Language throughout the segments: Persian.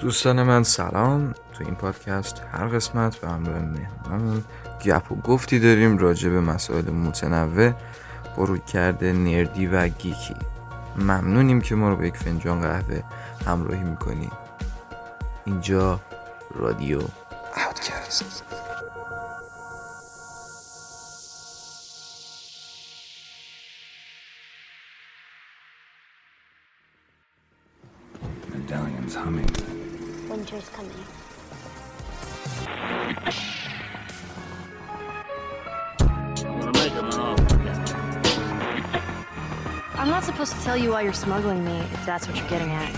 دوستان من سلام. تو این پادکست هر قسمت به همراه مهمانمون گپ و گفتی داریم راجع به مسائل متنوع با رویکرد نردی و گیکی. ممنونیم که ما رو با یک فنجان قهوه همراهی میکنیم. اینجا رادیو آوتکست. Medallion's humming. Winter's coming. I'm not supposed to tell you why you're smuggling me, if that's what you're getting at.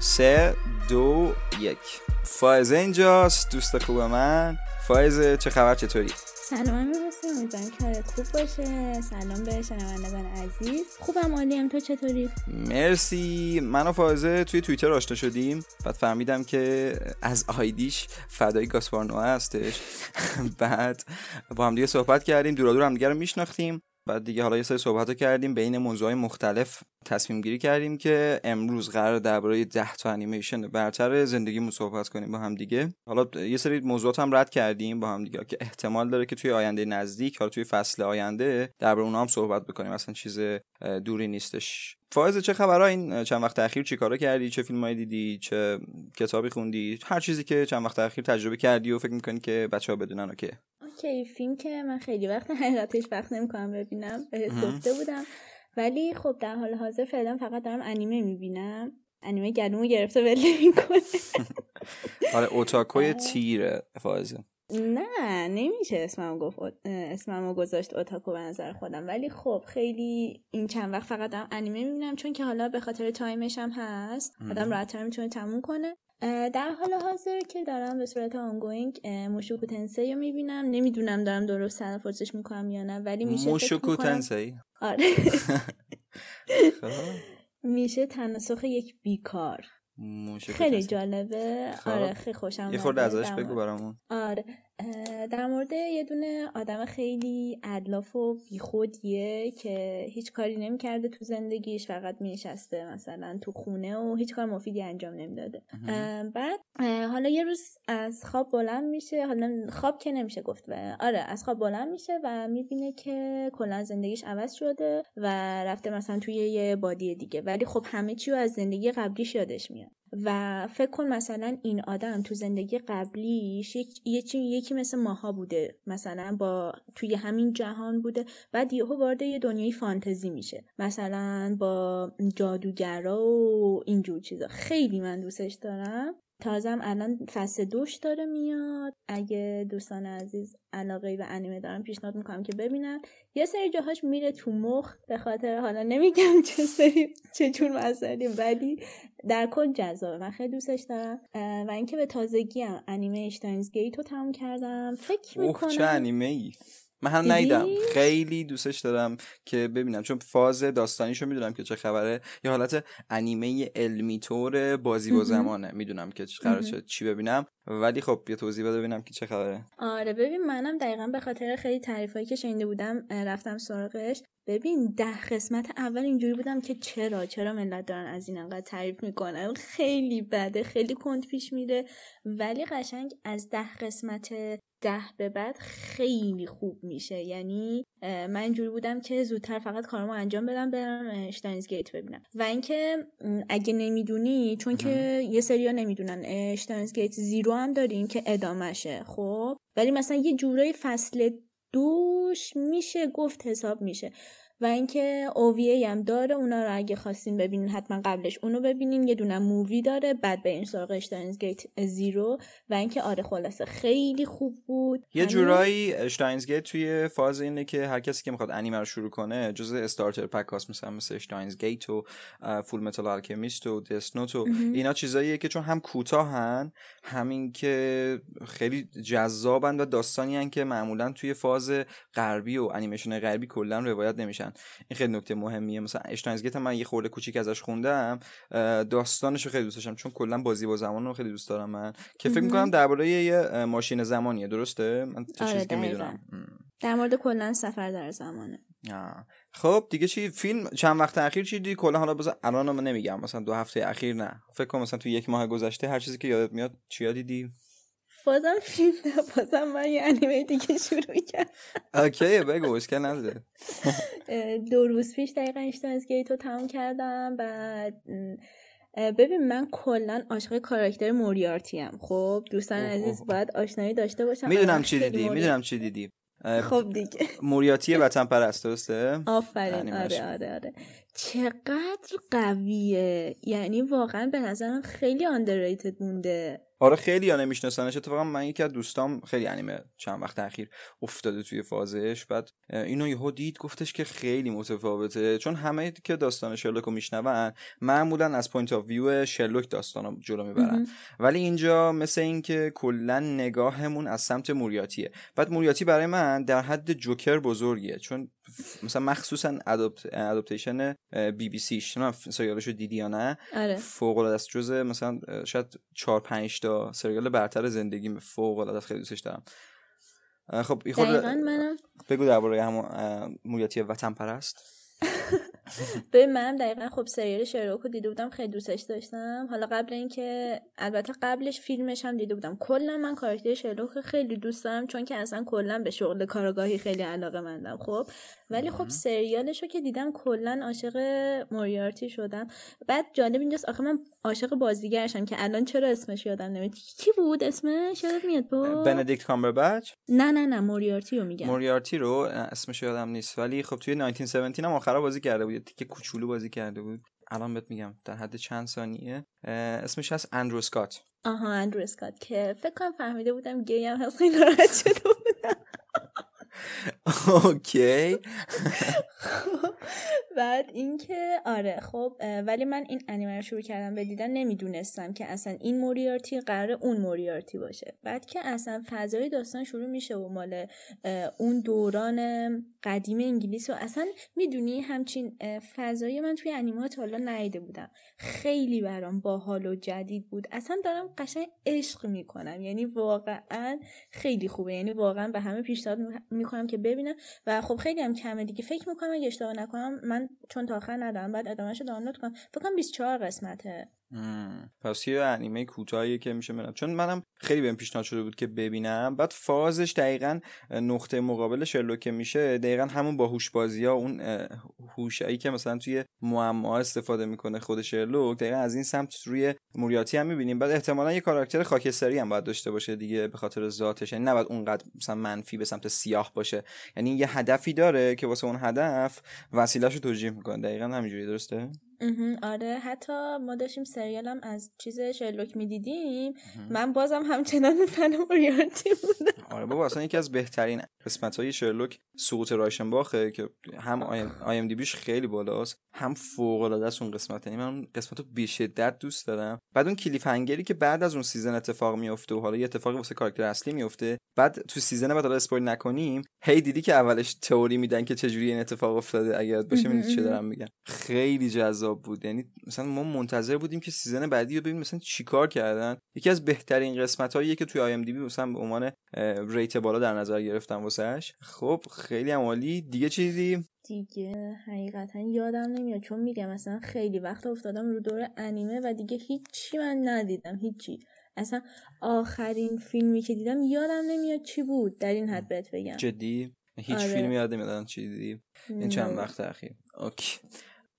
سه دو یک. فائزه اینجاست، دوست خوب من. فائزه چه خبر، چطوری؟ سلام می‌رسیم، امیدوارم که حالت خوب باشه. سلام به شنوندگان عزیز. خوبم، عالیم. تو چطوری؟ مرسی. من و فائزه توی توییتر آشنا شدیم، بعد فهمیدم که از آیدیش فدای گاسپارنوه هستش. بعد با هم دیگه صحبت کردیم، دورادور هم دیگه رو میشناختیم. بعد دیگه حالا یه سری صحبت‌ها کردیم، بین موضوع‌های مختلف تصمیم گیری کردیم که امروز قرار درباره 10 تا انیمیشن برتر زندگیمون صحبت کنیم با هم دیگه. حالا یه سری موضوعات هم رد کردیم با هم دیگه که احتمال داره که توی آینده نزدیک، حالا توی فصل آینده درباره اونها هم صحبت بکنیم، اصلا چیز دوری نیستش. فائزه چه خبرها این چند وقت اخیر؟ چی کارا کردی؟ چه فیلمایی دیدی؟ چه کتابی خوندی؟ هر چیزی که چند وقت اخیر تجربه کردی و فکر می‌کنی که بچه‌ها بدونن. اوکی، فیلم که من خیلی وقت حقیقتش وقت نمی‌کنم ببینم، بهت گفته بودم. ولی خب در حال حاضر فعلا فقط دارم انیمه میبینم. انیمه گلومو گرفته ولی میکنه. آره، اوتاکوی تیره فازه. نه نمیشه اسممو گذاشت اوتاکو به نظر خودم. ولی خب خیلی این چند وقت فقط دارم انیمه میبینم، چون که حالا به خاطر تایمش هم هست، آدم راحت‌تر میتونه تموم کنه. در حال حاضر که دارم به صورت آنگوینگ موشوکو تنسایی رو میبینم. نمیدونم دارم درست تلفظش میکنم یا نه، ولی میشه موشوکو تنسایی. آره، میشه تناسخ یک بیکار. خیلی جالبه. آره خیلی خوشم اومد. یه خورده ازش بگو برامون. آره، در مورد یه دونه آدم خیلی ادلاف و بیخودیه که هیچ کاری نمی‌کرده تو زندگیش، فقط می‌نشسته مثلا تو خونه و هیچ کار مفیدی انجام نمیداده. بعد حالا یه روز از خواب بلند میشه، حالا خواب که نمیشه گفت، آره از خواب بلند میشه و میبینه که کلا زندگیش عوض شده و رفته مثلا توی یه بادیه دیگه، ولی خب همه چی رو از زندگی قبلیش یادش میاد. و فکر کن مثلا این آدم تو زندگی قبلیش یکی مثل ماها بوده، مثلا با توی همین جهان بوده، بعد یهو وارد یه دنیای فانتزی میشه، مثلا با جادوگرا و اینجور چیزا. خیلی من دوستش دارم. تازم الان فصل 2 داره میاد. اگه دوستان عزیز علاقه‌ای به انیمه دارن پیشنهاد میکنم که ببینن. یه سری جاهاش میره تو مخ، به خاطر حالا نمیگم چه جور مسئله، ولی در کل جذابه. من خیلی دوستش دارم. و اینکه به تازگی هم انیمه اشتاینز گیت رو تموم کردم. فکر میکنم چه انیمه‌ای من هم ندیدم، خیلی دوستش دارم که ببینم، چون فاز داستانیشو میدونم که چه خبره. یه حالت انیمه علمی طور بازی با زمانه، میدونم که قرار چی ببینم، ولی خب یه توضیح بده ببینم که چه خبره. آره ببین، منم دقیقاً به خاطر خیلی تعریفایی که شنیده بودم رفتم سراغش. ببین 10 قسمت اول اینجوری بودم که چرا ملت دارن از این انقدر تعریف میکنن، خیلی بده، خیلی کند پیش میره، ولی قشنگ از 10 قسمت 10 به بعد خیلی خوب میشه. یعنی من اینجوری بودم که زودتر فقط کارمو انجام بدم، برم اشتاینز گیت ببینم. و اینکه اگه نمیدونی، چون که یه سریا نمیدونن، اشتاینز گیت 0 هم داریم که ادامهشه. خب ولی مثلا یه جورای فصل دوش میشه گفت حساب میشه. و اینکه اوویی هم داره، اونا رو اگه خواستین ببینین حتما قبلش اونو ببینین. یه دونه مووی داره، بعد به این سراغ اشتاینز گیت زیرو. و اینکه آره خلاصه خیلی خوب بود. یه جورایی اشتاینز گیت توی فاز اینه که هر کسی که میخواد انیمه رو شروع کنه جزء استارتر پک هاست، مثلا مثل اشتاینز گیت و فول متال آلکمیست و دث نوت و اینا، چیزاییه که چون هم کوتاهن، همین که خیلی جذابن و داستانیان که معمولا توی فاز غربی و انیمیشن غربی کلا روایت نمیشه. این خیلی نکته مهمیه. مثلا اشتاینز گیت من یه خورده کوچیک ازش خوندم، داستانش رو خیلی دوست داشتم چون کلا بازی با زمان رو خیلی دوست دارم من، که فکر می‌کنم درباره یه ماشین زمانیه، درسته؟ من چه چیزی که میدونم در مورد کلا سفر در زمانه. خب دیگه چی فیلم چند وقت اخیر چی دیدی کلا؟ حالا بذار الانم نمیگم، مثلا دو هفته اخیر نه، فکر کنم مثلا تو یک ماه گذشته، هر چیزی که یادت میاد چی دیدی؟ بازم فیلم نه، بازم من یه انیمه دیگه شروع کردم. اوکی بگو، مشکل نداره. 2 روز پیش دقیقاً اشتاینز گیت رو تموم کردم. بعد ببین من کلا عاشق کاراکتر موریارتی ام. خب دوستان عزیز باید آشنایی داشته باشم. میدونم چی دیدی. خب دیگه موریارتی وطن پرست، درسته؟ آفرین. آره چقدر قویه، یعنی واقعا به نظرم خیلی underrated مونده. آره خیلی ها نمیشناسنش. اتفاقا من یکی از دوستام خیلی انیمه چند وقت اخیر افتاده توی فازش، بعد اینو یهو دید گفتش که خیلی متفاوته، چون همه که داستان شرلوک رو میشنون معمولا از پوینت آف ویو شرلوک داستانو جلو میبرن، ولی اینجا مثل این که کلا نگاهمون از سمت موریاتیه. بعد موریاتی برای من در حد جوکر بزرگیه، چون مثلا مخصوصا اداپتیشن بی‌بی‌سیش، نه سریالشو دیدی یا نه؟ آره. فوق العاده است، جزء مثلا شاید 4-5 تا سریال برتر زندگیم، فوق العاده خیلی دوستش دارم. خب دقیقاً منم بگو درباره همون موریاتی وطن پرست. به منم دقیقاً خب سریال شروکو دیده بودم، خیلی دوستش داشتم. حالا قبل اینکه البته قبلش فیلمش هم دیده بودم. کلا من کاراکتر شروکو خیلی دوست دارم، چون که اصلا کلا به شغل کارگاهی خیلی علاقه‌مندم. خب ولی خب سریالشو که دیدم کلا عاشق موریارتی شدم. بعد جالب اینجاست آخه من عاشق بازیگرشم که الان چرا اسمش یادم نمیاد. کی بود اسمش یادت میاد؟ بندیکت کامبربچ؟ نه موریارتی رو میگم. موریارتی رو اسمش یادم نیست، ولی خب توی 1917 هم آخرا بازی کرده بود، تیکه کوچولو بازی کرده بود. الان بهت میگم در حد چند ثانیه. اسمش هست اندرو اسکات. آها اندرو اسکات، که فکر کنم فهمیده بودم گی هم هست، خیلی راحت شده بودم. اوکی. بعد اینکه آره خب ولی من این انیمه رو شروع کردم به دیدن، نمیدونستم که اصلا این موریارتی قراره اون موریارتی باشه. بعد که اصلا فضای داستان شروع میشه و مال اون دوران قدیم انگلیس و اصلا میدونی همچین فضایی من توی انیمه تا حالا ندیده بودم، خیلی برام باحال و جدید بود. اصلا دارم قشنگ عشق میکنم، یعنی واقعا خیلی خوبه، یعنی واقعا به همه پیشنهاد میکنم که ببینم. و خب خیلی هم کمه دیگه، فکر میکنم اگه اشتباه نکنم، من چون تا آخر ندارم بعد ادامهشو دانلود کنم، فکر کنم 24 قسمته. پس یه انیمه کوتاهیه که میشه ببینم، چون منم خیلی بهم پیشنهاد شده بود که ببینم. بعد فازش دقیقاً نقطه مقابل شرلوک میشه، دقیقاً همون با هوش بازی‌ها، اون هوشایی که مثلا توی معما استفاده میکنه خود شرلوک، دقیقاً از این سمت روی موریاتی هم میبینیم. بعد احتمالاً یه کاراکتر خاکستری هم باید داشته باشه دیگه به خاطر ذاتش، یعنی نباید اونقدر مثلا منفی به سمت سیاه باشه، یعنی یه هدفی داره که واسه اون هدف وسیله‌شو توجیه میکنه. دقیقاً همینجوری، درسته؟ آره حتی ما داشتیم سریالم از چیز شرلوک میدیدیم، من بازم همچنان فن موریارتی بودم. آره بابا اصلا یکی از بهترین قسمت‌های شرلوک سقوط رایشنباخه، که هم IMDBش خیلی بالاست، هم فوق‌العاده است اون قسمت. یعنی من اون قسمتو به شدت دوست دارم. بعد اون کلیف هنگری که بعد از اون سیزن اتفاق میفته و حالا یه اتفاقی واسه کاراکتر اصلی میفته، بعد تو سیزن بعد حالا اسپویل نکنیم، هی دیدی که اولش تئوری میدن که چجوری این اتفاق افتاده، اگه یاد باشه ببینید چه دارم میگم. خیلی جذاب بود، یعنی مثلا ما منتظر بودیم که سیزن بعدی رو ببینیم مثلا چیکار کردن. یکی از بهترین قسمت‌هاییه که توی IMDB مثلا به عنوان ریت بالا در نظر گرفتم واسش. خب خیلی عالی. دیگه چیزی دیگه حقیقتا یادم نمیاد، چون میگم مثلا خیلی وقت افتادم رو دور انیمه و دیگه هیچی من ندیدم، هیچی. اصلا آخرین فیلمی که دیدم یادم نمیاد چی بود، در این حد بهت بگم. جدی هیچ فیلمی یادم نمیاد چی دیدی این چند وقت اخیر؟ اوکی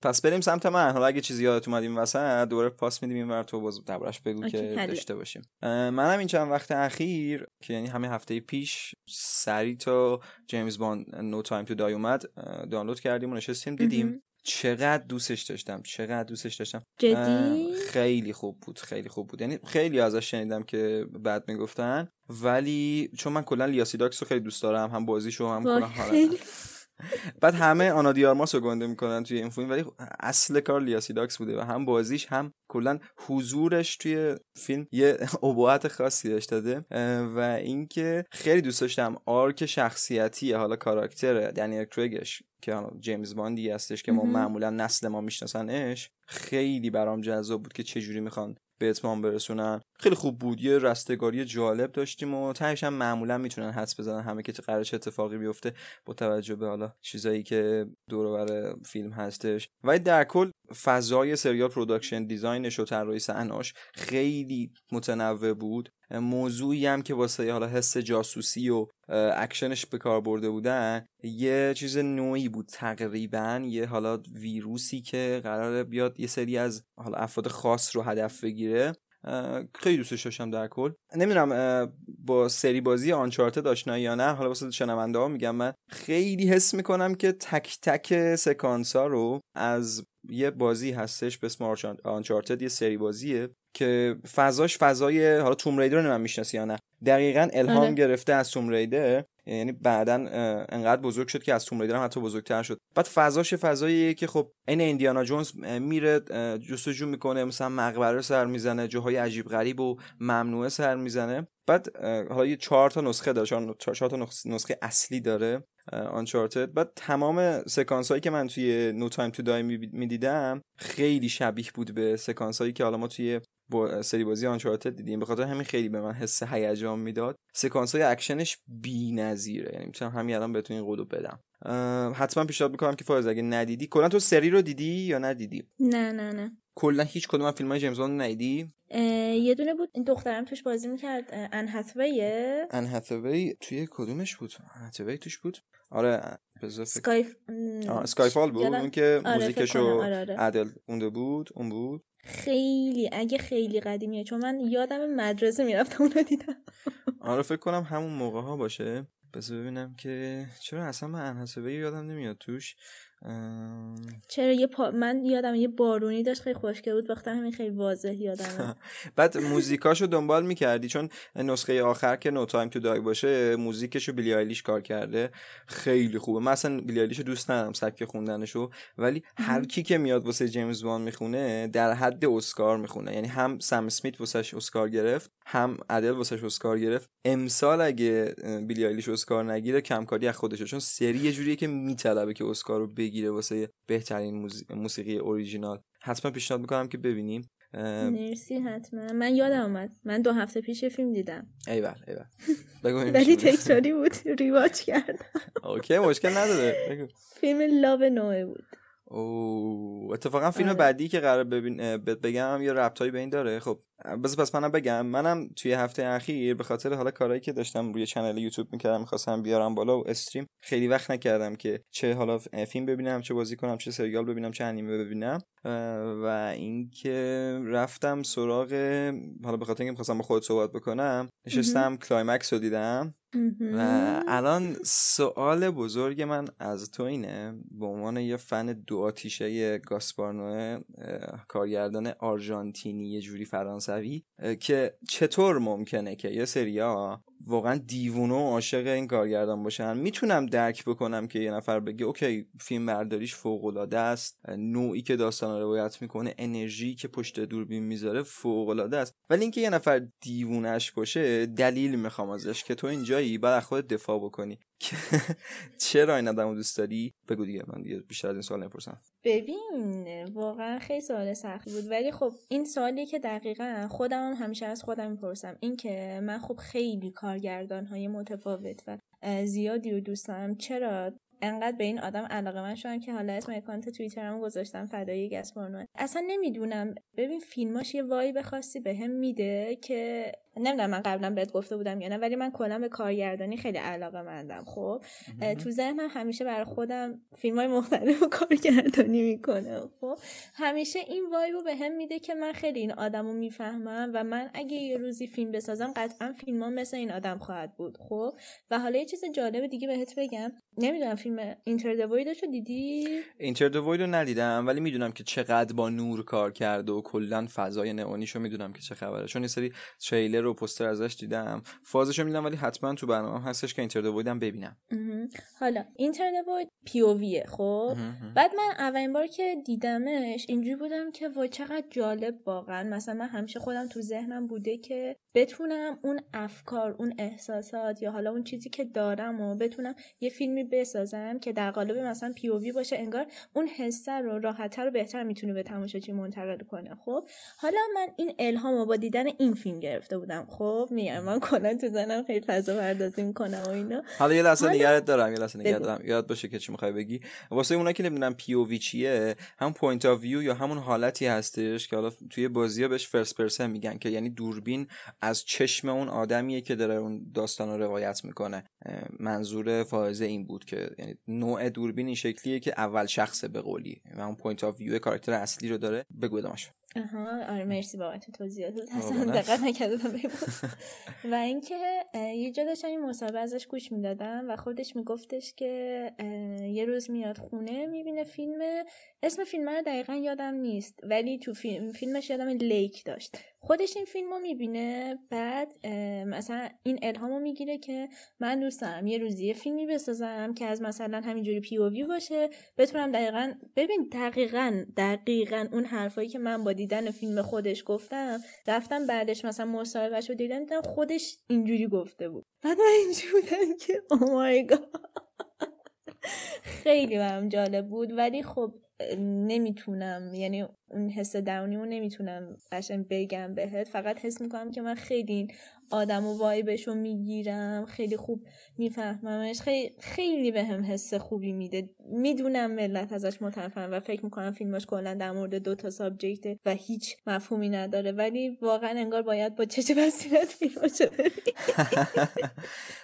پس بریم سمت من. حالا اگه چیزی یادت اومد این وسط دوره پاس میدیم اینور تو باز دربارش بگو که داشته باشیم. منم این چند وقت اخیر که یعنی همین هفته پیش سری تا جیمز باند نو تایم تو دای اومد دانلود کردیم و نشستیم دیدیم. چقدر دوستش داشتم. جدی خیلی خوب بود. یعنی خیلی ازش شنیدم که بعد میگفتن، ولی چون من کلا لیاسی داکس رو خیلی دوست دارم، هم بازیشو هم کلا حالت بعد همه آنا دیارماس رو گنده میکنن توی این فیلم، ولی اصل کار لیاسی داکس بوده و هم بازیش هم کلا حضورش توی فیلم یه ابهت خاصی داشت داده. و اینکه خیلی دوست داشتم آرک شخصیتی حالا کاراکتر دنیل کریگش که جیمز باندی هستش که ما معمولا نسل ما میشناسنش، خیلی برام جذاب بود که چجوری میخوان به اتمام برسونن. خیلی خوب بود، یه رستگاری جالب داشتیم و تهش هم معمولا میتونن حدس بزنن همه که قراره چه اتفاقی بیفته با توجه به حالا چیزایی که دور و بر فیلم هستش. ولی در کل فضای سریال، پروداکشن دیزاینش و طراحی صحنه‌اش خیلی متنوع بود. موضوعی هم که واسه حالا حس جاسوسی و اکشنش به کار برده بودن یه چیز نوعی بود، تقریبا یه حالا ویروسی که قراره بیاد یه سری از حالا افراد خاص رو هدف بگیره. خیلی دوستش داشتم در کل. نمیدونم با سری بازی آنچارتد آشنایی یا نه، حالا واسه شنونده ها میگم من خیلی حس میکنم که تک تک سکانس ها رو از یه بازی هستش به اسم آنچارتد، یه سری بازیه که فضاش فضای حالا توم ریدر رو میشناسی یا نه، دقیقاً الهام گرفته از توم ریدر. یعنی بعدن انقدر بزرگ شد که از توم ریدر هم حتی بزرگتر شد. بعد فضاش فضاییه که خب این ایندیانا جونز میره جستجو میکنه، مثلا مقبره سر میزنه، جاهای عجیب غریب و ممنوعه سر میزنه. بعد حالا یه 4 تا نسخه داره، 4 تا نسخه اصلی داره آنچارتد. بعد تمام سکانس هایی که من توی نو تایم تو دای میدیدم خیلی شبیه بود به سکانس هایی که حالا ما توی سری بازی آنچارتد دیدیم. به خاطر همین خیلی به من حس هیجان میداد. سکانس های اکشنش بی‌نظیره، یعنی میتونم همین الان بهتون این قولو بدم. حتما پیشنهاد میکنم که فاز اگه ندیدی، کلا تو سری رو دیدی یا ندیدی؟ نه کلا هیچ کدوم از فیلمای جیمز باند ندیدی؟ یه دونه بود این دخترم توش بازی میکرد، ان هاثوی. ان هاثوی توی کدومش بود؟ هاثوی توش بود. آره اسکای فال بود اون که موزیکشو عدل اونده بود. اون بود خیلی خیلی قدیمیه، چون من یادم مدرسه میرفتم اون رو دیدم. آره فکر کنم همون موقع ها باشه. بس ببینم که چرا اصلا من انحسابه یادم نمیاد توش. چرا من یادم یه بارونی داشت خیلی خوشگل بود، وقتا همین خیلی واضح یادمه. بعد موزیکاشو دنبال میکردی، چون نسخه آخر که نو تایم تو دای باشه موزیکشو بیلی آیلیش کار کرده، خیلی خوبه. من اصلا بیلی آیلیشو دوست ندارم سبک خوندنشو، ولی هر کی که میاد واسه جیمز باند میخونه در حد اسکار میخونه. یعنی هم سم اسمیت واسش اسکار گرفت، هم عدل واسش اسکار گرفت. امسال اگه بیلی آیلیش اسکار نگیره کمکاری از خودشه، چون سری یه جوریه که میطلبه که اسکار رو بگیره واسه بهترین موسیقی اوریجینال. حتما پیشنهاد میکنم که ببینیم. مرسی. حتما. من یادم اومد من 2 هفته پیش فیلم دیدم. ایول بگو. ولی تکراری بود، ریواچ کردم. اوکی مشکل نداره. بگو. فیلم لاو نوئه بود. اوه اتفاقا فیلم بعدی که قرار بگم یه ربطایی به این داره. خب پس منم بگم. منم توی هفته اخیر به خاطر حالا کارهایی که داشتم روی کانال یوتیوب میکردم، میخواستم بیارم بالا و استریم، خیلی وقت نکردم که چه حالا فیلم ببینم، چه بازی کنم، چه سریال ببینم، چه انیمه ببینم. و اینکه رفتم سراغ حالا به خاطر اینکه میخواستم با خودت صحبت بکنم نشستم کلایمکس رو دیدم. و الان سوال بزرگ من از تو اینه، به عنوان یه فن دو آتیشه گاسپار نوئه، کارگردان آرژانتینی یه جوری فرانسوی، که چطور ممکنه که یه سریا واقعا دیوونه و عاشق این کارگردان باشن؟ میتونم درک بکنم که یه نفر بگه اوکی فیلم برداریش فوق‌العاده است، نوعی که داستان روایت میکنه، انرژی که پشت دوربین میذاره فوق‌العاده است، ولی اینکه یه نفر دیوونهش باشه دلیل میخوام ازش که تو اینجایی بعد از خودت دفاع بکنی که چرا این آدمو دوست داری. بگو دیگه، من دیگه بیشتر از این سوال نپرسم. ببین واقعا خیلی سوال سختی بود، ولی خب این سوالی که دقیقاً خودم همیشه از خودم میپرسم، این که من خب خیلی کارگردان‌های متفاوت و زیادی رو دوست دارم، چرا انقدر به این آدم علاقه من شدم که حالا اسم اکانت توییترمو گذاشتم فدای گاسپار نوئه. اصلا نمیدونم. ببین فیلماش یه وایب خاصی بهم میده که نمیدونم من قبلا بهت گفته بودم یا نه، ولی من کلا به کارگردانی خیلی علاقه‌مندم. خب تو ذهنم همیشه برای خودم فیلم‌های مختلف کارگردانی میکنم. خب همیشه این وایبو بهم میده که من خیلی این آدمو میفهمم و من اگه یه روزی فیلم بسازم قطعا فیلمام مثل این آدم خواهد بود. خب و حالا یه چیز جالب دیگه بهت بگم، نمیدونم فیلم اینتردوویدشو دیدی؟ اینتردوویدو ندیدم ولی میدونم که چقدر با نور کار کرده و کلا فضای نئونیشو میدونم که چه خبره، چون یه سری تریلر و پوستر ازش دیدم، فازشو میدونم، ولی حتما تو برنامه هستش که اینتردوویدم ببینم. حالا اینتردووید پی او ویه. خب بعد من اولین بار که دیدمش اینجوری بودم که وای چقدر جالب واقعا. مثلا من همیشه خودم تو ذهنم بوده که بتونم اون افکار، اون احساسات یا حالا اون چیزی که دارمو بتونم یه فیلمی بسازم که در قالب مثلا پی او وی باشه، انگار اون حس رو راحت‌تر و بهتر میتونه به تماشاچی منتقل کنه. خب حالا من این الهامو با دیدن این فیلم گرفته بودم. خب میگم من کلا تو ذهنم خیلی فضا پردازی می‌کنم و اینا. حالا یه لحظه نگرت دارم، یاد باشه که چی می‌خوای بگی. واسه اونایی که نمی‌دونن پی او وی چیه، هم پوینت آف ویو یا همون حالتی هستش که حالا توی بازی‌ها بهش فرست پرسن میگن، که یعنی دوربین از چشم اون آدمیه که داره اون داستان رو روایت میکنه. منظور فائزه این بود که یعنی نوع دوربین این شکلیه که اول شخصه به قولی و اون پوینت آف ویو کاراکتر اصلی رو داره. بگو ادامه‌شو. آره مرسی بابت توضیحاتت، اصلا دقت نکردم. و اینکه یه جا داشتم این مصاحبه ازش گوش میدادم و خودش میگفتش که یه روز میاد خونه میبینه فیلم، اسم فیلم رو دقیقا یادم نیست ولی تو فیلمش یادم لیک داشت. خودش این فیلمو میبینه، بعد مثلا این الهامو میگیره که من دوست دارم یه روزی یه فیلمی بسازم که از مثلا همینجوری پی او وی باشه، بتونم دقیقاً ببین دقیقاً اون حرفایی که من با دیدن فیلم خودش گفتم، رفتم بعدش مثلا مصاحبهشو دیدم، دیدم خودش اینجوری گفته بود. بعد من اینجوری بودم که او مای گاد، خیلی برام جالب بود. ولی خب نمیتونم، یعنی اون حس درونیمو نمیتونم قشنگ بگم بهت، فقط حس میکنم که من خیلی این آدمو وایبشو میگیرم، خیلی خوب میفهممش، خیلی بهم حس خوبی میده. میدونم ملت ازش متنفرن و فکر میکنم فیلماش کلا در مورد 2 سابجکت و هیچ مفهومی نداره، ولی واقعا انگار باید با چه بصیرت فیلماشو ببینی.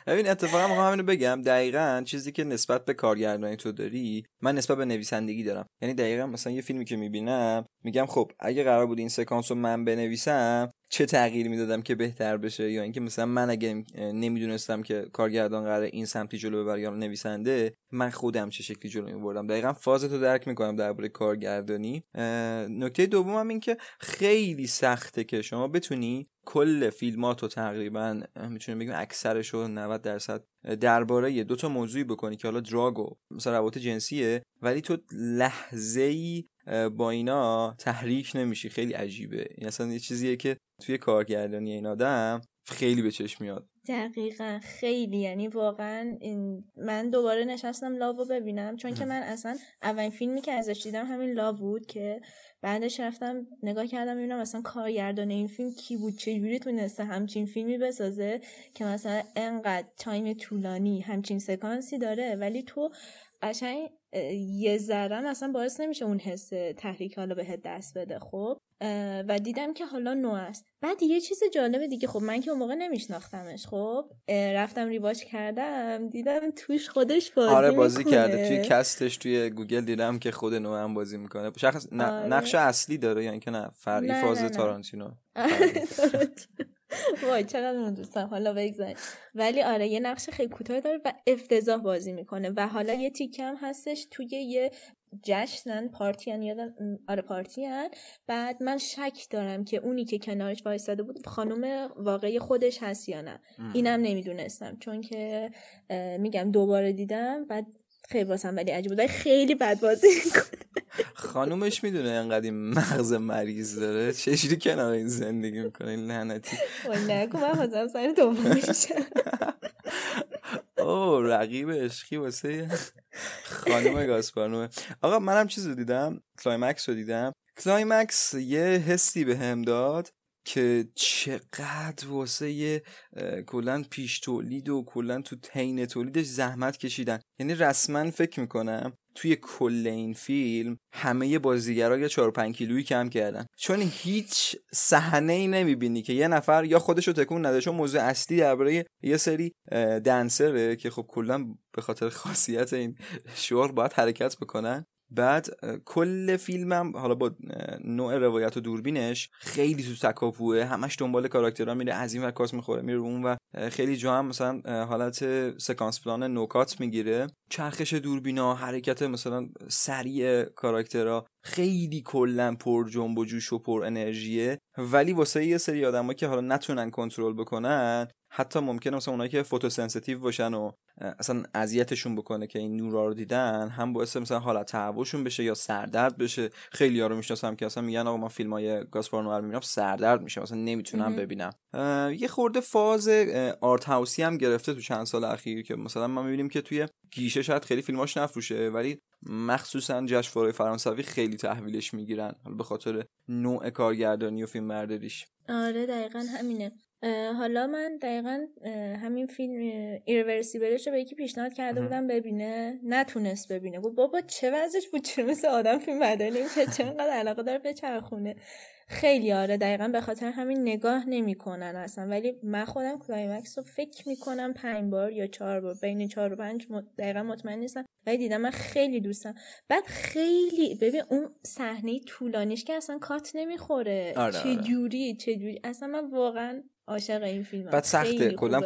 ببین اتفاقا میخوام همینو بگم، دقیقاً چیزی که نسبت به کارگردانی تو داری من نسبت به نویسندگی دارم. یعنی دقیقاً مثلا یه فیلمی که میبینم میگم خب اگه قرار بود این سکانس رو من بنویسم چه تغییری میدادم که بهتر بشه، یا اینکه مثلا من اگه نمیدونستم که کارگردان قراره این سمتی جلو ببره یا نویسنده، من خودم چه شکلی جلو میبردم. دقیقاً فازتو درک میکنم درباره کارگردانی. نکته دومم این که خیلی سخته که شما بتونی کل فیلماتو تقریبا میتونیم بگیم اکثرشو 90% درباره یه 2 موضوعی بکنی که حالا دراگ و مثلا روابط جنسیه، ولی تو لحظه‌ای با اینا تحریک نمیشی. خیلی عجیبه این، اصلا یه چیزیه که توی کارگردانی این آدم خیلی به چشم میاد. دقیقاً خیلی، یعنی واقعاً من دوباره نشستم لاوو ببینم، چون که من اصلا اولین فیلمی که ازش دیدم همین لاو بود، که بعدش رفتم نگاه کردم ببینم مثلا کارگردان این فیلم کی بود، چه جوری تونسته همچین فیلمی بسازه که مثلا انقدر تایم طولانی همچین سکانسی داره، ولی تو قشنگ یه ذره مثلا باعث نمیشه اون حس تحریک حالا بهت دست بده. خب و دیدم که حالا نو است. بعد یه چیز جالب دیگه، خب من که اون موقع نمیشناختمش، خب رفتم ریواچ کردم دیدم توش خودش بازی میکنه. آره بازی کرده توی کستش، توی گوگل دیدم که خود نو هم بازی میکنه. شخص نقش اصلی داره یعنی که نه فرعی؟ فاز تارانتینو. وای چقدر من دوستم، حالا بگذاریم. ولی آره یه نقش خیلی کوتاه داره و افتضاح بازی میکنه. و حالا یه تیکم هستش توی یه جشنن، پارتین، یادم آره پارتین. بعد من شک دارم که اونی که کنارش وایساده بود خانم واقعی خودش هست یا نه، اینم نمیدونستم چون که میگم دوباره دیدم، بعد خیلی واسم ولی عجیب بود، خیلی بد بازی میکنه. خانومش میدونه انقدر این مغز مریض داره چجوری کنار این زندگی میکنه این لعنتی. وای نکو، من حاضرم سر دوباره میشم. او رقیب عشقی واسه خانم گاسپارنوه. آقا منم چیز رو دیدم، کلایمکس رو دیدم. کلایمکس یه حسی به هم داد که چقدر واسه کلن پیش تولید و کلن تو تین تولیدش زحمت کشیدن. یعنی رسما فکر میکنم توی کل این فیلم همه بازیگرها یا 4-5 کیلویی کم کردن، چون هیچ صحنه‌ای نمیبینی که یه نفر یا خودشو تکون نده، چون موضوع اصلی درباره یه سری دنسره که خب کلا به خاطر خاصیت این شور باید حرکت بکنن. بعد کل فیلمم حالا با نوع روایت و دوربینش خیلی تو تکاپوه، همش دنبال کاراکترها میره، از این ور کات میخوره میره اون و خیلی جا هم مثلا حالت سکانس پلان نوکات میگیره، چرخش دوربینا، حرکت مثلا سریع کاراکترها، خیلی کلا پر جنب و جوش و پر انرژیه. ولی واسه یه سری آدما که حالا نتونن کنترل بکنن، حتی ممکنه مثلا اونایی که فوتوسنسیتیو باشن و اصلا اذیتشون بکنه که این نورا رو دیدن، هم باعث مثلا حالت تعبشون بشه یا سردرد بشه. خیلی‌ها رو میشناسم که اصلا میگن آقا من فیلمای گاسپار نوار میبینم سردرد میشه، مثلا نمیتونم ببینم. یه خورده فاز آرت هاوسی هم گرفته تو چند سال اخیر که مثلا ما میبینیم که توی گیشه شاید خیلی فیلماش نفروشه، ولی مخصوصا جشنواره فرانسوی خیلی تحویلش میگیرن به خاطر نوع کارگردانی و فیلمبرداریش. آره دقیقاً همینه. حالا من دقیقاً همین فیلم ایرورسیبلش رو به یکی پیشنهاد کرده بودم ببینه، نتونست ببینه. گفت بابا چه وضعش بود، چرا مثل آدم فیلم برداری نمیشه، چرا انقدر علاقه داره به چرخونه خیلی. آره دقیقاً به خاطر همین نگاه نمیکنن اصلا. ولی من خودم کلایمکس رو فکر میکنم 5 بار یا 4 بار، بین 4 و 5 دقیقاً مطمئن نیستم، ولی دیدم. من خیلی دوستم. بعد خیلی ببین اون صحنه طولانیش که اصلا کات نمیخوره، چه جوری اصلا من واقعاً عاشق این فیلمم. بعد سخته کلا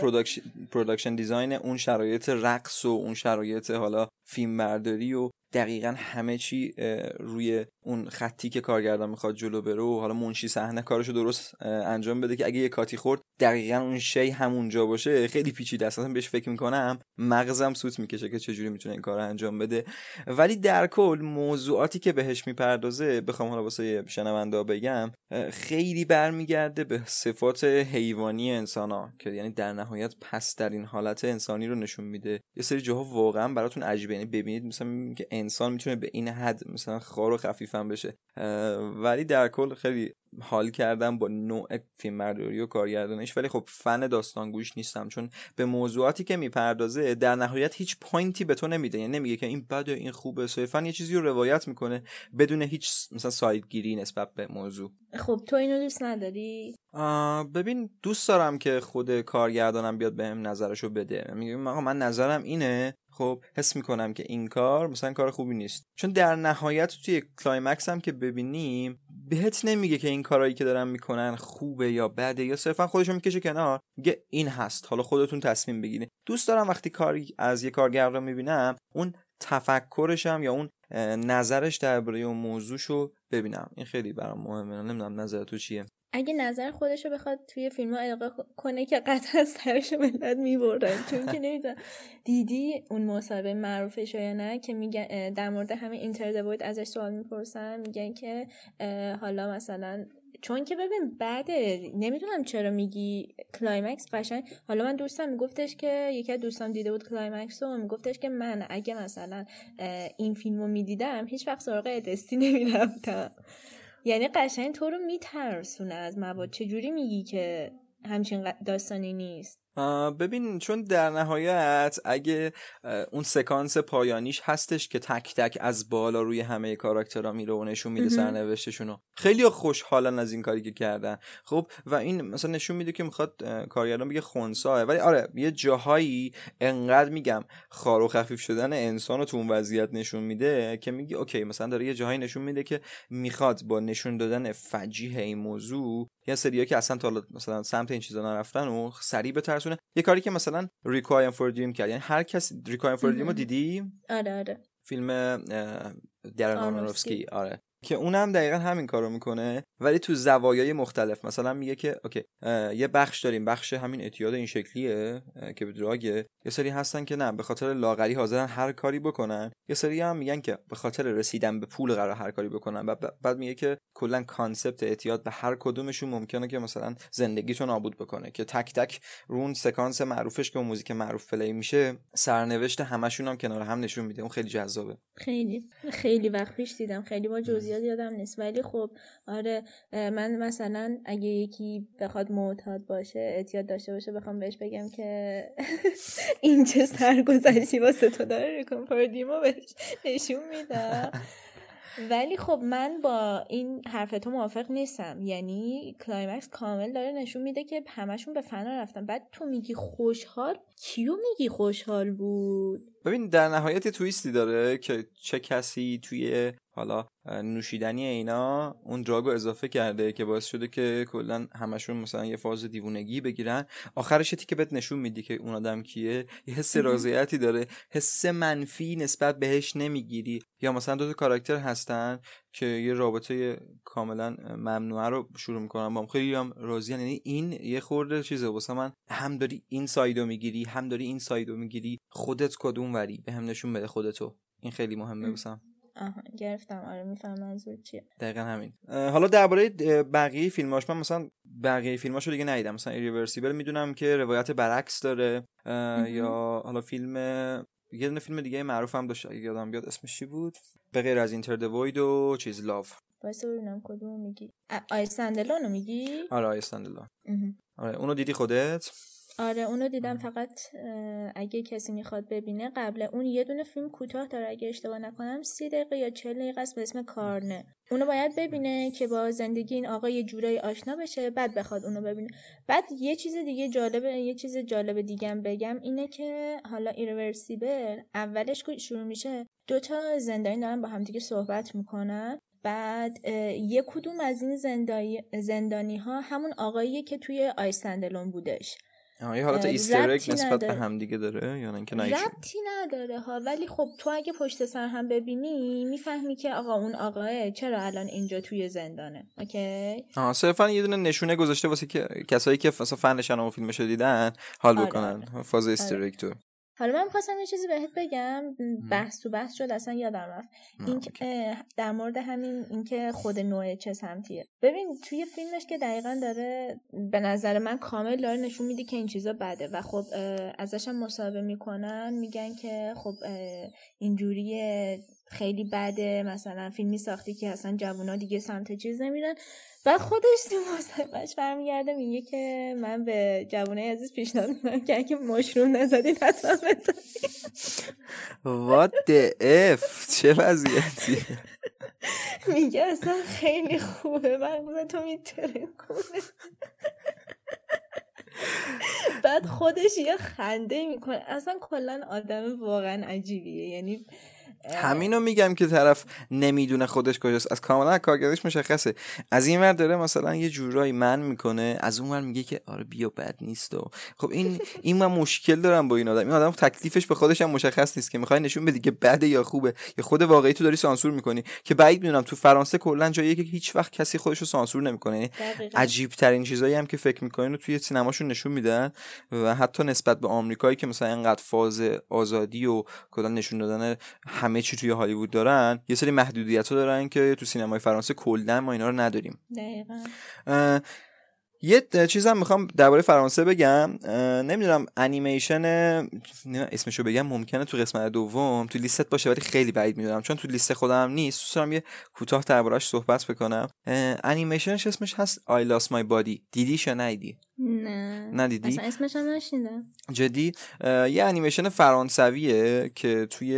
پروداکشن دیزاین، اون شرایط رقص و اون شرایط حالا فیلمبرداری و دقیقاً همه چی روی اون خطی که کارگردان میخواد جلو بره و حالا منشی صحنه کارشو درست انجام بده که اگه یه کاتی خورد دقیقاً اون شی همونجا باشه. خیلی پیچیده است، اصلا بهش فکر میکنم مغزم سوت میکشه که چجوری میتونه این کارو انجام بده. ولی در کل موضوعاتی که بهش میپردازه، بخوام حالا واسه شنوندا بگم، خیلی برمیگرده به صفات حیوانی انسانا که یعنی در نهایت پست‌ترین حالت انسانی رو نشون میده. یه سری جاها واقعاً براتون عجیبه، یعنی ببینید مثلا میگه انسان میتونه به این حد مثلا خار و خفیفم بشه. ولی در کل خیلی حال کردم با نوع فیلمبرداری و کارگردانیش. ولی خب فن داستانگویش نیستم، چون به موضوعاتی که میپردازه در نهایت هیچ پوینتی به تو نمیده، یعنی نمیگه که این بده این خوبه، صرفا یه چیزی رو روایت میکنه بدون هیچ مثلا سایدگیری نسبت به موضوع. خب تو اینو دوست نداری؟ ببین دوست دارم که خود کارگردانم بیاد بهم نظرشو بده، میگم آقا من نظرم اینه. خب حس میکنم که این کار مثلا کار خوبی نیست، چون در نهایت توی کلایمکس هم که ببینیم بهت نمیگه که این کارهایی که دارن میکنن خوبه یا بده، یا صرفا خودشو میکشه کنار میگه این هست، حالا خودتون تصمیم بگیرید. دوست دارم وقتی کاری از یه کارگردان میبینم اون تفکرش هم یا اون نظرش درباره اون موضوعشو ببینم. این خیلی برام مهمه. نمیدونم نظر تو چیه؟ اگه نظر خودشو بخواد توی فیلم‌ها القا کنه که قطعا سرشو ملت می‌بردن، چون که نمی‌دونم دیدی اون مصاحبه معروفش یا نه که میگه در مورد همین اینتردوید ازش سوال میپرسن، میگن که حالا مثلا چون که ببین بده، نمیدونم چرا میگی کلایمکس قشنگ. حالا من دوستم میگفتش که یکی از دوستام دیده بود کلایمکس رو، میگفتش که من اگه مثلا این فیلمو میدیدم هیچ وقت سراغ ادستی نمیرفتم. یعنی قشنگ تو رو میترسونه از مواد. چجوری میگی که همچین داستانی نیست؟ ببین چون در نهایت اگه اون سکانس پایانیش هستش که تک تک از بالا روی همه کاراکترها میره و نشون میده سرنوشتشون رو، خیلی خوشحالن از این کاری که کردن. خب و این مثلا نشون میده که میخواد کارگردان بگه خنثیه، ولی آره یه جاهایی انقدر میگم خار و خفیف شدن انسانو تو اون وضعیت نشون میده که میگی اوکی، مثلا داره یه جاهایی نشون میده که میخواد با نشون دادن فجیع این موضوع یا سریایی که اصلا تا مثلا سمت این چیزا نرفتن و سری به طرز یه کاری که مثلا ریکوایم فور دریم کرد. یعنی هر کس ریکوایم فور دریم رو دیدی؟ آره فیلم درن آرونوفسکی، آره، که اونم دقیقا همین کارو میکنه ولی تو زوایای مختلف. مثلا میگه که اوکی یه بخش داریم، بخش همین اعتیاد این شکلیه که به دراگه، یه سری هستن که نه به خاطر لاغری حاضرن هر کاری بکنن، یه سری هم میگن که به خاطر رسیدن به پول قرار هر کاری بکنن. بعد میگه که کلا کانسپت اعتیاد به هر کدومشون ممکنه که مثلا زندگیتون نابود بکنه، که تک تک رون سکانس معروفش که موزیک معروف پلی میشه سرنوشت همشون هم کنار هم نشون میده. اون خیلی جذابه. خیلی وقت پیش دیدم، خیلی با جزئی زیاد یادم نیست، ولی خب آره من مثلا اگه یکی بخواد معتاد باشه، اعتیاد داشته باشه، بخوام بهش بگم که این چه سرگذشتی واسه تو داره، ریکومپاردیمو بهش نشون میدم. ولی خب من با این حرف تو موافق نیستم، یعنی کلایمکس کامل داره نشون میده که همشون به فنا رفتن. بعد تو میگی خوشحال، کیو میگی خوشحال بود؟ ببین در نهایت تویستی داره که چه کسی توی حالا نوشیدنی اینا اون دراگو اضافه کرده که باعث شده که کلا همشون مثلا یه فاز دیوونگی بگیرن. آخرش که بهت نشون میدی که اون آدم کیه، یه حس رضایتی داره، حس منفی نسبت بهش نمیگیری. یا مثلا دو تا کاراکتر هستن که یه رابطه کاملا ممنوعه رو شروع میکنن با هم، خیلی هم راضیان. یعنی این یه خورده چیزه واسه من، هم داری این سایدو میگیری، هم داری این سایدو میگیری، خودت کدوم وری بهم نشون بده خودتو. این خیلی مهمه واسم. آها گرفتم، آره میفهمم منظور چیه، دقیقاً همین. حالا درباره بقیه فیلماش، من مثلا بقیه فیلماشو دیگه ندیدم، مثلا ایریورسیبل میدونم که روایت برعکس داره، یا حالا فیلم یه دونه فیلم دیگه معروف هم داشت اگه یادم بیاد اسمش چی بود به غیر از اینتر د واید و چیز لاف. واسه ببینم کدوم میگی؟ آیسندلانو میگی؟ آره آیسندلان. آره اونو دیدی خودت؟ آره اونو دیدم. فقط اگه کسی میخواد ببینه قبل اون یه دونه فیلم کوتاه داره اگه اشتباه نکنم 30 دقیقه یا 40 دقیقه است به اسم کارنه. اونو باید ببینه که با زندگی این آقا یه جورایی آشنا بشه، بعد بخواد اونو ببینه. بعد یه چیز جالب دیگه بگم اینه که حالا ایرورسیبل اولش که شروع میشه دوتا زندانی دارن با هم دیگه صحبت میکنن، بعد یه کدوم از این زندانی‌ها همون آقاییه که توی آیسندلون بودش. یه حالت ایستر اگ نسبت به هم دیگه داره، یعنی که ربطی نداره ها، ولی خب تو اگه پشت سر هم ببینی میفهمی که آقا اون آقاه چرا الان اینجا توی زندانه. اوکی آها، صرفا یه دونه نشونه گذاشته واسه که کسایی که فنشن و فیلمشو دیدن حال بکنن. آره. فاز ایستر اگ تو. حالا من می‌خواستم یه چیزی بهت بگم، بحث شد اصلا یادم رفت، این که در مورد همین اینکه خود نوع چه سمتیه. ببین توی فیلمش که دقیقاً داره به نظر من کامل داره نشون میده که این چیزا بده و خب ازش هم مصاحبه میکنن، میگن که خب اینجوریه خیلی بده، مثلا فیلمی ساختی که اصلا جوونا دیگه سمت چیز نمیرن. بعد خودش تو مصاحبهش برمیگرده میگه که من به جوونای عزیز پیشنهاد میکنم که اگه مشروم نزدید حتما بزنید. What the F چه وضعیتی؟ میگه اصلا خیلی خوبه، من تو میترین کنه. بعد خودش یه خنده میکنه. اصلا کلا آدم واقعا عجیبیه، یعنی همینو میگم که طرف نمیدونه خودش کجاست، از کاملا کارگردانش مشخصه. از این ور داره مثلا یه جورایی من میکنه، از اون ور میگه که آره بیا بد نیست. و خب این من مشکل دارم با این آدم. این آدم تکلیفش به خودش هم مشخص نیست که میخوای نشون بدی که بده یا خوبه، یا خود واقعی تو داری سانسور میکنی که بعید میدونم تو فرانسه کلا جاییه که هیچ وقت کسی خودشو سانسور نمیکنه. یعنی عجیب ترین چیزایی هم که فکر میکنین توی سینماشون نشون میدن، و حتی نسبت به آمریکایی که مثلا اینقدر فاز آزادی و کلا نشون دادن همه چی توی هالیوود دارن، یه سری محدودیت‌ها دارن که تو سینمای فرانسه کلاً ما اینا رو نداریم. دقیقاً. یه چیزم میخوام درباره فرانسه بگم. نمیدونم انیمیشن اسمشو بگم ممکنه تو قسمت دوم تو لیست باشه، ولی خیلی بعید میدونم چون تو لیست خودم نیست. دوست دارم یه کوتاه درباره‌اش صحبت بکنم. انیمیشنش اسمش هست I Lost My Body. دیدیش یا ندیدی؟ نه ندیدی؟ اصلا اسمش هم نشنیدم. جدی؟ یه انیمیشن فرانسویه که توی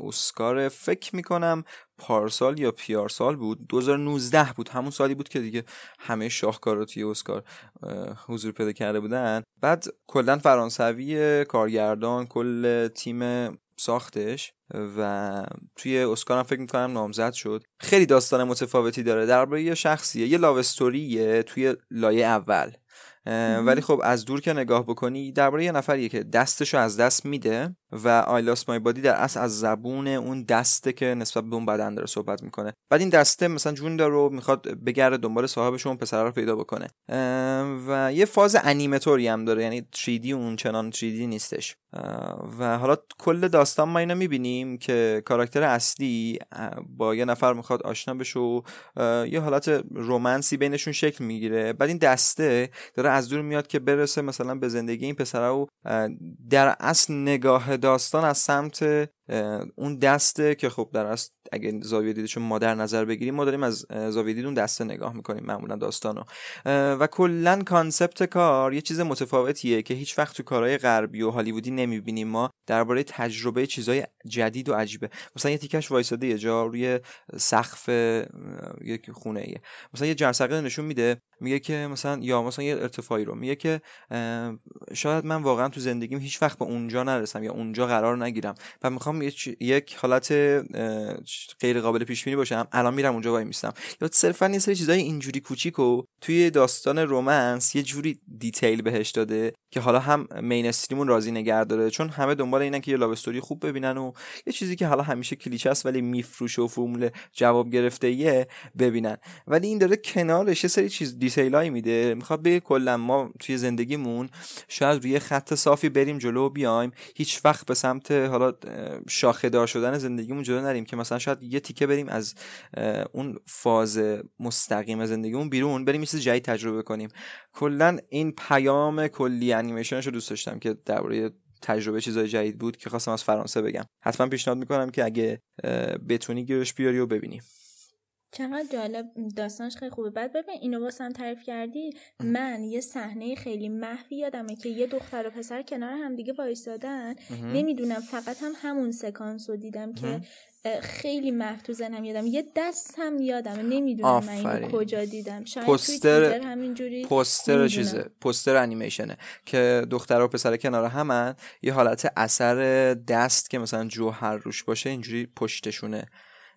اسکار فکر میکنم پارسال یا پیارسال بود، 2019 بود، همون سالی بود که دیگه همه شاهکارا توی اسکار حضور پیدا کرده بودن. بعد کلا فرانسوی کارگردان، کل تیم ساختش، و توی اسکار هم فکر می‌کنم نامزد شد. خیلی داستان متفاوتی داره، درباره یه شخصیه، یه لاو استوریه توی لایه اول، ولی خب از دور که نگاه بکنی درباره یه نفریه که دستشو از دست میده و I lost my body در اصل از زبون اون دسته که نسبت به اون بدن داره صحبت میکنه. بعد این دسته مثلا جون داره میخواد بگرده دنبال صاحبش، اون پسر رو پیدا بکنه، و یه فاز انیماتوری هم داره، یعنی 3D اون چنان 3D نیستش. و حالا کل داستان ما اینو میبینیم که کاراکتر اصلی با یه نفر میخواد آشنا بشه و یه حالت رمانسی بینشون شکل میگیره. بعد این دسته داره از دور میاد که برسه مثلا به زندگی این پسره، و در اصل نگاه داستان از سمت اون دسته که خب در اصل اگه زاویه دیدش رو ما در نظر بگیریم، ما داریم از زاویه دیدون دسته نگاه میکنیم معمولا داستانو. و کلا کانسپت کار یه چیز متفاوتیه که هیچ وقت تو کارهای غربی و هالیوودی نمیبینیم. ما درباره تجربه چیزای جدید و عجیبه، مثلا یه تیکش وایساده یه جا روی سقف یک خونه یه، مثلا یه جرثقیل نشون میده، میگه که مثلا یا مثلا یه ارتفاعی رو، میگه که شاید من واقعا تو زندگیم هیچ وقت به اونجا نرسم یا اونجا قرار نگیرم و میخوام یک حالت غیر قابل پیش بینی باشم، الان میرم اونجا وای میستم. یا صرفا یه سری چیزای اینجوری کوچیکو توی داستان رمانس یه جوری دیتیل بهش داده که حالا هم مینستریمون راضی نگه داره، چون همه دنبال اینن که یه لوو استوری خوب ببینن و یه چیزی که حالا همیشه کلیشه است ولی میفروشه و فرمول جواب گرفته یه ببینن. ولی این داره کنارش یه سری چیز دیتیلای میده، میخواد بگه کلا ما توی زندگیمون شاید روی خط صافی بریم جلو و بیایم، هیچ وقت به سمت حالا شاخه دار شدن زندگیمون جلو نریم، که مثلا شاید یه تیکه بریم از اون فاز مستقیم زندگیمون بیرون، بریم یه چیز جدید تجربه کنیم. کلا این پیام کلی انیمیشنشو دوست داشتم که درباره تجربه چیزای جدید بود که خواستم از فرانسه بگم. حتما پیشنهاد میکنم که اگه بتونی گیرش بیاری و ببینی. چقدر جالب، داستانش خیلی خوبه. بعد ببین اینو واسم تعریف کردی، من یه صحنه خیلی محوی یادمه که یه دختر و پسر کنار هم دیگه وایسادن، نمیدونم فقط هم همون سکانس رو دیدم که خیلی محفوظن، هم یادم یه دست هم یادمه، نمیدونم من اینو کجا دیدم، شاید پوستر همینجوری پوستر چیزه، پوستر انیمیشنه که دختر و پسر کنار همن، یه حالت اثر دست که مثلا جوهر روش باشه اینجوری پشتشونه،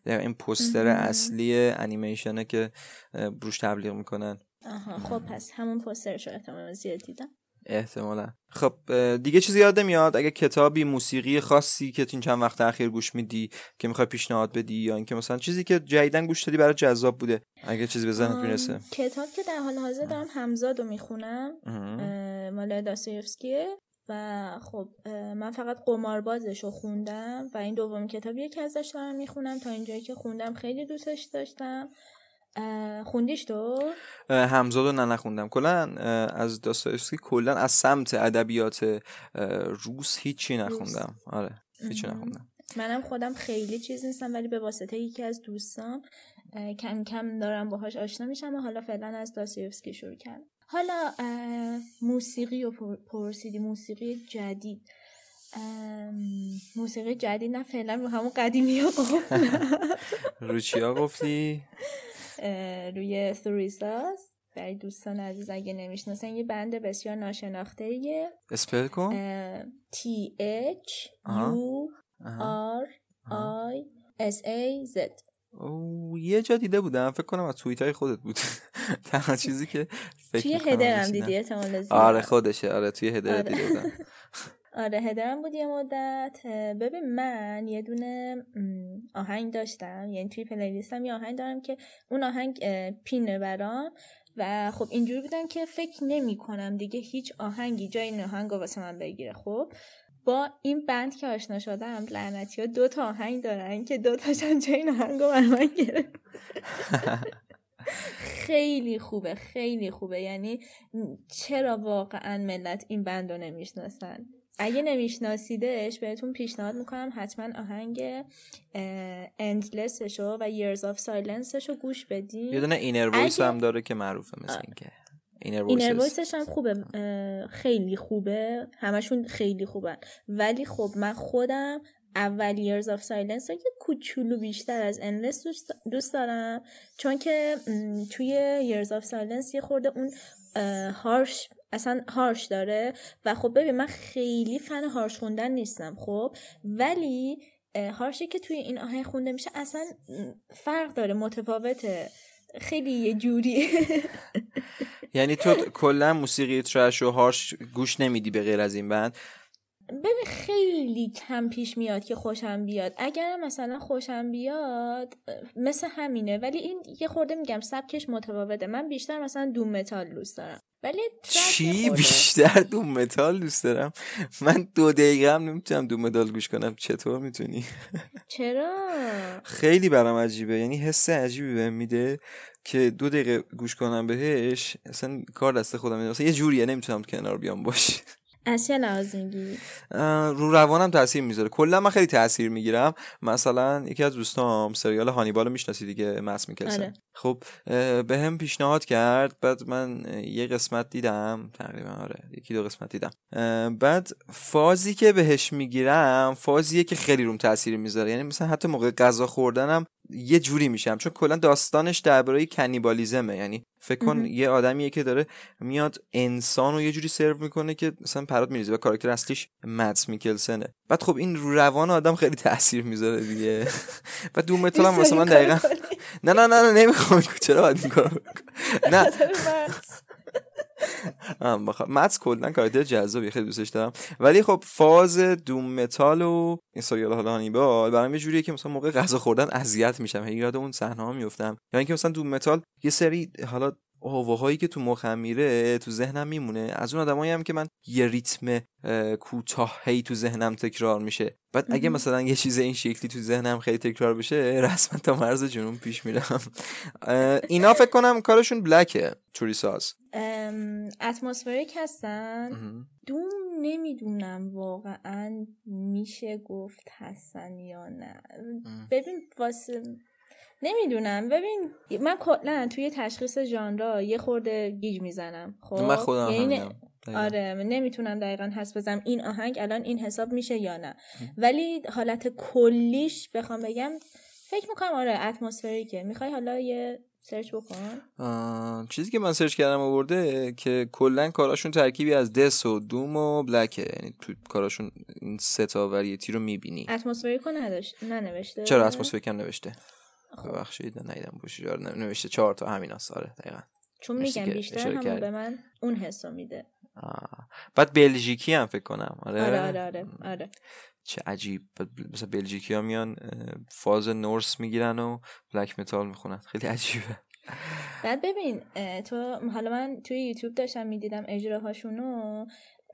این پوستر اصلی انیمیشنه که روش تبلیغ میکنن. آها خب پس همون پوسترشو احتمالاً زیاد دیدم. احتمالاً. خب دیگه چیزی یاد نمیاد؟ اگه کتابی، موسیقی خاصی که این چند وقت اخیر گوش میدی که میخوای پیشنهاد بدی، یا اینکه مثلا چیزی که جدیدن گوش دادی برای جذاب بوده، اگه چیزی بزنت میرسه. کتاب که در حال حاضر دارم همزادو میخونم، مال داستایوفسکیه و خب من فقط قماربازشو خوندم و این دومین کتابیه که ازش دارم میخونم. تا اینجایی که خوندم خیلی دوستش داشتم. خوندیش تو؟ همزادو نه نخوندم. کلا از داستایوفسکی کلا از سمت ادبیات روس هیچی نخوندم. آره هیچی نخوندم. منم خودم خیلی چیز نیستم، ولی به واسطه یکی از دوستام کم کم دارم باهاش آشنا میشم و حالا فعلا از داستایوفسکی شروع کردم. حالا موسیقی رو پرسیدی، موسیقی جدید، موسیقی جدید نه فعلا رو همون قدیمی ها گفتم. رو چیا گفتی؟ روی سوریساز. برای دوستان عزیز اگه نمیشناسن یه بند بسیار ناشناخته یه اسپل کن THURISAZ. یه جا دیده بودم، فکر کنم از توییت های خودت بود. تنها چیزی که توی هدرم دیدی احتمال زیاد. آره خودشه، آره توی هدر دیده بودم. آره هدرم بود یه مدت. ببین من یه دونه آهنگ داشتم، یعنی توی پلیلیستم یه آهنگ دارم که اون آهنگ پینه برام و خب اینجوری بودم که فکر نمی کنم دیگه هیچ آهنگی جای این آهنگ رو واسه من بگیره. خب با این بند که آشنا شدم، لعنتی ها دو تا آهنگ دارن که دو تاشون جای این آهنگ رو من گرفت. خیلی خوبه، خیلی خوبه. یعنی چرا واقعا ملت این بند رو نمیشناسن؟ اگه نمیشناسیدش بهتون پیشنهاد میکنم حتما آهنگ Endlessشو و Years of Silenceشو گوش بدین. یه دونه Inner Voice هم داره که معروفه، مثل این که اینر وایسش هم خوبه، خیلی خوبه، همشون خیلی خوبن. ولی خب من خودم اول Years of Silence رو که کوچولو بیشتر از Endless دوست دارم، چون که توی Years of Silence یه خورده اون هارش، اصلا هارش داره و خب ببین من خیلی فن هارش خوندن نیستم خب، ولی هارشی که توی این آهنگ خونده میشه اصلا فرق داره، متفاوته، خیلی یه جوری. یعنی تو کلا موسیقی ترش و هارش گوش نمیدی به غیر از این بند؟ ببین خیلی کم پیش میاد که خوشم بیاد، اگر مثلا خوشم بیاد مثل همینه، ولی این یه خورده میگم سبکش متفاوته. من بیشتر مثلا دوم متال دوست دارم. ولی چی بیشتر دوم متال دوست دارم؟ من 2 دقیقه هم نمیتونم دوم متال گوش کنم. چطور میتونی؟ چرا؟ خیلی برام عجیبه، یعنی حس عجیبی بهم میده که 2 دقیقه گوش کنم بهش اصلا کار دست خودم نیست، اصلا یه جوریه نمیتونم کنار بیام باش. از چه لحاظ میگی؟ رو روانم تاثیر میذاره. کلا من خیلی تاثیر میگیرم. مثلا یکی از دوستام سریال هانیبال میشناسی دیگه، مس میکلسن. آره. خب بهم پیشنهاد کرد، بعد من یه قسمت دیدم تقریبا، آره یکی دو قسمت دیدم. بعد فازی که بهش میگیرم فازیه که خیلی روم تاثیر میذاره. یعنی مثلا حتی موقع غذا خوردنم یه جوری میشم، چون کلا داستانش درباره کنیبالیزمه. یعنی فکر کن یه آدمیه که داره میاد انسانو یه جوری سرو میکنه که مثلا پرات میریزه، و کاراکتر اصلیش مدس میکلسنه. بعد خب این رو روان آدم خیلی تاثیر میذاره دیگه. بعد دوم متال هم واسه من دقیقاً نه نه نه نمیخوام چرا باید این کارو بکنم. نه مدس کلا کاراکتر جذابیه، خیلی دوستش دارم. ولی خب فاز دوم متال و این سریال هانیبال برام یه جوریه که مثلا موقع غذا خوردن اذیت میشم، یاد اون صحنه ها میافتم. یعنی که مثلا دوم متال یه سری حالا هواهایی که تو مخم میره تو ذهنم میمونه، از اون آدمایی هم که من یه ریتم کوتاه هی تو ذهنم تکرار میشه. بعد اگه مثلا یه چیز این شکلی تو ذهنم خیلی تکرار بشه، رسما تا مرز جنون پیش میرم. اینا فکر کنم کارشون بلکه چوری ساز اتمسفریک هستن. دوم نمیدونم واقعا میشه گفت هستن یا نه. ببین واسه نمیدونم، ببین من کلا توی تشخیص ژانر یه خورده گیج میزنم. خب من خودم همینم. آره نمیتونم دقیقاً حس بزنم این آهنگ الان این حساب میشه یا نه. ولی حالت کلیش بخوام بگم فکر میکنم آره اتمسفریکه. میخوای حالا یه سرچ بکن؟ چیزی که من سرچ کردم آورده که کلا کاراشون ترکیبی از دس و دوم و بلکه. یعنی تو کاراشون این سه تا وریتی رو میبینی. اتمسفریکو نداشت ننوشته. چرا اتمسفریک هم نوشته؟ ببخشید نمیدونم بوشیار نوشته 4 تا همیناست. آره دقیقاً، چون میگم بیشتر همون به من اون حسو میده. بعد بلژیکی هم فکر کنم. آره. چه عجیب، مثلا بلژیکی ها میان فاز نورس میگیرن و بلک متال میخونن، خیلی عجیبه. بعد ببین تو حالا من توی یوتیوب داشتم میدیدم اجراهاشونو،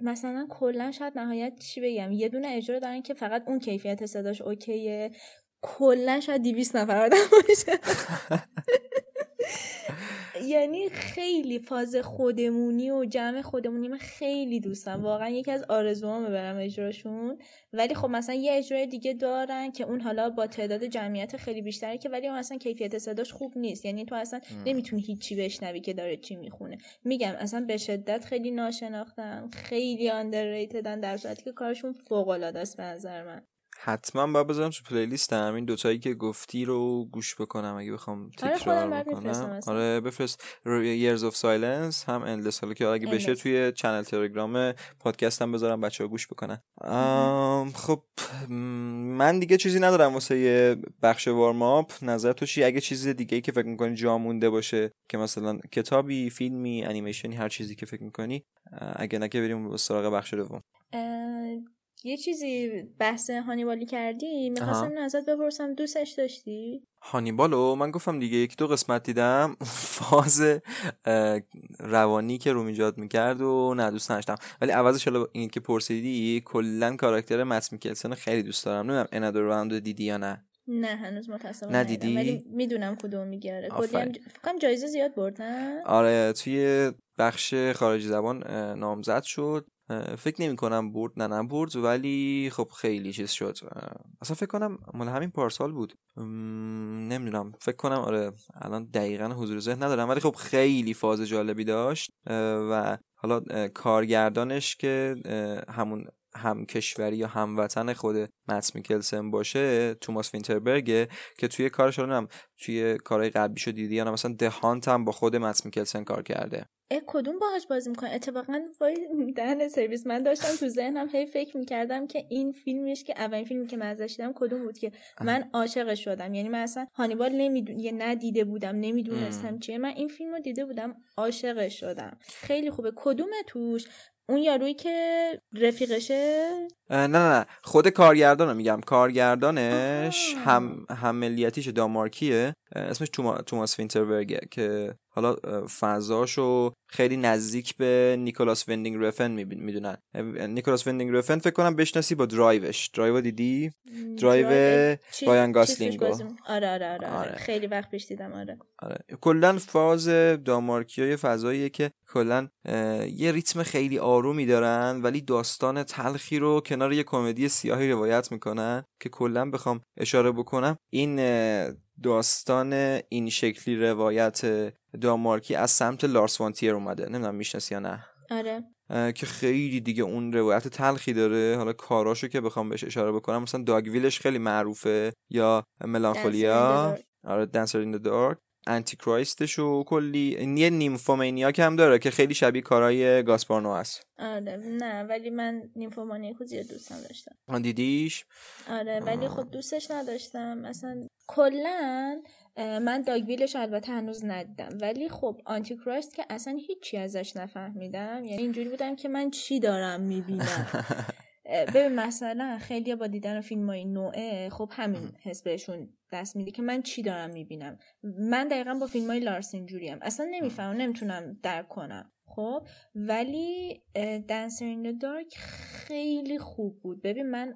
مثلا کلا شاید نهایت چی بگم، یه دونه اجرا دارن که فقط اون کیفیت صداش اوکیه، کلا شاید 200 نفر آدم باشه. یعنی خیلی فاز خودمونی و جمع خودمونی من خیلی دوستم، واقعا یکی از آرزوامه برم اجراشون. ولی خب مثلا یه اجرای دیگه دارن که اون حالا با تعداد جمعیت خیلی بیشتره که، ولی اون اصلا کیفیت صداش خوب نیست. یعنی تو اصلا نمیتونی هیچی بشنوی که داره چی میخونه. میگم اصلا به شدت خیلی ناشناختم، خیلی آندرریتدن، در صورتی که کارشون فوق العاده است به نظر من. حتما باید بذارم تو پلیلیستم این دوتایی که گفتی رو گوش بکنم اگه بخوام تکرار بکنم. آره بفرست. Years of Silence هم اندلس، حالا که اگه بشه توی چنل تلگرام پادکستم بذارم بچه ها گوش بکنن. خب من دیگه چیزی ندارم واسه یه بخش وارم آپ. نظر تو چی؟ اگه چیز دیگه‌ای که فکر میکنی جا مونده باشه، که مثلا کتابی، فیلمی، انیمیشنی، هر چیزی که فکر میکنی، اگه نه که بریم سراغ بخش دوم. یه چیزی بحث هانیبالی کردی، میخواستم اینو ازت بپرسم، دوستش داشتی؟ هانیبالو من گفتم دیگه یک دو قسمت دیدم. فاز روانی که روم ایجاد میکرد و نه دوست نداشتم. ولی عوضش حالا این که پرسیدی، کلا کاراکتر مدس میکلسن خیلی دوست دارم. نمیدونم انادر راوند دیدی یا نه؟ نه هنوز متاسفانه ندیدی، ولی میدونم کدوم میگیره. کدیم فکرم جایزه زیاد بردن. آره توی بخش خارجی زبان نامزد شد. فکر نمی کنم برد، نه برد، ولی خب خیلی چیز شد. اصلا فکر کنم مال همین پارسال بود، نمیدونم، فکر کنم آره الان دقیقا حضور ذهن ندارم، ولی خب خیلی فاز جالبی داشت. و حالا کارگردانش که همون هم کشوری یا هموطن خود مدس میکلسن باشه، توماس وینتربرگ، که توی کارش هم توی کارهای قبلیشو دیدی یا مثلا ده هانت هم با خود مدس میکلسن کار کرده. کدوم باهاش بازی میکنه؟ اتفاقا وای دهن سرویس، من داشتم تو ذهنم هی فکر میکردم که این فیلمش که اولین فیلمی که من ازش دیدم کدوم بود که من عاشقش شدم. یعنی من اصلا هانیبال ندیده بودم، نمیدونستم چیه. من این فیلمو دیده بودم، عاشقش شدم، خیلی خوبه. کدومه توش اون یارویی که رفیقشه؟ نه خود کارگردانو میگم. کارگردانش هم ملیتیش دانمارکیه اسمش توماس وینتربرگه که حالا فضاشو خیلی نزدیک به نیکولاس ویندینگ رفن میدونن. نیکولاس ویندینگ رفن فکر کنم بشناسی با درایو دیدی؟ درایو رایان گاسلینگ. آره خیلی وقت پیش دیدم. آره کلا فاز دامارکیای فضاییه که کلا یه ریتم خیلی آرومی دارن ولی داستان تلخی رو کنار یه کمدی سیاهی روایت میکنن که کلا بخوام اشاره بکنم این داستان این شکلی روایت دامارکی از سمت لارس وان تیر اومده، نمیدونم میشناسی یا نه. آره که خیلی دیگه اون روایت تلخی داره. حالا کاراشو که بخوام بهش اشاره بکنم مثلا داگویلش خیلی معروفه یا ملانخولیا، آره دنسر این د دارک، آنتی کرایستش و کلی نیمفومانیاک هم داره که خیلی شبیه کارهای گاسپار نوآ است. آره نه ولی من نیمفومانیاکو زیاد دوست نداشتم. آن دیدیش؟ آره ولی خود دوستش نداشتم اصلا. کلا من داگویلش البته هنوز ندیدم ولی خب آنتی کرایست که اصلا هیچی ازش نفهمیدم، یعنی اینجوری بودم که من چی دارم میبینم. ببین مثلا خیلی با دیدن فیلمای نوعه خب همین حس بهشون دست میده که من چی دارم میبینم. من دقیقا با فیلمای لارس اینجوریم، اصلا نمیفهمم نمیتونم درک کنم. خب ولی دنسر این د دارک خیلی خوب بود. ببین من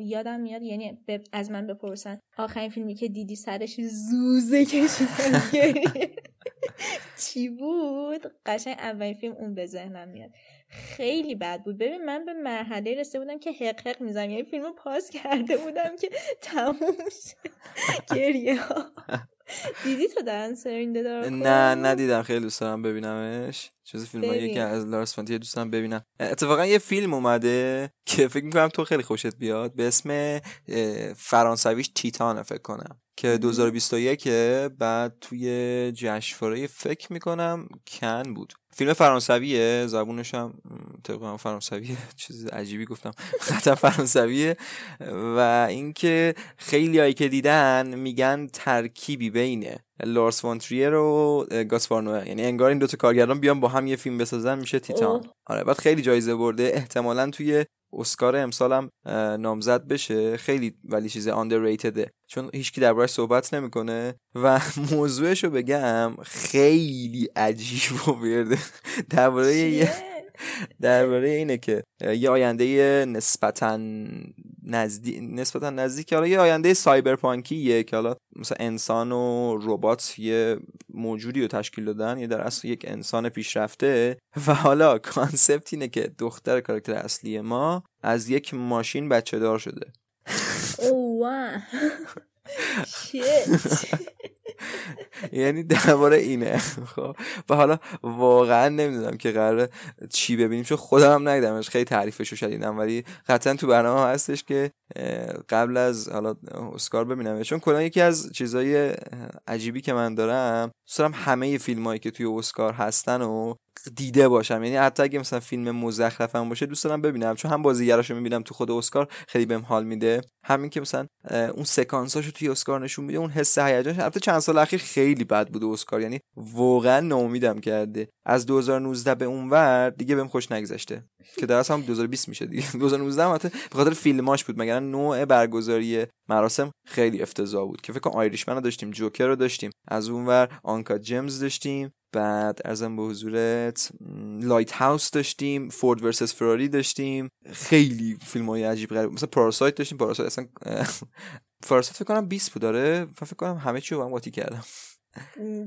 یادم میاد، یعنی از من بپرسن آخرین فیلمی که دیدی سرش زوزه کشیدن چی بود، قشنگ اولین فیلم اون به ذهنم میاد. خیلی بد بود. ببین من به مرحله رسیده بودم که حق حق میزنم، یعنی فیلمو پاس کرده بودم که تموم شه گریه ها. دیدی تو دنسر این د دارک؟ نه ندیدم، خیلی دوست دارم ببینمش. چیز فیلمایی که از لارس فون تیر دوستم ببینم. اتفاقا یه فیلم اومده که فکر میکنم تو خیلی خوشت بیاد به اسم فرانسویش تیتان فکر کنم که 2021 بعد توی جشنواره فکر میکنم کن بود. فیلم فرانسویه، زبونش هم تقریبا فرانسویه، چیز عجیبی گفتم، خطا فرانسویه. و اینکه خیلیایی که دیدن میگن ترکیبی بینه لارس وان تیر و گاسپار نوآ، یعنی انگار این دوتا کارگردان بیان با هم یه فیلم بسازن میشه تیتان. آره بعد خیلی جایزه برده، احتمالاً توی اسکار امسالم نامزد بشه. خیلی ولی چیز underratedه چون هیچکی دربارش صحبت نمیکنه و موضوعشو بگم خیلی عجیب و ویرده. درباره اینه که یه آینده نسبتا نزدیک، حالا یه آینده سایبرپانکیه که حالا مثلا انسان و ربات یه موجودی رو تشکیل دادن، یه در اصل یک انسان پیشرفته. و حالا کانسپت اینه که دختر کاراکتر اصلی ما از یک ماشین بچه دار شده. اوه شیت، یعنی درباره اینه. خب و حالا واقعا نمیدونم که قراره چی ببینیم چون خودم هم ندیدمش، خیلی تعریفشو شدیدم ولی قطعا تو برنامه هستش که قبل از حالا اسکار ببینم. چون کلا یکی از چیزای عجیبی که من دارم دوست دارم همه فیلمایی که توی اسکار هستن و دیده باشم، یعنی حتی اگه مثلا فیلم مزخرفم باشه دوست دارم ببینم چون هم بازیگراشو میبینم تو خود اسکار خیلی بهم حال میده، همین که مثلا اون سکانساشو توی اسکار نشون میده، اون حس هیجانش. البته چند سال اخیر خیلی بد بوده اسکار، یعنی واقعا ناامیدم کرده. از 2019 به اونور دیگه بهم خوش نگذشته که درست هم 2020 میشه دیگه. 2019 البته به خاطر فیلماش بود، مگر نوع برگزاری مراسم خیلی افتضاح بود که فکر کنم آیریشمن رو داشتیم، جوکر رو داشتیم، از اونور آنکا جیمز داشتیم، بعد ارزم به حضورت لایت هاوس داشتیم، فورد ورسس فراری داشتیم، خیلی فیلم‌های عجیب غریب. مثلا پاراسایت داشتیم. پاراسایت اصلا پاراسایت فکر کنم 20 بود داره، فکر کنم همه چی رو هم قاطی کردم.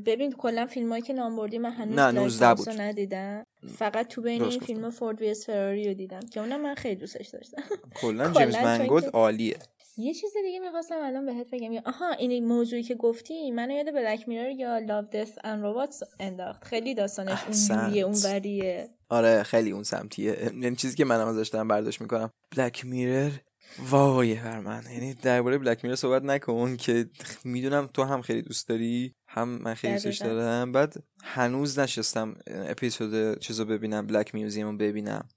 ببین کلا فیلمایی که نام بردی من هنوز لایت هاوس رو ندیدم، فقط تو بین این فیلم‌ها فورد ورسس فراری رو دیدم که اونم من خیلی دوستش داشتم. کلا جیمز منگولد عالیه. یه چیز دیگه می‌خواستم الان بهت بگم. آها این موضوعی که گفتی منو یاد بلک میرور یا لاو دث اند روباتس انداخت. خیلی داستانش اونجوریه، اونوریه. آره خیلی اون سمتیه. این چیزی که منم ازش دارم برداشت میکنم. بلک میرور وای بر من، یعنی درباره بلک میرور صحبت نکن که میدونم تو هم خیلی دوست داری، هم من خیلی دوستش دارم. بعد هنوز نشستم اپیزود چیزو ببینم، بلک میوزیمو ببینم.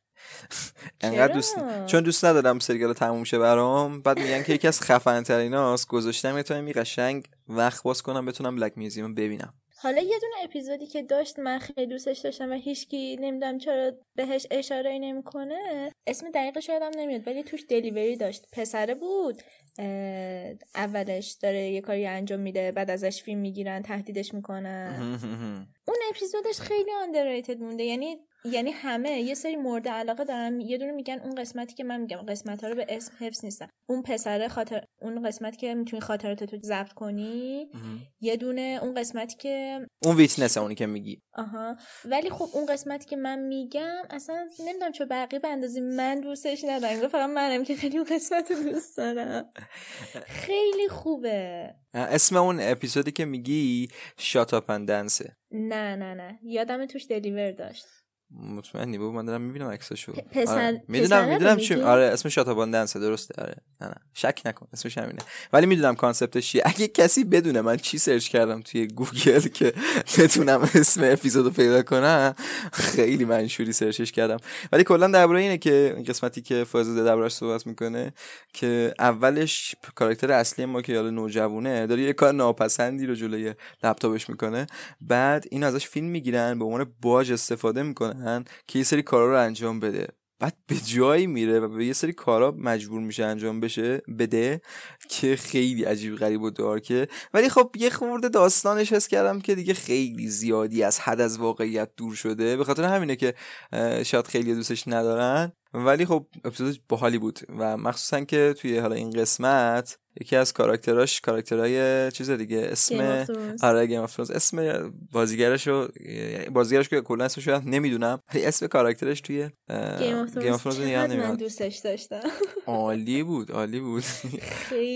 انقدر چون دوست ندارم سریال تموم شه برام. بعد میگن که یکی از خفن تریناست، گذاشتم یه تایمی قشنگ وقت باز کنم بتونم بلک میوزیک رو ببینم. حالا یه دونه اپیزودی که داشت من خیلی دوستش داشتم و هیچکی نمیدونم چرا بهش اشاره نمیکنه، اسم دقیقش یادم نمیاد، ولی توش دلیوری داشت، پسره بود، اولش داره یه کاری انجام میده، بعد ازش فیلم میگیرن، تهدیدش میکنن. اون اپیزودش خیلی underrated مونده، یعنی همه یه سری مورد علاقه دارن، یه دونه میگن اون قسمتی که من میگم قسمت‌ها رو به اسم حفظ نیستم، اون پسره خاطر اون قسمت که میتونی خاطراتت رو ضبط کنی، یه دونه اون قسمتی که اون ویتنسه، اونی که میگی آها، ولی خب اون قسمتی که من میگم اصلا نمیدونم چه بقیه به اندازه من دوستش ندارم، فقط منم که خیلی اون قسمت رو دوست دارم. خیلی خوبه. اسم اون اپیزودی که میگی شات آپ اند دنس؟ نه یادم توش دلیور داشت، مطمئنی بابا من دارم میبینم عکسشو. آره. میدونم چی. آره اسم شاتابان دنسه، درسته. آره نه شک نکن اسمش همینه، ولی میدونم کانسپتش چیه. اگه کسی بدونه من چی سرچ کردم توی گوگل که بتونم اسم اپیزودو پیدا کنم، خیلی منشوری سرچش کردم، ولی کلا درباره اینه که قسمتی که فازده دربارش صحبت میکنه که اولش کاراکتر اصلی ما که یاله نوجوونه داره یه کار ناپسندی رو جلوی لپتاپش میکنه، بعد این ازش فیلم میگیرن به عنوان باج استفاده میکنه که یه سری کارا رو انجام بده، بعد به جایی میره و به یه سری کارا مجبور میشه انجام بشه بده که خیلی عجیب غریب و دارکه، ولی خب یه خورده داستانش حس کردم که دیگه خیلی زیادی از حد از واقعیت دور شده، به خاطر همینه که شاید خیلی دوستش ندارن، ولی خب اپیزودش باحالی بود و مخصوصا که توی حالا این قسمت یکی از کاراکترهای چیز دیگه، اسم آره گیم آف ترونز، اسم بازیگرش که کلا اسمش رو نمیدونم، ولی اسم کاراکترش توی گیم آف ترونز یادم نمیاد. من دوستش داشتم. عالی بود.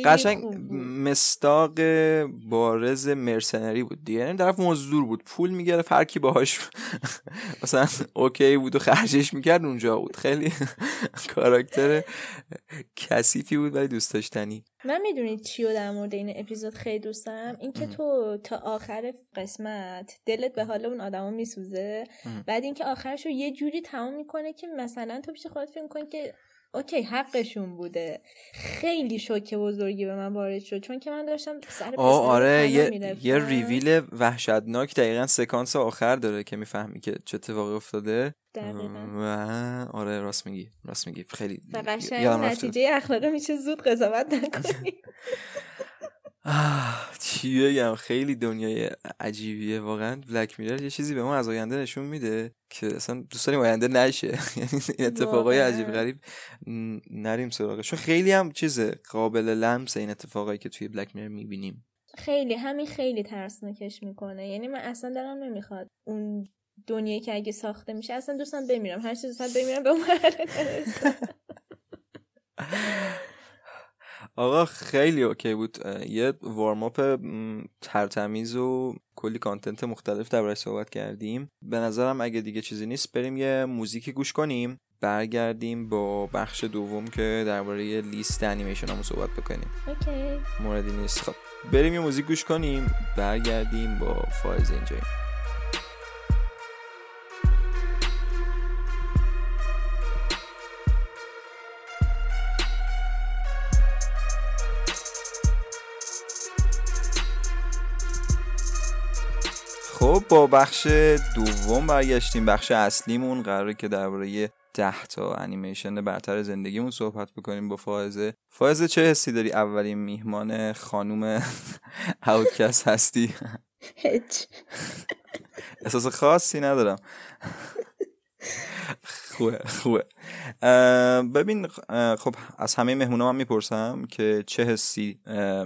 قشنگ مستاق بارز مرسنری بود دیگه، یعنی طرف مزدور بود، پول میگرفت، هر کی باهاش مثلا اوکی بود و خرجش میکرد اونجا بود. خیلی کاراکتر کثیفی بود ولی دوست داشتنی. من میدونید چیو در مورد این اپیزود خیلی دوست دارم، این که تو تا آخر قسمت دلت به حال اون آدمو میسوزه، بعد اینکه آخرشو یه جوری تمام میکنه که مثلا تو پیش خودت فکر می‌کنی که اوکی حقشون بوده. خیلی شوکه بزرگی به من وارد شد، چون که من داشتم سر پسر آره یه ریویل وحشتناک، دقیقاً سکانس آخر داره که میفهمی که چه اتفاقی افتاده. دقیقاً. آره راست میگی خیلی یادم رفت. نتیجه اخلاقی میشه زود قضاوت نکنید. چی بگم، خیلی دنیای عجیبیه واقعا. بلک میرر یه چیزی به ما از آینده نشون میده که اصلا دوست داریم آینده نشه، یعنی این اتفاقای عجیب غریب نریم سراغش، چون خیلی هم چیز قابل لمس این اتفاقایی که توی بلک میرر میبینیم خیلی ترسناکش میکنه. یعنی من اصلا دلم نمیخواد اون دنیایی که اگه ساخته میشه، اصلا دوستم بمیرم، هر چیز دوستم بمیرم به آقا خیلی اوکی بود. یه وارم اپ ترتمیز و کلی کانتنت مختلف درباره‌اش صحبت کردیم. به نظرم اگه دیگه چیزی نیست بریم یه موزیکی گوش کنیم، برگردیم با بخش دوم که درباره لیست انیمیشن همون صحبت بکنیم. اوکی موردی نیست، خب بریم یه موزیک گوش کنیم، برگردیم با فایز اینجا. خب با بخش دوم برگشتیم. بخش اصلیمون قراره که درباره 10 تا انیمیشن برتر زندگیمون صحبت بکنیم با فائزه. فائزه چه حسی داری اولین میهمان خانوم آوتکست هستی؟ هیچ احساس خاصی ندارم. خوبه. ببین خب از همه مهمونام هم میپرسم که چه حسی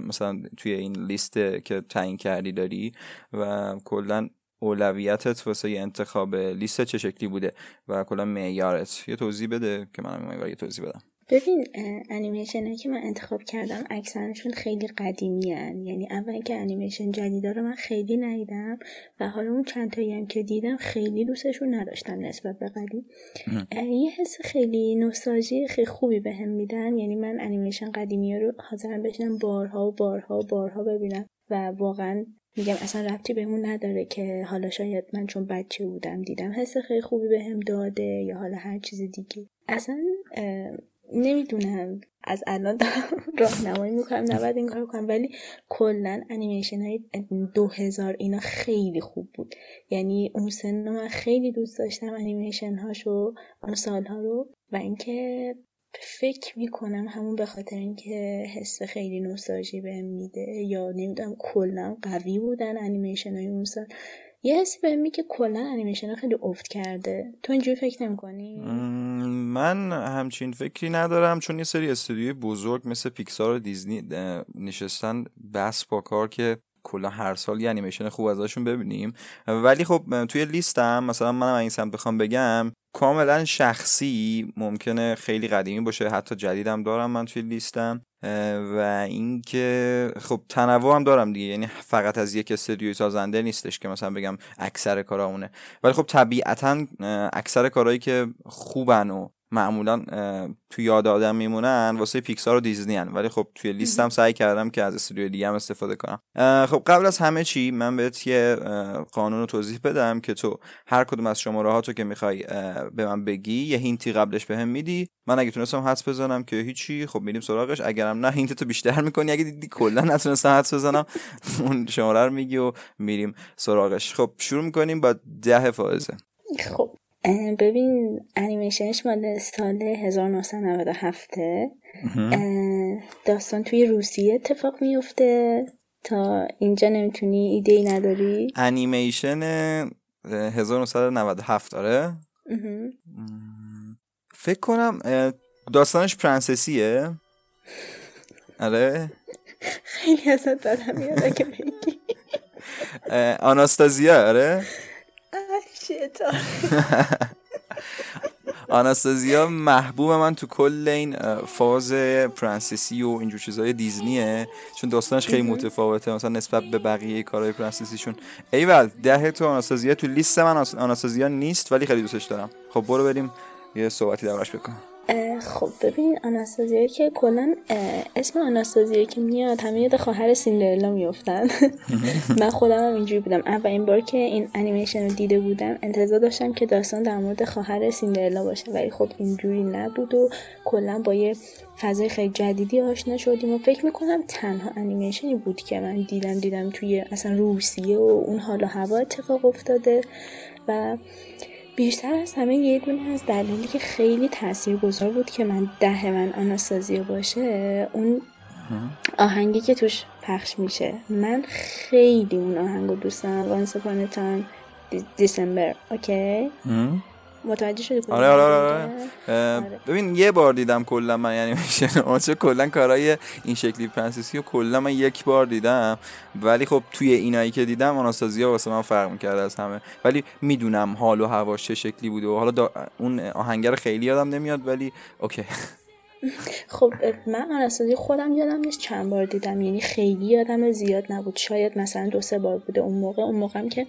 مثلا توی این لیست که تعیین کردی داری و کلا اولویتت واسه انتخاب لیست چه شکلی بوده و کلا معیارت یه توضیح بده که منم یه توضیح بدم. ببین انیمیشنایی که من انتخاب کردم اکثرشون خیلی قدیمی هن، یعنی اول که انیمیشن جدیدا رو من خیلی ندیدم و حالا اون چند تایی هم که دیدم خیلی دوستشون نداشتم نسبت به قدیم. یه حس خیلی نوستالژی خیلی خوبی بهم میدن، یعنی من انیمیشن قدیمی رو حاضرم بشنم بارها ببینم و واقعا میگم اصلا ربطی بهمون نداره که حالا شاید من چون بچه بودم دیدم، حس خیلی خوبی بهم داده یا حالا هر چیز دیگه. اصلا نمیدونم از الان راهنمایی میکنم نباید این کارو کنم، ولی کلا انیمیشن های 2000 اینا خیلی خوب بود. یعنی اون سن من خیلی دوست داشتم انیمیشن هاشو، اون سالها رو. و اینکه فکر میکنم همون به خاطر اینکه حس خیلی نوستالژی بهم میده، یا نمیدونم کلا قوی بودن انیمیشن های اون سال، یه حسی بهم میگه کلا انیمیشن خیلی افت کرده. تو اینجوری فکر نمی‌کنی؟ من همچین فکری ندارم، چون یه سری استودیوی بزرگ مثل پیکسار و دیزنی نشستن بس با کار که کلا هر سال یه انیمیشن خوب ازشون ببینیم. ولی خب توی لیستم مثلا منم این سمت بخوام بگم کاملا شخصی ممکنه خیلی قدیمی باشه، حتی جدیدم دارم من توی لیستم. و اینکه خب تنوع هم دارم دیگه، یعنی فقط از یک استودیوی سازنده نیستش که مثلا بگم اکثر کارامونه، ولی خب طبیعتا اکثر کارهایی که خوبن و معمولا توی یاد آدم میمونن واسه پیکسار و دیزنی ان، ولی خب توی لیستم سعی کردم که از استودیوی دیگه هم استفاده کنم. خب قبل از همه چی من بهت یه قانون رو توضیح بدم که تو هر کدوم از شماره هاتو که میخوای به من بگی یه هینتی قبلش بهم میدی، من اگه تونستم حدس بزنم که هیچی خب میریم سراغش، اگرم نه هینت تو بیشتر میکنی، اگه دیدی کلا نتونستم حدس بزنم اون شماره رو میگی و میریم سراغش. خب شروع میکنیم با 10 فائزه. خب ببین انیمیشنش مال سال 1997، داستان توی روسیه اتفاق میفته. تا اینجا نمیتونی ایده‌ای نداری؟ انیمیشن 1997 آره، فکر کنم داستانش پرنسسیه. آره خیلی ازت دادم یاده که بگی آناستازیا. آره آناستازیا محبوب من تو کل این فاز پرنسسی و اینجور چیزهای دیزنیه، چون داستانش خیلی متفاوته مثلا نسبت به بقیه کارهای پرنسسیشون. ایول 10 تو آناستازیا. تو لیست من آناستازیا نیست ولی خیلی دوستش دارم. خب برو بریم یه صحبتی دربارش بکنم. خب ببین آناستازیا که کلا اسم آناستازیا که میاد همه یاد خواهر سیندرلا میافتن. من خودم هم اینجوری بودم. اولین بار که این انیمیشن رو دیده بودم انتظار داشتم که داستان در مورد خواهر سیندرلا باشه، ولی خب اینجوری نبود و کلا با یه فضای خیلی جدیدی آشنا شدیم. و فکر میکنم تنها انیمیشنی بود که من دیدم توی اصلا روسیه و اون حال و هوا اتفاق افتاده. و بیشتر از همه یه دونه از دلایلی که خیلی تاثیرگذار بود که من 10 من آناستازیا باشه، اون آهنگی که توش پخش میشه. من خیلی اون آهنگو دوست دارم، Once Upon a Time December. اوکی متوجه شدی؟ آره. ببین یه بار دیدم کلا من، یعنی میشه اونچه کلا کارهای این شکلی پرنسسی رو کلا من یک بار دیدم، ولی خب توی اینایی که دیدم آناستازیا واسه من فرق می‌کرد از همه. ولی میدونم حال و هواش چه شکلی بوده و حالا اون آهنگر خیلی یادم نمیاد، ولی اوکی. خب من آناستازیا خودم یادم نیست چند بار دیدم، یعنی خیلی یادم زیاد نبود، شاید مثلا 2-3 بار بوده. اون موقعم که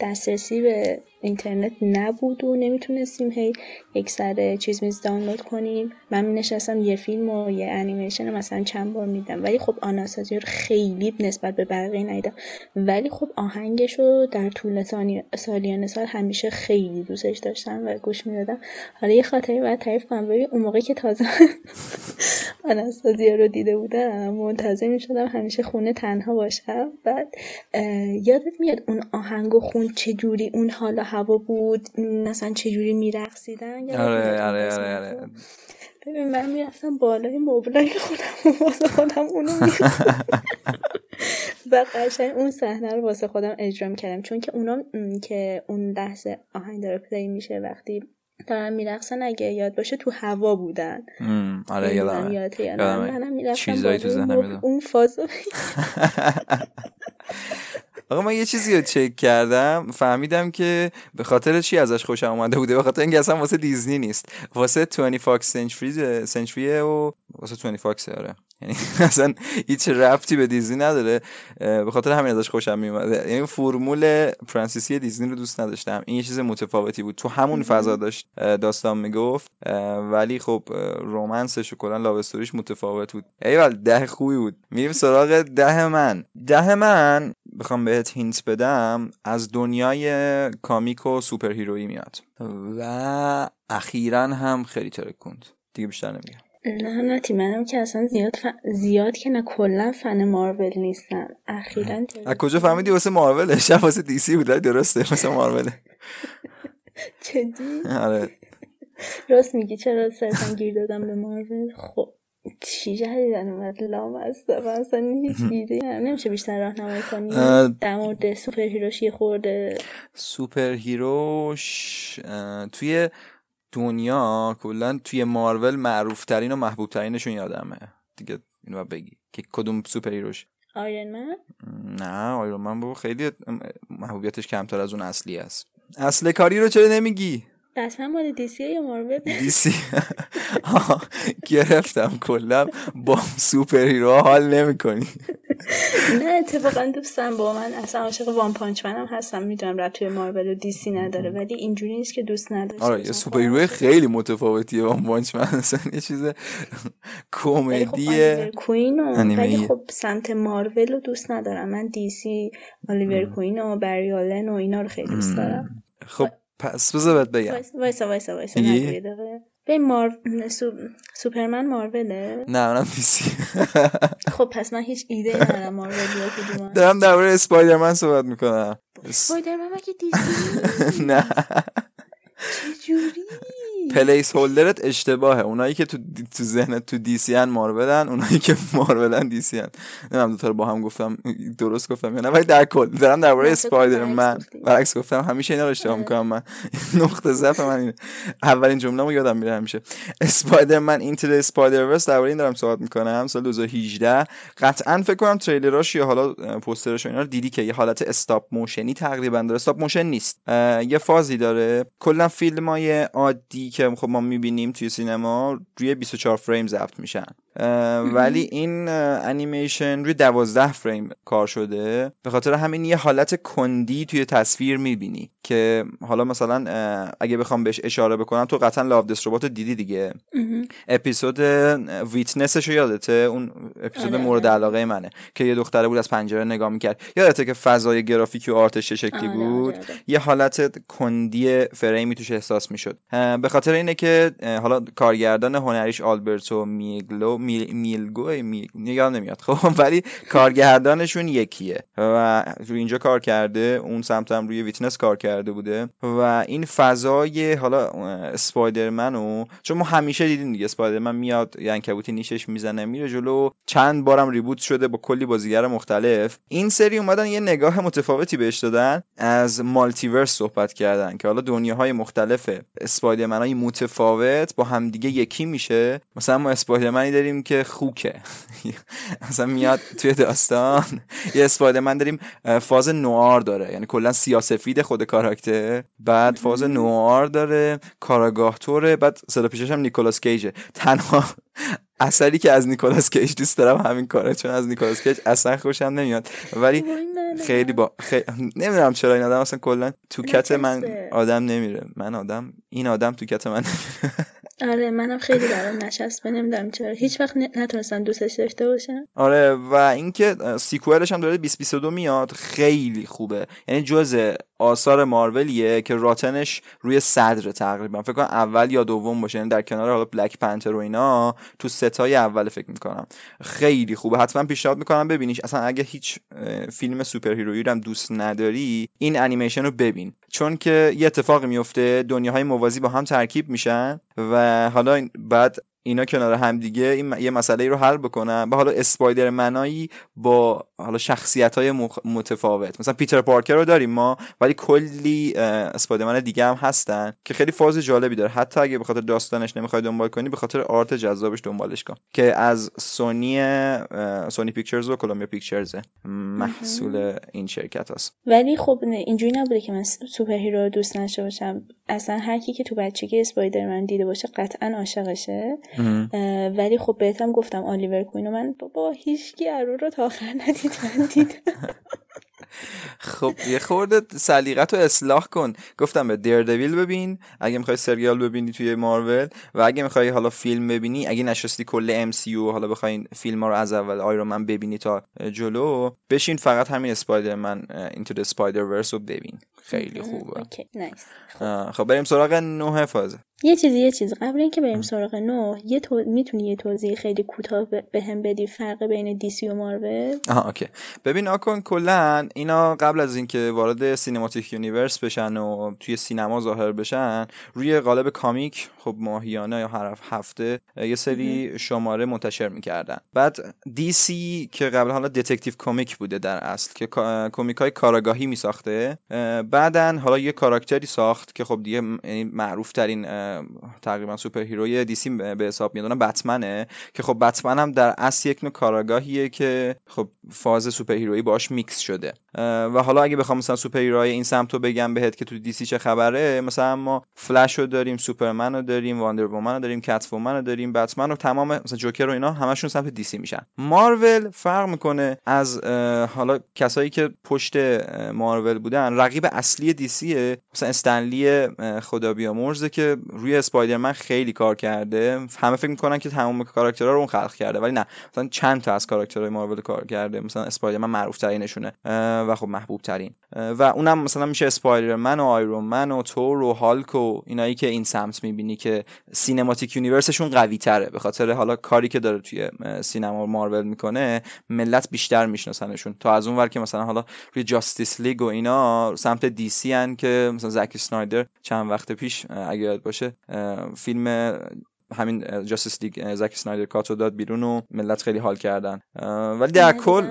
دسترسی به اینترنت نبود و نمیتونستیم یک سر چیز میز دانلود کنیم. من مینشستم یه فیلم و یه انیمیشن مثلا چند بار میدم، ولی خب آناستازیا رو خیلی نسبت به بقیه ندیدم. ولی خب آهنگش رو در طول سالیان سال همیشه خیلی دوستش داشتم و گوش میدادم. حالا یه خاطری باید تعریف کنم. ببین اون موقع که تازه آناستازیا رو دیده بودم منتظر میشدم همیشه خونه تنها باشم. بعد یادت میاد اون آهنگو خون چجوری، اون حالا هوا بود مثلا چجوری میرقصیدن؟ آره. ببین من میرفتم بالای مبلای خودم و واسه خودم اونو میخوندم و قشنگ اون صحنه رو واسه خودم اجرام کردم، چون که اونا که اون لحظه آهنگ داره پلی میشه وقتی دارن میرقصن اگه یاد باشه تو هوا بودن. آره یادمه. منم میرفتم بالای اون فازو. آقا من یه چیزی رو چک کردم فهمیدم که به خاطر چی ازش خوشم اومده بوده، به خاطر اینکه اصلا واسه دیزنی نیست، واسه 20 فاکس سنچریه و واسه 20 فاکس. آره یعنی اصلا هیچ ربطی به دیزنی نداره، به خاطر همین ازش خوشم میومده. یعنی فرمول پرنسسی دیزنی رو دوست نداشتم، این یه چیز متفاوتی بود. تو همون فضا داشت داستان میگفت، ولی خب رمانسش و کلا لاو استوریش متفاوت بود. ایول 10 خوبی بود. میریم سراغ 10 من بخوام بهت هینت بدم از دنیای کامیک و سوپر هیرویی میاد و اخیراً هم خیلی ترکوند دیگه، بیشتر نمیگم. لعنتی، منم که اصلا زیاد که نه کلا فن مارول نیستم. اخیراً از کجا فهمیدی واسه مارول؟ شب واسه دی سی بود، درسته؟ واسه مارول. جدی؟ آره. راست میگی، چرا صرفاً گیر دادم به مارول؟ خب چی جدیدن اومد لامصب، اصلا هیچ ایده‌ای نمیشه بیشتر راهنمایی کنی در مورد سوپر هیروش. یه خورده سوپر هیروش توی دنیا کلا توی مارول معروف ترین و محبوب ترینشون یادمه دیگه. اینو بگی که کدوم سوپر هیروش؟ آیرون من؟ نه آیرون من بابا خیلی محبوبیتش کمتر از اون اصلی است. اصل کاری رو چرا نمیگی؟ اصلا مال دی سی یا مارول؟ دی سی. گرفتم کلا با سوپر هیرو حال نمی‌کنی. نه اتفاقا دوستم با من، اصلا عاشق وان پانچ منم هستم، میدونم رد توی مارول و دی سی نداره، ولی اینجوری نیست که دوست نداشته. آره یه سوپر هیرو خیلی متفاوتیه وان پانچ من، اصلا یه چیز کمدیه. ولی خب سمت مارول رو دوست ندارم من. دی سی، الیور کوین و بری آلن و اینا رو خیلی دوست دارم. خب پس بذارت بگم وایسا نگوی دقیقه به سوپرمن ماروله؟ نه منم دیسی. خب پس من هیچ ایده ندارم مارول یا کدوم. دارم در مورد اسپایدرمن صحبت میکنم. اسپایدرمن که دیسی؟ نه چجوری؟ پلیس هولدرت اشتباهه. اونایی که تو ذهنت تو دیسی ان مارولن، اونایی که مارولن دیسی ان. نمیدونم دوتا رو با هم گفتم درست گفتم یا نه، ولی در کل دارم درباره اسپایدرمن برعکس گفتم. همیشه اینا رو اشتباه میکنم من. نقطه ضعف من اینه. اولین جمله‌مو یادم میره همیشه. اسپایدرمن اینتو اسپایدر ورس، درباره این دارم صحبت میکنم. سال 2018 قطعاً فکر کنم تریلراش یا حالا پوسترش و اینا رو دیدی که یه حالت استاپ موشنی تقریبا داره. استاپ موشن نیست، یه فازی داره. کلا فیلمای عادی که خب ما میبینیم توی سینما روی 24 فریم ضبط میشن، ولی این انیمیشن روی 12 فریم کار شده. به خاطر همین یه حالت کندی توی تصویر میبینی که حالا مثلا اگه بخوام بهش اشاره بکنم، تو قطعا لاو دستروباتو دیدی دیگه. اپیزود ویتنسش رو یادته؟ اون اپیزود مورد علاقه منه که یه دختره بود از پنجره نگاه میکرد. یادته که فضای گرافیکی و آرتش چه شکلی بود؟ یه حالت کندی فریمی توش احساس میشد. به خاطر اینه که حالا کارگردان هنریش آلبرتو میلگو یادم نمیاد خب، ولی کارگردانشون یکیه و روی اینجا کار کرده، اون سمت هم روی ویتنس کار کرده بوده. و این فضای حالا اسپایدرمنو چون ما همیشه دیدیم دیگه، اسپایدرمن میاد یه عنکبوتی نیشش میزنه میره جلو، چند بارم ریبوت شده با کلی بازیگر مختلف. این سری اومدن یه نگاه متفاوتی بهش دادن، از مالتیورس صحبت کردن که حالا دنیاهای مختلف اسپایدرمنای متفاوت با همدیگه یکی میشه. مثلا ما اسپایدرمنی داریم که خوکه مثلا میاد توی داستان. یه اسپایدرمن داریم فاز نوار داره، یعنی کلا سیاه‌سفید خود کاراکتر، بعد فاز نوار داره، کاراگاهتوره، بعد صدا پیشش هم نیکولاس کیجه. تنها اثری که از نیکولاس کیج دوست دارم همین کاره، چون از نیکولاس کیج اصلا خوشم نمیاد، ولی خیلی نمیدونم چرا این آدم اصلا کلا تو کت من آدم نمیره. این آدم تو کت من آره منم خیلی برام نشسته، نمیدونم چرا هیچ وقت نتونستم دوستش داشته باشم. آره و اینکه سیکوئلش هم داره 2022 میاد، خیلی خوبه. یعنی جزء آثار مارولیه که راتنش روی 100 تقریبا، فکر کنم اول یا دوم باشه، یعنی در کنار حالا بلک پنتر و اینا تو ستای اول فکر میکنم. خیلی خوبه، حتما پیشنهاد میکنم ببینیش. اصلا اگه هیچ فیلم سوپر هیرویی رو هم دوست نداری، این انیمیشن رو ببین، چون که یه اتفاقی میفته، دنیاهای موازی با هم ترکیب میشن و حالا بعد اینا کنار هم دیگه این یه مسئله رو حل بکنن. به حالا اسپایدرمنایی با حالا شخصیت‌های متفاوت، مثلا پیتر پارکر رو داریم ما، ولی کلی اسپایدرمن دیگه هم هستن که خیلی فاز جالبی داره. حتی اگه به خاطر داستانش نمیخوای دنبال کنی، به خاطر آرت جذابش دنبالش کن که از سونی پیکچرز و کلمبیا پیکچرز محصول این شرکت است. ولی خب اینجوری نبوده که من سوپر هیرو دوست نشه باشم. اصلا هر کی که تو بچگی اسپایدرمن دیده باشه قطعاً عاشقشه. ولی خب بهتم گفتم الیور کوین، من بابا هیچکی ارو رو تا آخر ندید، من دیدم. خب یه خورده سلیقت رو اصلاح کن. گفتم به دیردویل ببین اگه میخوای سریال ببینی توی مارول، و اگه میخوای حالا فیلم ببینی، اگه نشستی کل ام سی یو حالا بخوای این فیلم‌ها رو از اول آیرون من ببینی تا جلو، بشین فقط همین اسپایدرمن اینتو د اسپایدر ورس رو ببین، خیلی خوبه. اوکی نایس. خب بریم سراغ 9 فاز. یه چیز قبل اینکه بریم سراغ 9 میتونی یه توضیح خیلی کوتاه بهم بدی فرق بین دی‌سی و مارول؟ آها اوکی. ببین آکن کلا اینا قبل از اینکه وارد سینماتیک یونیورس بشن و توی سینما ظاهر بشن روی قالب کامیک خب ماهیانه یا هر هفته یه سری شماره منتشر می‌کردن. بعد دی‌سی که قبل حالا دتکتیو کامیک بوده در اصل که کمیک‌های کاراگاهی می‌ساخته، بعدن حالا یه کاراکتری ساخت که خب دیگه معروف‌ترین تقریبا سوپر هیروی دی‌سی به حساب میاد، اونم بتمنه که خب بتمن هم در اصل یک نوع کاراگاهیه که خب فاز سوپر هیرویی باهاش میکس شده. و حالا اگه بخوام مثلا سوپر هیروهای این سمتو بگم بهت که تو دی‌سی چه خبره، مثلا ما فلش رو داریم، سوپرمن رو داریم، واندر وومن رو داریم، کت وومن رو داریم، بتمن و تمام مثلا جوکر و اینا همشون سمت دی‌سی میشن. مارول فرق میکنه از حالا کسایی که پشت مارول بودن، رقیب اصلی دی‌سیه مثلا استنلی خدا بیامرزه که روی اسپایدرمن خیلی کار کرده، همه فکر میکنن که تمام کاراکترها رو اون خلق کرده ولی نه، مثلا چند تا از کاراکترهای مارول کار کرده، مثلا اسپایدرمن معروف ترینشونه و خب محبوب ترین، و اونم مثلا میشه اسپایدرمن و آیرون من و تور و هالک و اینایی که این سمت میبینی که سینماتیک یونیورسشون قوی تره به خاطر حالا کاری که داره توی سینما مارول میکنه، ملت بیشتر میشناسنشون تا از اونور که مثلا حالا روی جاستیس لیگ و اینا سمت دی سی ان که مثلا زک اسنایدر چند وقت پیش اگه یاد باشه فیلم همین جاستیس لیگ زک اسنایدر کاتو داد بیرون و ملت خیلی حال کردن، ولی در کل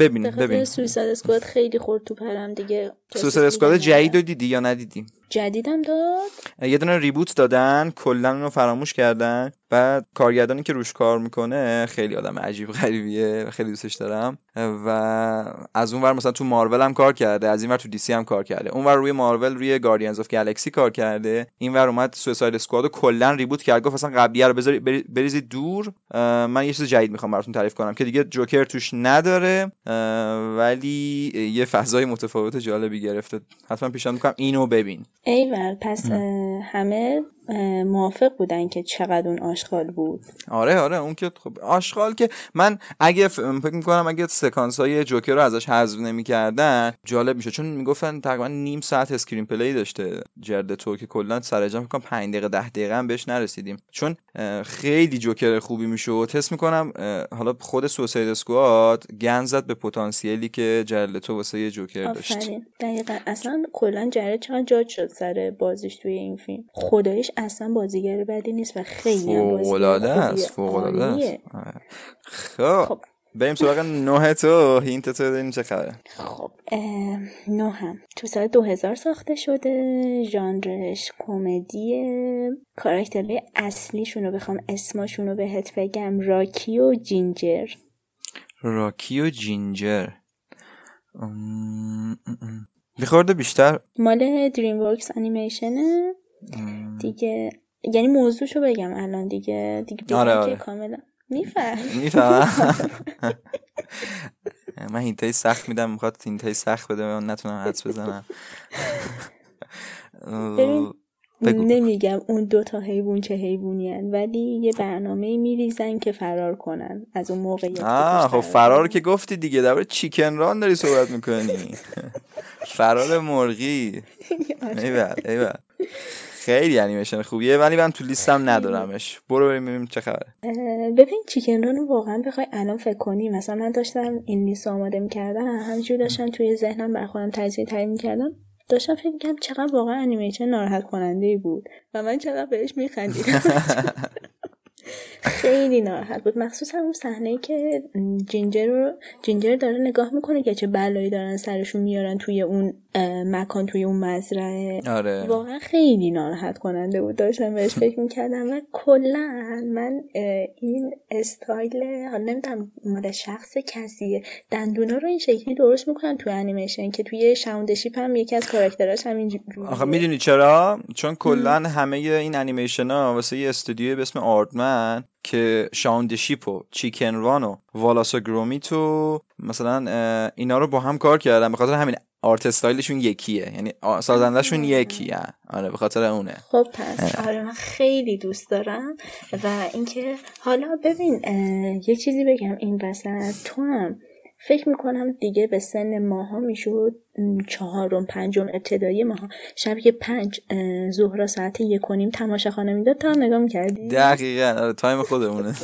ببین سویساید اسکواد خیلی خورد تو پرم دیگه. سویساید اسکواد جدید رو دیدی یا ندیدی؟ جدیدم داد، یه دونه ریبوت دادن کلا اونو فراموش کردن. بعد کارگردانی که روش کار میکنه خیلی آدم عجیب غریبیه، خیلی دوستش دارم و از اون ور مثلا تو مارول هم کار کرده، از این ور تو دی سی هم کار کرده، اون ور روی مارول روی گاردینز اف گالاکسی کار کرده، این ور اومد سویساید اسکواد رو کلا ریبوت کرد، گفت اصلا قبلیه رو بذار بریزید دور، من یه چیز جدید میخوام براتون تعریف کنم که دیگه جوکر توش نداره ولی یه فضای متفاوت جالبی گرفته. حتما پیشنهاد میکنم اینو ببین. ایول، پس همه موافق بودن که چقدر اون آشغال بود. آره اون که خب آشغال که من اگه فکر می‌کنم اگه سکانس‌های جوکر رو ازش حذف نمی‌کردن جالب میشه، چون میگفتن تقریبا نیم ساعت اسکرین پلی داشته جرد تو که کلا سر جام می‌گم 5 دقیقه 10 دقیقه هم بهش نرسیدیم، چون خیلی جوکر خوبی میشد. حس می‌کنم حالا خود سوساید اسکواد گند زد به پتانسیلی که جرد تو واسه جوکر داشت. آفرین، دقیقاً. اصلا کلا جرد چقدر جاج شد سر بازیش توی این فیلم. خداییش اصلا بازیگر بدی نیست و خیلی هم بازیگر فوق‌العاده است. خب بریم سراغ 9 تو هینت تو بدیم چه خبره. خب 9 هم تو سال 2000 ساخته شده، ژانرش کمدیه، کاراکترهای اصلیشون رو بخوام اسمشون رو بهت بگم، راکی و جینجر. بخورده بیشتر مال دریم ورکس انیمیشنه دیگه، یعنی موضوعشو بگم الان دیگه آره. کاملا میفهم من هینتای سخت میدم، میخواد هینتای سخت بده من نتونم حدس بزنم. نمیگم اون دوتا حیوان چه حیوانی هن ولی یه برنامه میریزن که فرار کنن از اون موقعیت. خب فرار که گفتی دیگه، درباره چیکن ران داری صحبت میکنی. فرار مرغی. ایوه خیلی انیمیشن خوبیه ولی من تو لیستم ندارمش. برو بریم ببینیم چه خبره. ببین چیکن ران واقعا بخوای الان فکر کنی، مثلا من داشتم این لیست آماده میکردم همینجوری داشتم توی ذهنم بر خودم تجزیه میکردم، داشتم فکر می‌کردم چقدر واقعا انیمیشن ناراحت کننده بود و من چقدر بهش میخندیدم. خیلی ناراحت بود، مخصوصا اون صحنه‌ای که جینجر داره نگاه میکنه که چه بلایی دارن سرشون میارن توی اون مکان توی اون مزرعه. آره. واقعا خیلی ناراحت کننده بود، داشتم بهش فکر میکردم و کلا من این استایل حالا نمیدونم مال شخص کسیه، دندونا رو این شکلی درست میکنن توی انیمیشن که توی شاوندشیپ هم یکی از کاراکتراش همین. آخه میدونی چرا؟ چون کلا همه این انیمیشن‌ها واسه یه استودیوی به اسم آرتمن که شاوندشیپ و چیکن ران و والاسا گرومیت و مثلا اینا رو با هم کار کردن، به خاطر همین آرت استایلشون یکیه، یعنی سازندهشون یکیه. آره به خاطر اونه. خب پس آره من خیلی دوست دارم. و اینکه حالا ببین یه چیزی بگم این وسط، تو هم فکر میکنم دیگه به سن ماها میشد 4 و 5 ابتدایی ماها، شب 5 ظهر ساعت 1:30 تماشاخانه میداد. تا نگاه میکردی؟ دقیقاً آره، تایم خودمونه.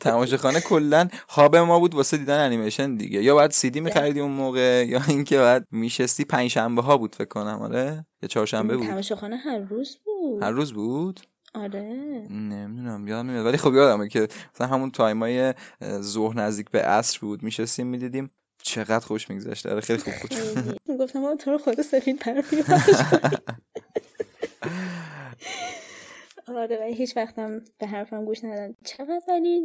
تماشاخانه کلا خواب ما بود واسه دیدن انیمیشن دیگه، یا بعد سی دی می‌خریدی اون موقع، یا اینکه بعد میشستی پنجشنبه ها بود فکر کنم، آره یا چهارشنبه بود. تماشاخانه هر روز بود؟ هر روز بود؟ آره نمیدونم یادم نمیاد، ولی خب یادمه که مثلا همون تایمای ظهر نزدیک به عصر بود میشستیم میدیدیم، چقدر خوش میگذشت. آره خیلی خوب بود. میگفتم بابا تو رو خدا سفید پر می‌باش. آره ولی هیچ وقتم به حرفم گوش ندادن. چقدر ولی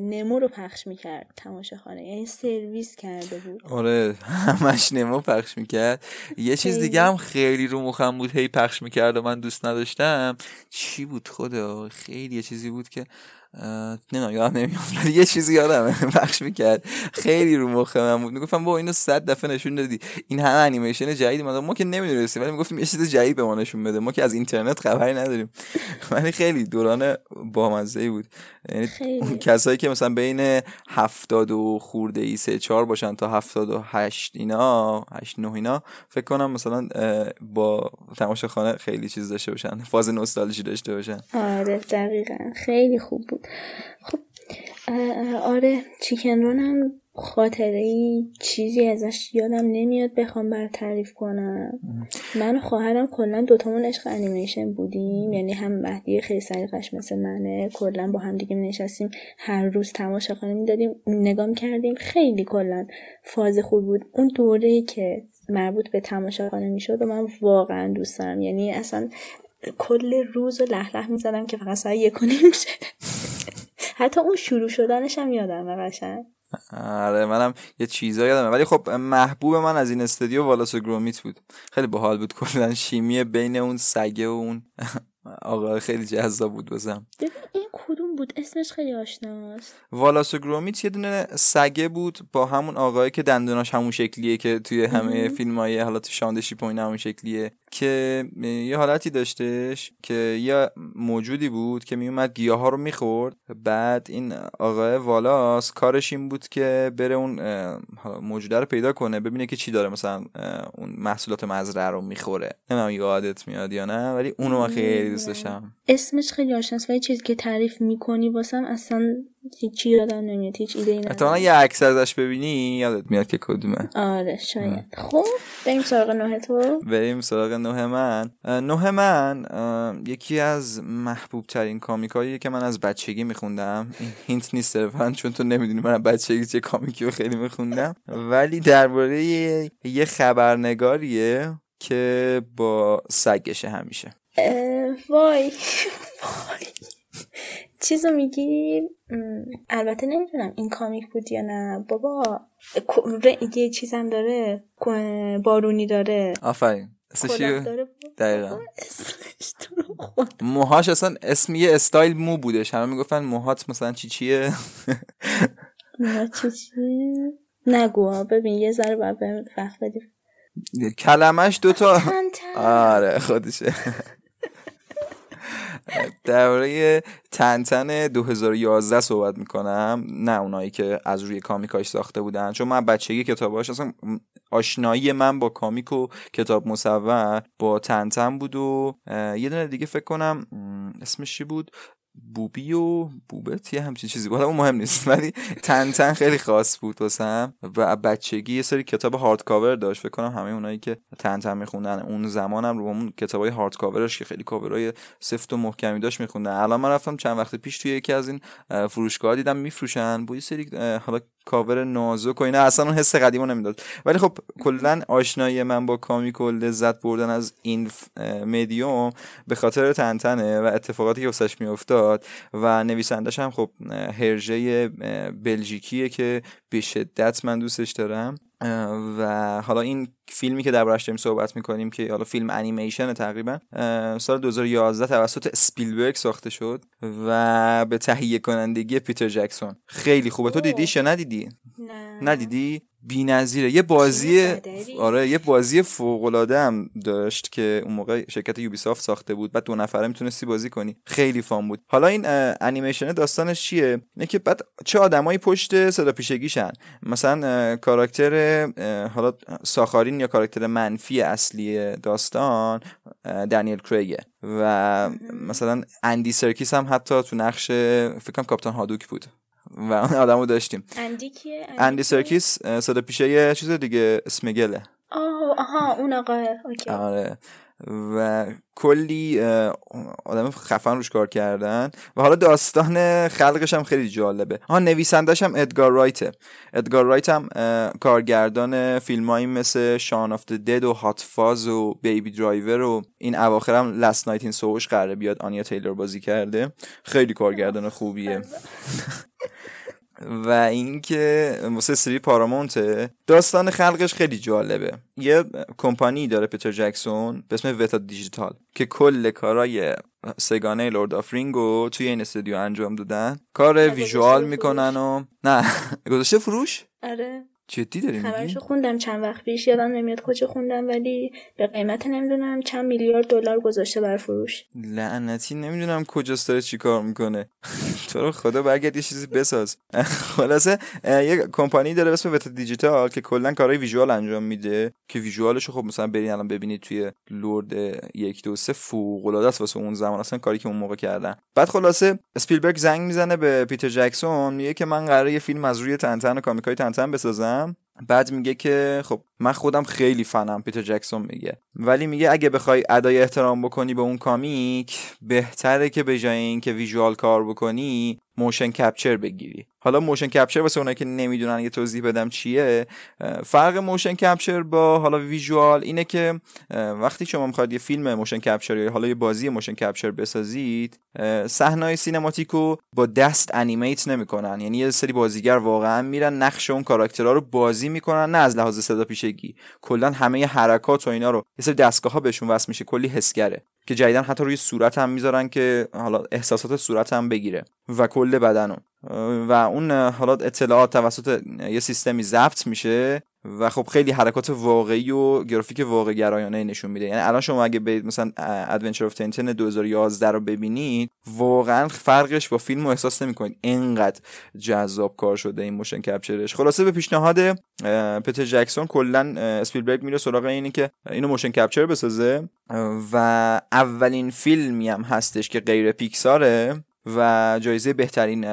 نمو رو پخش میکرد تماشاخانه، یعنی سرویس کرده بود. آره همش نمو پخش میکرد. یه چیز دیگه هم خیلی رو مخم بود، هی پخش میکرد و من دوست نداشتم. چی بود خدا؟ خیلی یه چیزی بود که نه یادم نمیاد، ولی یه چیزی یادمه پخش میکرد خیلی رو مخ من بود. میگفتم با اینو 100 دفعه نشون دادی، این همه انیمیشن جدید اومده، ما که نمیدونستیم، ولی میگفتیم یه چیز جدید به ما نشون بده، ما که از اینترنت خبری نداریم. ولی خیلی دوران بامزه‌ای بود، یعنی کسایی که مثلا بین 70 و خورده ای 3-4 باشن تا 78 اینا 8-9 اینا فکر کنم مثلا با تماشاخانه خیلی چیز داشته باشن، فاز نوستالژی داشته باشن. آره دقیقاً خیلی خوب بود. خب آره چیکن ران هم خاطره‌ای چیزی ازش یادم نمیاد بخوام بر تعریف کنم. من و خواهرم کلا دوتامون عشق انیمیشن بودیم، یعنی هم مهدی خیلی سلیقش مثل منه، کلا با هم دیگه نشستیم هر روز تماشاخانه میدادیم نگاه می‌کردیم، خیلی کلا فاز خوب بود. اون دوره‌ای که مربوط به تماشاخانه میشد و من واقعا دوست دارم، یعنی اصلا کل روز و له له می‌زدم که فقط ساعت 1:30 میشه. حتی اون شروع شدنش هم یادمه قشنگ. آره منم یه چیزا یادمه، ولی خب محبوب من از این استودیو والاس و گرومیت بود، خیلی باحال بود کلا شیمی بین اون سگه و اون آقا خیلی جذاب بود بازم. این کدوم بود؟ اسمش خیلی آشناست. والاس و گرومیت یه دونه سگه بود با همون آقایی که دندوناش همون شکلیه که توی همه فیلمای حالا تو شاندشیپ و اینا همون شکلیه، که یه حالتی داشتش که یه موجودی بود که میومد گیاها رو میخورد. بعد این آقای والاس کارش این بود که بره اون موجوده رو پیدا کنه، ببینه که چی داره مثلا اون محصولات مزرعه رو میخوره. نمیدونم یادت میاد یا نه، ولی اونو من خیلی دوست داشتم. اسمش خیلی آشناست ولی چیزی که تعریف میکنی واسم اصلا چی یادم نمیاد، هیچ ایده ای ندارم. حتما یه عکس ازش ببینی یادت میاد که کدومه. آره شاید. خب بریم سراغ نوه تو. بریم سراغ نوه من یکی از محبوب ترین کامیکاییه که من از بچگی میخوندم. هینت نیست صرفا چون تو نمیدونی من بچگی چه کامیکی رو خیلی میخوندم، ولی درباره یه خبرنگاریه که با سگشه همیشه. وای چیزو میگی؟ البته نمیدونم این کامیک بود یا نه. بابا یه چیزم داره، بارونی داره. آفرین اسمش دقیقاً موهاش اصلا اسم یه استایل مو بودش، همه میگفتن موهات مثلا چی چیه. موهات چی چیه نگو، ببین یه ذره باید وقت بدیم کلمش دوتا. آره خودشه. درباره تنتن 2011 صحبت میکنم، نه اونایی که از روی کامیکاش ساخته بودن، چون من بچگی کتاباش اصلا آشنایی من با کامیک و کتاب مصور با تنتن بود و یه دونه دیگه فکر کنم اسمش چی بود، بوبی و بوبت یه همچین چیزی بود، اون مهم نیست. ولی تنتن خیلی خاص بود واسم و بچگی یه سری کتاب هارد کاور داشت، فکر کنم همه اونایی که تنتن میخوندن اون زمانم رو اون کتابای هارد کاورش که خیلی کاورای سفت و محکمی داشت میخوندن. الان من رفتم چند وقت پیش توی یکی از این فروشگاه‌ها دیدم میفروشن با یه سری حالا کاور نازک و اینا، اصلا اون حس قدیمو نمیداد. ولی خب کلا آشنایی من با کامیک و لذت بردن از این مدیوم به خاطر تنتنه و اتفاقاتی که واسش میافتاد و نویسندش هم خب هرژه بلژیکیه که به شدت من دوستش دارم. و حالا این فیلمی که دربارش داریم صحبت میکنیم که حالا فیلم انیمیشن تقریبا سال 2011 توسط اسپیلبرگ ساخته شد و به تهیه کنندگی پیتر جکسون. خیلی خوبه. تو دیدیش یا ندیدی؟ نه ندیدی؟ بی‌نظیره. یه بازی آره یه بازی فوق‌العاده هم داشت که اون موقع شرکت یوبیسافت ساخته بود، بعد 2 نفره میتونستی بازی کنی، خیلی فان بود. حالا این انیمیشن داستانش چیه؟ اینه که بعد چه آدمایی پشت صدا پیشگیشن، مثلا کاراکتر حالا ساخارین یا کاراکتر منفی اصلی داستان دنیل کریگه و مثلا اندی سرکیس هم حتی تو نقش فکر کنم کاپیتان هادوک بود و اون آدمو داشتیم. اندی کیه؟ اندی سرکیس صدا پیشه یه چیز دیگه، اسمگله. آها اون آقاه. اوکی. آره و کلی آدم خفن روش کار کردن و حالا داستان خلقش هم خیلی جالبه. نویسندش هم ادگار رایته. ادگار رایت هم کارگردان فیلمایی مثل شان آف د دد و هات فاز و بیبی درایور و این اواخر هم لاست نایت این سوهوش قراره بیاد، آنیا تیلور بازی کرده، خیلی کارگردان خوبیه. و اینکه واسه سری پارامونت داستان خلقش خیلی جالبه. یه کمپانی داره پیتر جکسون به اسم وتا دیجیتال که کل کارای سگانه لورد آف رینگو توی این استودیو انجام دادن، کار ویژوال میکنن و نه گذاشته فروش. آره جدی داری میگی؟ خبرشو خوندم چند وقت پیش، یادم نمیاد کجا خوندم ولی به قیمت نمیدونم چند میلیارد دلار گذاشته بر فروش. لعنتی نمیدونم کجاست داره چی کار میکنه. تو رو خدا برگرد یه چیزی بساز. خلاصه یه کمپانی داره به اسم وتا دیجیتال که کلا کارهای ویژوال انجام میده که ویژوالشو خب مثلا برین الان ببینید توی لرد 1 2 3 فوق العاده است واسه اون زمان، اصلا کاری که اون موقع کردن. بعد خلاصه اسپیلبرگ زنگ میزنه به پیتر جکسون میگه که من قراره یه فیلم از روی تنتن و کامیکای تنتن بسازم. بعد میگه که خب من خودم خیلی فنم، پیتر جکسون میگه، ولی میگه اگه بخوای ادای احترام بکنی به اون کامیک بهتره که به جای این که ویژوال کار بکنی موشن کپچر بگیری. حالا موشن کپچر واسه اونایی که نمیدونن یه توضیح بدم چیه. فرق موشن کپچر با حالا ویژوال اینه که وقتی شما میخواید یه فیلم موشن کپچر یا حالا یه بازی موشن کپچر بسازید، صحنه‌های سینماتیکو با دست انیمیت نمیکنن، یعنی یه سری بازیگر واقعا میرن نقش اون کاراکترها رو بازی میکنن، نه از لحاظ صدا پیشگی، کلا همه حرکات و اینا رو یه سری دستگاه‌ها بهشون وصل میشه، کلی حسگره که جدیدن حتی روی صورت هم میذارن که حالا احساسات صورت هم بگیره و کل بدنو و اون حالا اطلاعات توسط یه سیستمی ضبط میشه و خب خیلی حرکات واقعی و گرافیک واقع گرایانه نشون میده. یعنی الان شما اگه برید مثلا ادونچر اف تنتن 2011 رو ببینید واقعا فرقش با فیلمو احساس نمی‌کنید، اینقدر جذاب کار شده این موشن کپچرش. خلاصه به پیشنهاد پیتر جکسون کلا اسپیلبرگ میره سراغ اینه که اینو موشن کپچر بسازه و اولین فیلمی هم هستش که غیر پیکساره و جایزه بهترین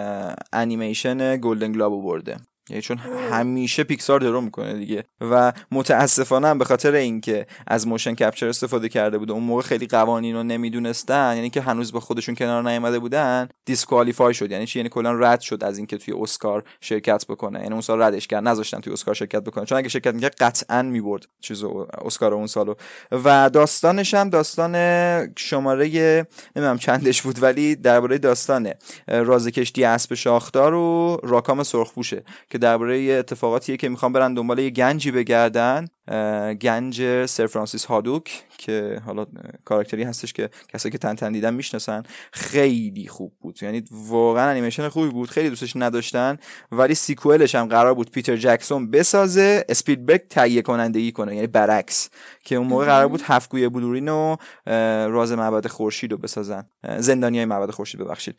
انیمیشن گلدن گلابو برده، یعنی چون همیشه پیکسار درو میکنه دیگه. و متاسفانه هم به خاطر اینکه از موشن کپچر استفاده کرده بود اون موقع خیلی قوانین رو نمیدونستن، یعنی که هنوز با خودشون کنار نیامده بودن، دیسکوالیفای شد. یعنی چی؟ یعنی کلا رد شد از اینکه توی اسکار شرکت بکنه، یعنی اون سال ردش کردن، نذاشتن توی اسکار شرکت بکنه، چون اگه شرکت میکرد قطعاً میبرد چیزو اسکار اون سالو. و داستانش هم داستان شماره نمیدونم چندش بود ولی درباره داستان رازکشتی اسب شاخدار و راکام سرخپوشه که درباره یه اتفاقاتیه که میخوان برن دنبال یه گنجی بگردن، گنج سر فرانسیس هادوک که حالا کاراکتری هستش که کسایی که تنتن دیدن میشناسن. خیلی خوب بود، یعنی واقعا انیمیشن خوبی بود، خیلی دوستش نداشتن ولی سیکوئلش هم قرار بود پیتر جکسون بسازه، اسپیلبرگ تهیه کنندگی کنه، یعنی برعکس که اون موقع قرار بود هفت گوی بلورین و راز معبد خورشید رو بسازن، زندانیای معبد خورشید ببخشید.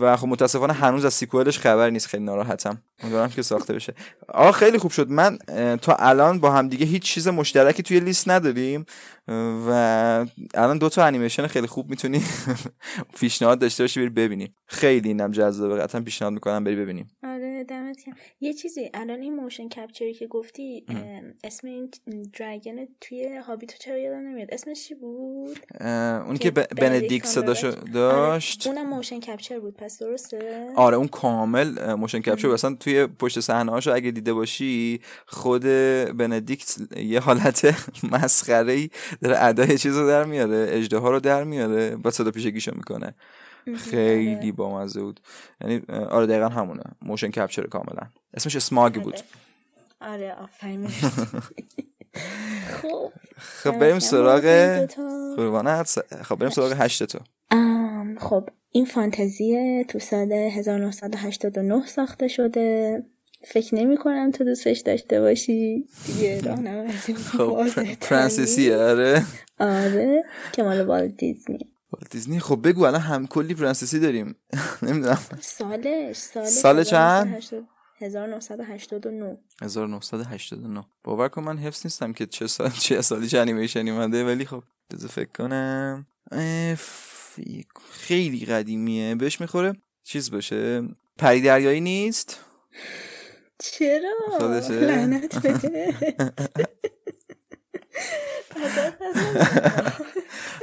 و خب متاسفانه هنوز از سیکوئلش خبر نیست، خیلی ناراحتم، امیدوارم که ساخته بشه. آخ خیلی خوب شد. من تا الان با هم دیگه هیچ چیز مشترکی توی لیست نداریم و الان 2 تا انیمیشن خیلی خوب میتونی پیشنهاد داشته باشی بری ببینی، خیلی اینم جذابه، قطعا پیشنهاد میکنم بری ببینی. آره دمت گرم. یه چیزی الان این موشن کپچری که گفتی اسم این دراگن توی هابیتو چرا یادم نمیاد اسمش چی بود، اون که بندیکت صداشو داشت. اونم موشن کپچر بود پس درسته؟ آره اون کامل موشن کپچر اصلا توی پشت صحنه هاشو اگه دیده باشی خود بندیکت یه حالت مسخره‌ای داره ادای چیزو در میاره، اژدها رو در میاره با صدا پیشگیشو میکنه، خیلی بامزه بود. یعنی آره دقیقاً همونه، موشن کپچر کاملا، اسمش اسماگ بود. آره آفرین. خب بریم سراغ قربانت. خب بریم سراغ 8 تو. خب این فانتزیه، تو سال 1989 ساخته شده فکر نمی کنم تو دوستش داشته باشی دیگه. راهنما خب پرنسسی آره که مال والت دیزنی. خب بگو الان هم کلی پرنسسی داریم. نمیدونم سال چند؟ 1989. 1989. باور کن من حفظ نیستم که چه سالی چه انیمیشنی اومده، ولی خب بذار فکر کنم. خیلی قدیمیه. بهش میخوره چیز باشه. پری دریایی نیست؟ چرا؟ لعنت بده.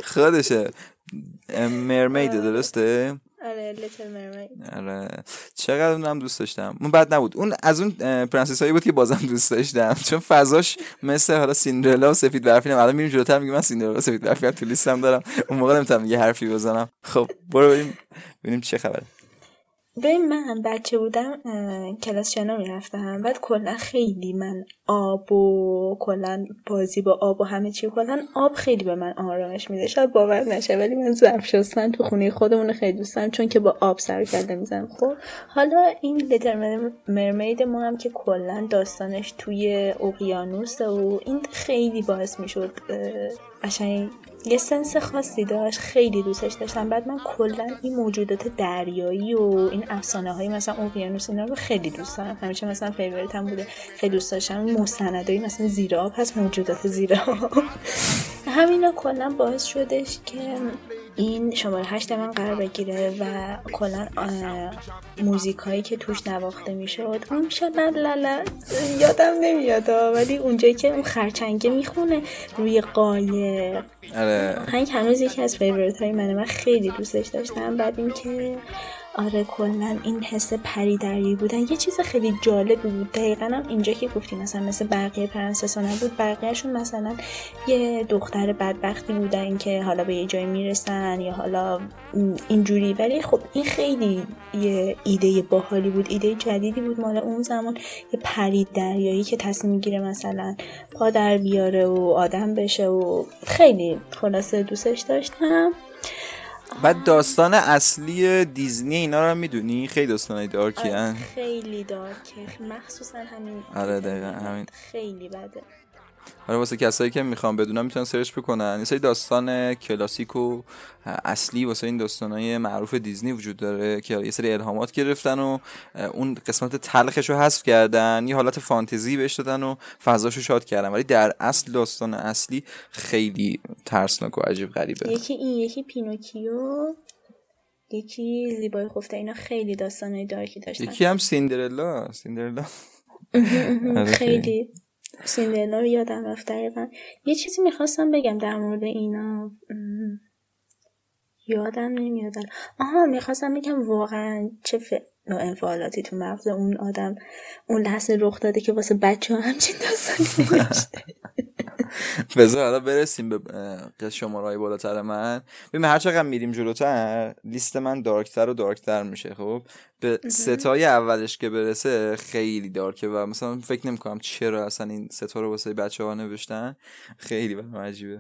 خودشه. مرمید درسته؟ آره لیتل مرمید. آره چقدر اونم دوست داشتم. من بد نبود. اون از اون پرنسسایی بود که بازم دوست داشتم، چون فضاش مثل حالا سیندرلا و سفید برفی. الان میریم جلوتر میگم من سیندرلا و سفید برفی تو لیستم دارم، اون موقع نمیتونم یه حرفی بزنم. خب برو ببینیم چه خبره. ببین من هم بچه بودم کلاس شنا میرفتم، بعد کلا خیلی من آب و کلا بازی با آب و همه چی، کلا آب خیلی به من آرامش میده. شاید باور نشه ولی من ظرف شستن تو خونه خودمون خیلی دوست دارم، چون که با آب سر کله میزنم. خب حالا این لیتل مرمید ما هم که کلا داستانش توی اقیانوسه و این خیلی باعث میشد قشنگ یه سنس خاصی داشت، خیلی دوستش داشتم. بعد من کلا این موجودات دریایی و این افسانه های مثلا اقیانوس اینا رو خیلی دوست دارم، همیشه مثلا فیوریتم بوده، خیلی دوست داشتم. مستندایی مثلا زیر آب هست، موجودات زیر آب، همینا کلا باعث شدش که این شماره 8 من قرار بگیره و کلا موزیک هایی که توش نواخته میشد اون شلل للا یادم نمیاد، ولی اونجایی که اون خرچنگه میخونه روی قایق، آره هنوز یکی از فیوریت های منه، من خیلی دوستش داشتم. بعد اینکه آره کلا این حس پری دریایی بودن یه چیز خیلی جالب بود. دقیقاً هم اینجا که گفتی مثلا مثل بقیه پرنسس‌ها نبود، بقیه‌شون مثلا یه دختر بدبختی بودن که حالا به یه جای میرسن یا حالا اینجوری، ولی خب این خیلی یه ایده باحالی بود، ایده جدیدی بود مال اون زمان، یه پری دریایی که تصمیم میگیره مثلا پا در بیاره و آدم بشه و خیلی خلاصه دوستش داشتم. بعد داستان اصلی دیزنی اینا رو میدونی؟ خیلی داستانای دارکی هن، خیلی دارکه، مخصوصا همین. آره دقیقا همین خیلی بده. آره واسه کسایی که میخوام بدونم میتونن سرچ بکنن. این سری داستان کلاسیک و اصلی واسه این داستانای معروف دیزنی وجود داره که یه سری الهامات گرفتن و اون قسمت تلخشو حذف کردن، یه حالت فانتزی بهش دادن و فضاشو شاد کردن، ولی در اصل داستان اصلی خیلی ترسناک و عجیب غریبه. یکی این، یکی پینوکیو، یکی زیبای خفته، اینا خیلی داستانای دارکی داشتن. یکی هم سیندرلا. خیلی سیندرلا رو یادم رفت. دقیقا یه چیزی میخواستم بگم در مورد اینا یادم نمیاد. آها میخواستم بگم واقعا چه نوع انفعالاتی تو مغز اون آدم اون لحظه رخ داده که واسه بچه ها همچین داستانی نمیشته. بذار حالا برسیم به شماره‌های بالاتر. من ببین هر چقدر میریم جلوتر لیست من دارکتر و دارکتر میشه. خب به ستای اولش که برسه خیلی دارکه و مثلا فکر نمی‌کنم چرا اصلا این ستا رو واسه بچه‌ها نوشتن، خیلی برام عجیبه.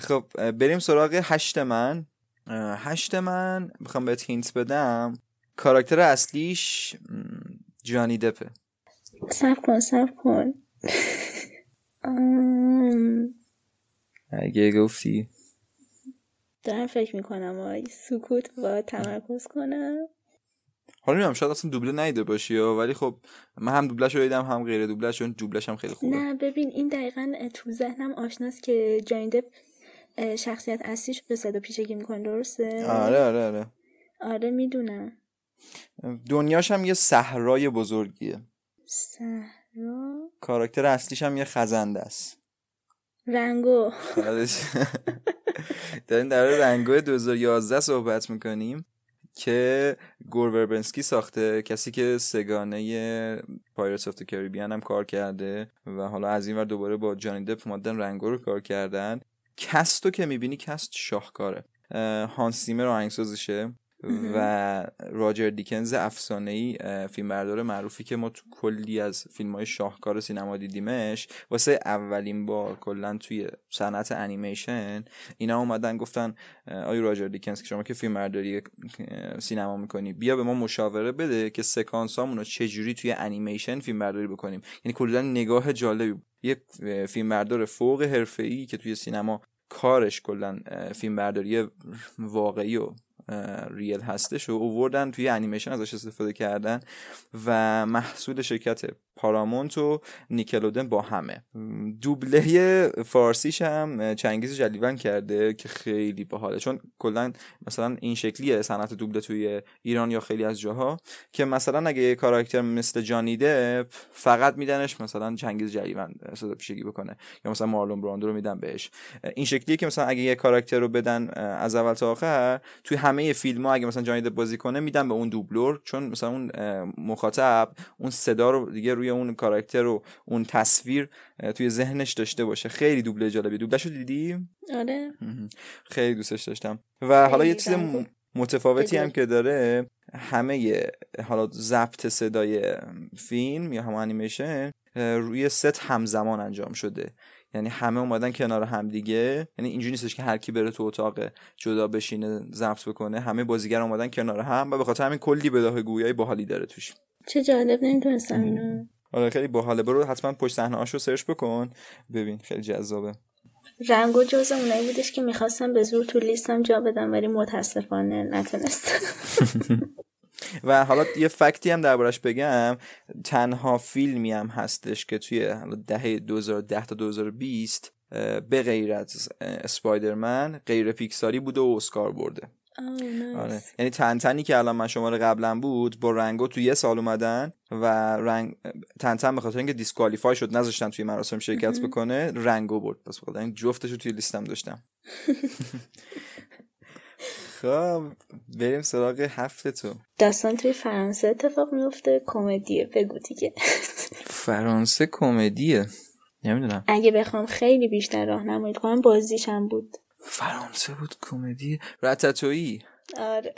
خب بریم سراغ 8 من. 8 من میخوام بهت هینت بدم، کاراکتر اصلیش جانی دپه. صبر کن اگه گفتی دارم فکر میکنم سکوت و تمرکز کنم. حالا نمیدونم شاید اصلا دوبله نیده باشی ولی خب من هم دوبلش رو دیدم هم غیر دوبلش، چون دوبلش هم خیلی خوبه. نه ببین این دقیقاً تو ذهنم آشناست که جانی دپ شخصیت اصلیش به صدا پیچگی میکنه، درسته؟ آره میدونم. دنیاش هم یه صحرای بزرگیه. صحرا. کاراکتر اصلیش هم یه خزنده است. رنگو. داریم در مورد رنگو 2011 صحبت میکنیم که گور وربنسکی ساخته، کسی که سگانه پایرتس آف دی کریبیان هم کار کرده و حالا از این ور دوباره با جانی دپ مادن رنگو رو کار کردن. کستو که میبینی کست شاهکاره، هانس زیمر آهنگسازشه و راجر دیکنز افسانه‌ای فیلمبردار معروفی که ما تو کلی از فیلم‌های شاهکار سینما دیدیمش، واسه اولین بار کلا توی صنعت انیمیشن اینا اومدن گفتن آی راجر دیکنز که شما که فیلمبرداری سینما می‌کنی بیا به ما مشاوره بده که سکانسامون رو چجوری توی انیمیشن فیلمبرداری بکنیم. یعنی کلا نگاه جالبی، یک فیلمبردار فوق حرفه‌ای که توی سینما کارش کلا فیلمبرداری واقعی و ریل هستش و اووردن توی انیمیشن ازش استفاده کردن و محصول شرکت پارامونت و نیکلودن با همه. دوبله فارسیش هم چنگیز جلیون کرده که خیلی باحاله، چون کلا مثلا این شکلیه صنعت دوبله توی ایران یا خیلی از جاها که مثلا اگه یه کاراکتر مثل جانی دپ فقط میدنش مثلا چنگیز جلیون صدا پیشگی بکنه یا مثلا مارلون براندو رو میدن بهش. این شکلیه که مثلا اگه یه کاراکتر رو بدن از اول تا آخر توی همه فیلم‌ها اگه مثلا جانی دپ بازی کنه میدن به اون دوبلور، چون مثلا اون مخاطب اون صدا رو دیگه روی اون کاراکتر و اون تصویر توی ذهنش داشته باشه. خیلی دوبله جالبی. دوبلهشو دیدی؟ آره. خیلی دوستش داشتم. و حالا یه چیز متفاوتی هم که داره، همه حالا ضبط صدای فیلم یا هم انیمیشن روی ست همزمان انجام شده، یعنی همه اومدن کنار هم دیگه، یعنی اینجوری نیستش که هر کی بره تو اتاق جدا بشینه ضبط بکنه، همه بازیگر اومدن کنار هم و به خاطر همین کلی بداهه گویی باحالی داره توش. چه جالب، نمی‌دونستم اینو. آره خیلی باحاله، برو حتما پشت صحنه‌اشو سرچ بکن ببین، خیلی جذابه. رنگو جزء اونایی بودش که می‌خواستم به زور تو لیستم جا بدم ولی متأسفانه نتونستم. و حالا یه فکتی هم دربارش بگم، تنها فیلمی هم هستش که توی حالا دهه 2010 تا 2020 به غیر از اسپایدرمن غیر پیکساری بوده و اسکار برده. آره. یعنی تنتنی که الان من شماره قبلا بود با رنگو توی یه سال اومدن و تنتن به خاطر اینکه دیسکوالیفای شد نذاشتن توی مراسم شرکت بکنه، رنگو برد. پس بخدا جفتش رو توی لیستم داشتم. خب بریم سراغ هفته تو. داستان توی فرانسه اتفاق میفته، کمدیه. بگو دیگه. فرانسه کمدیه، نمیدونم اگه بخوام خیلی بیشتر راهنمایی کنم. بازیش هم بود، فرانسه بود، کمدی. راتاتویی. آره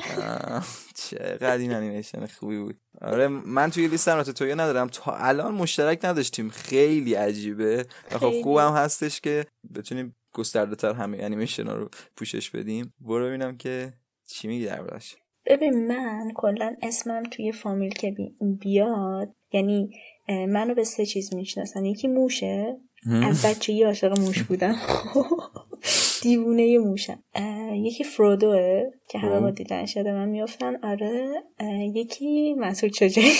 چقدر این انیمیشن خوبی بود. آره من توی لیستم راتاتویی ندارم، تا الان مشترک نداشتیم، خیلی عجیبه و خب خوبم هستش که بتونیم گسترده تر همه انیمیشن ها رو پوشش بدیم. برو ببینم که چی میگی دربارش. ببین من کلا اسمم توی فامیل که بیاد، یعنی منو به سه چیز میشناسن. یکی موشه، از بچگی عاشق موش بودم، دیوونه موشم. یکی فرودوه که همه با دیدن شده من میافتن. آره. یکی مسعود چجایی.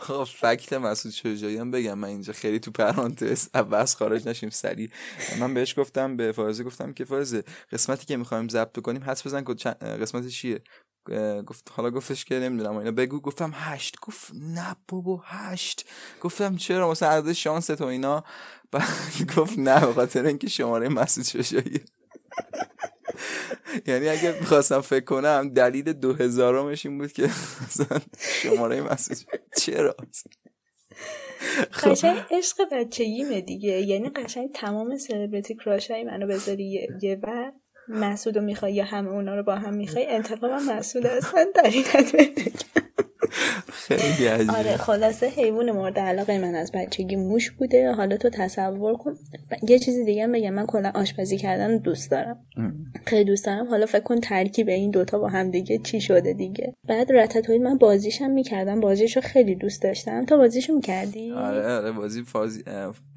خب فکت مسعود چجایی هم بگم، من اینجا خیلی تو پرانتز عوض خارج نشیم سریع. من بهش گفتم، به فائزه گفتم که فائزه قسمتی که میخوایم ضبط کنیم حدس بزن قسمت چیه. گفت حالا، گفتش که نمیدونم اینا بگو. گفتم 8. گفت نه بابا 8. گفتم چرا، مثلا عدد شانس تو اینا. گفت نه به خاطر اینکه شماره مسعود چجاییه. یعنی اگه می‌خواستم فکر کنم دلیل 2000مش این بود که مثلا شماره مسعود چرا. قشنگ عشق بچگیمه دیگه، یعنی قشنگ تمام سلبریتی کراشای منو بذاری یه بار مسعودو میخوای یا همه اونا رو با هم میخوای، انتقام مسعود هستن در این حد. خیلی عجیب. آره خلاصه حیوان مورد علاقه من از بچگی موش بوده. حالا تو تصور کن. یه چیز دیگه هم بگم، من کلا آشپزی کردن دوست دارم، خیلی دوست دارم. حالا فکر کن ترکیب این دوتا با هم دیگه چی شده دیگه. بعد راتاتویی من بازیش هم میکردم، بازیشو خیلی دوست داشتم. تو بازیشو میکردی؟ آره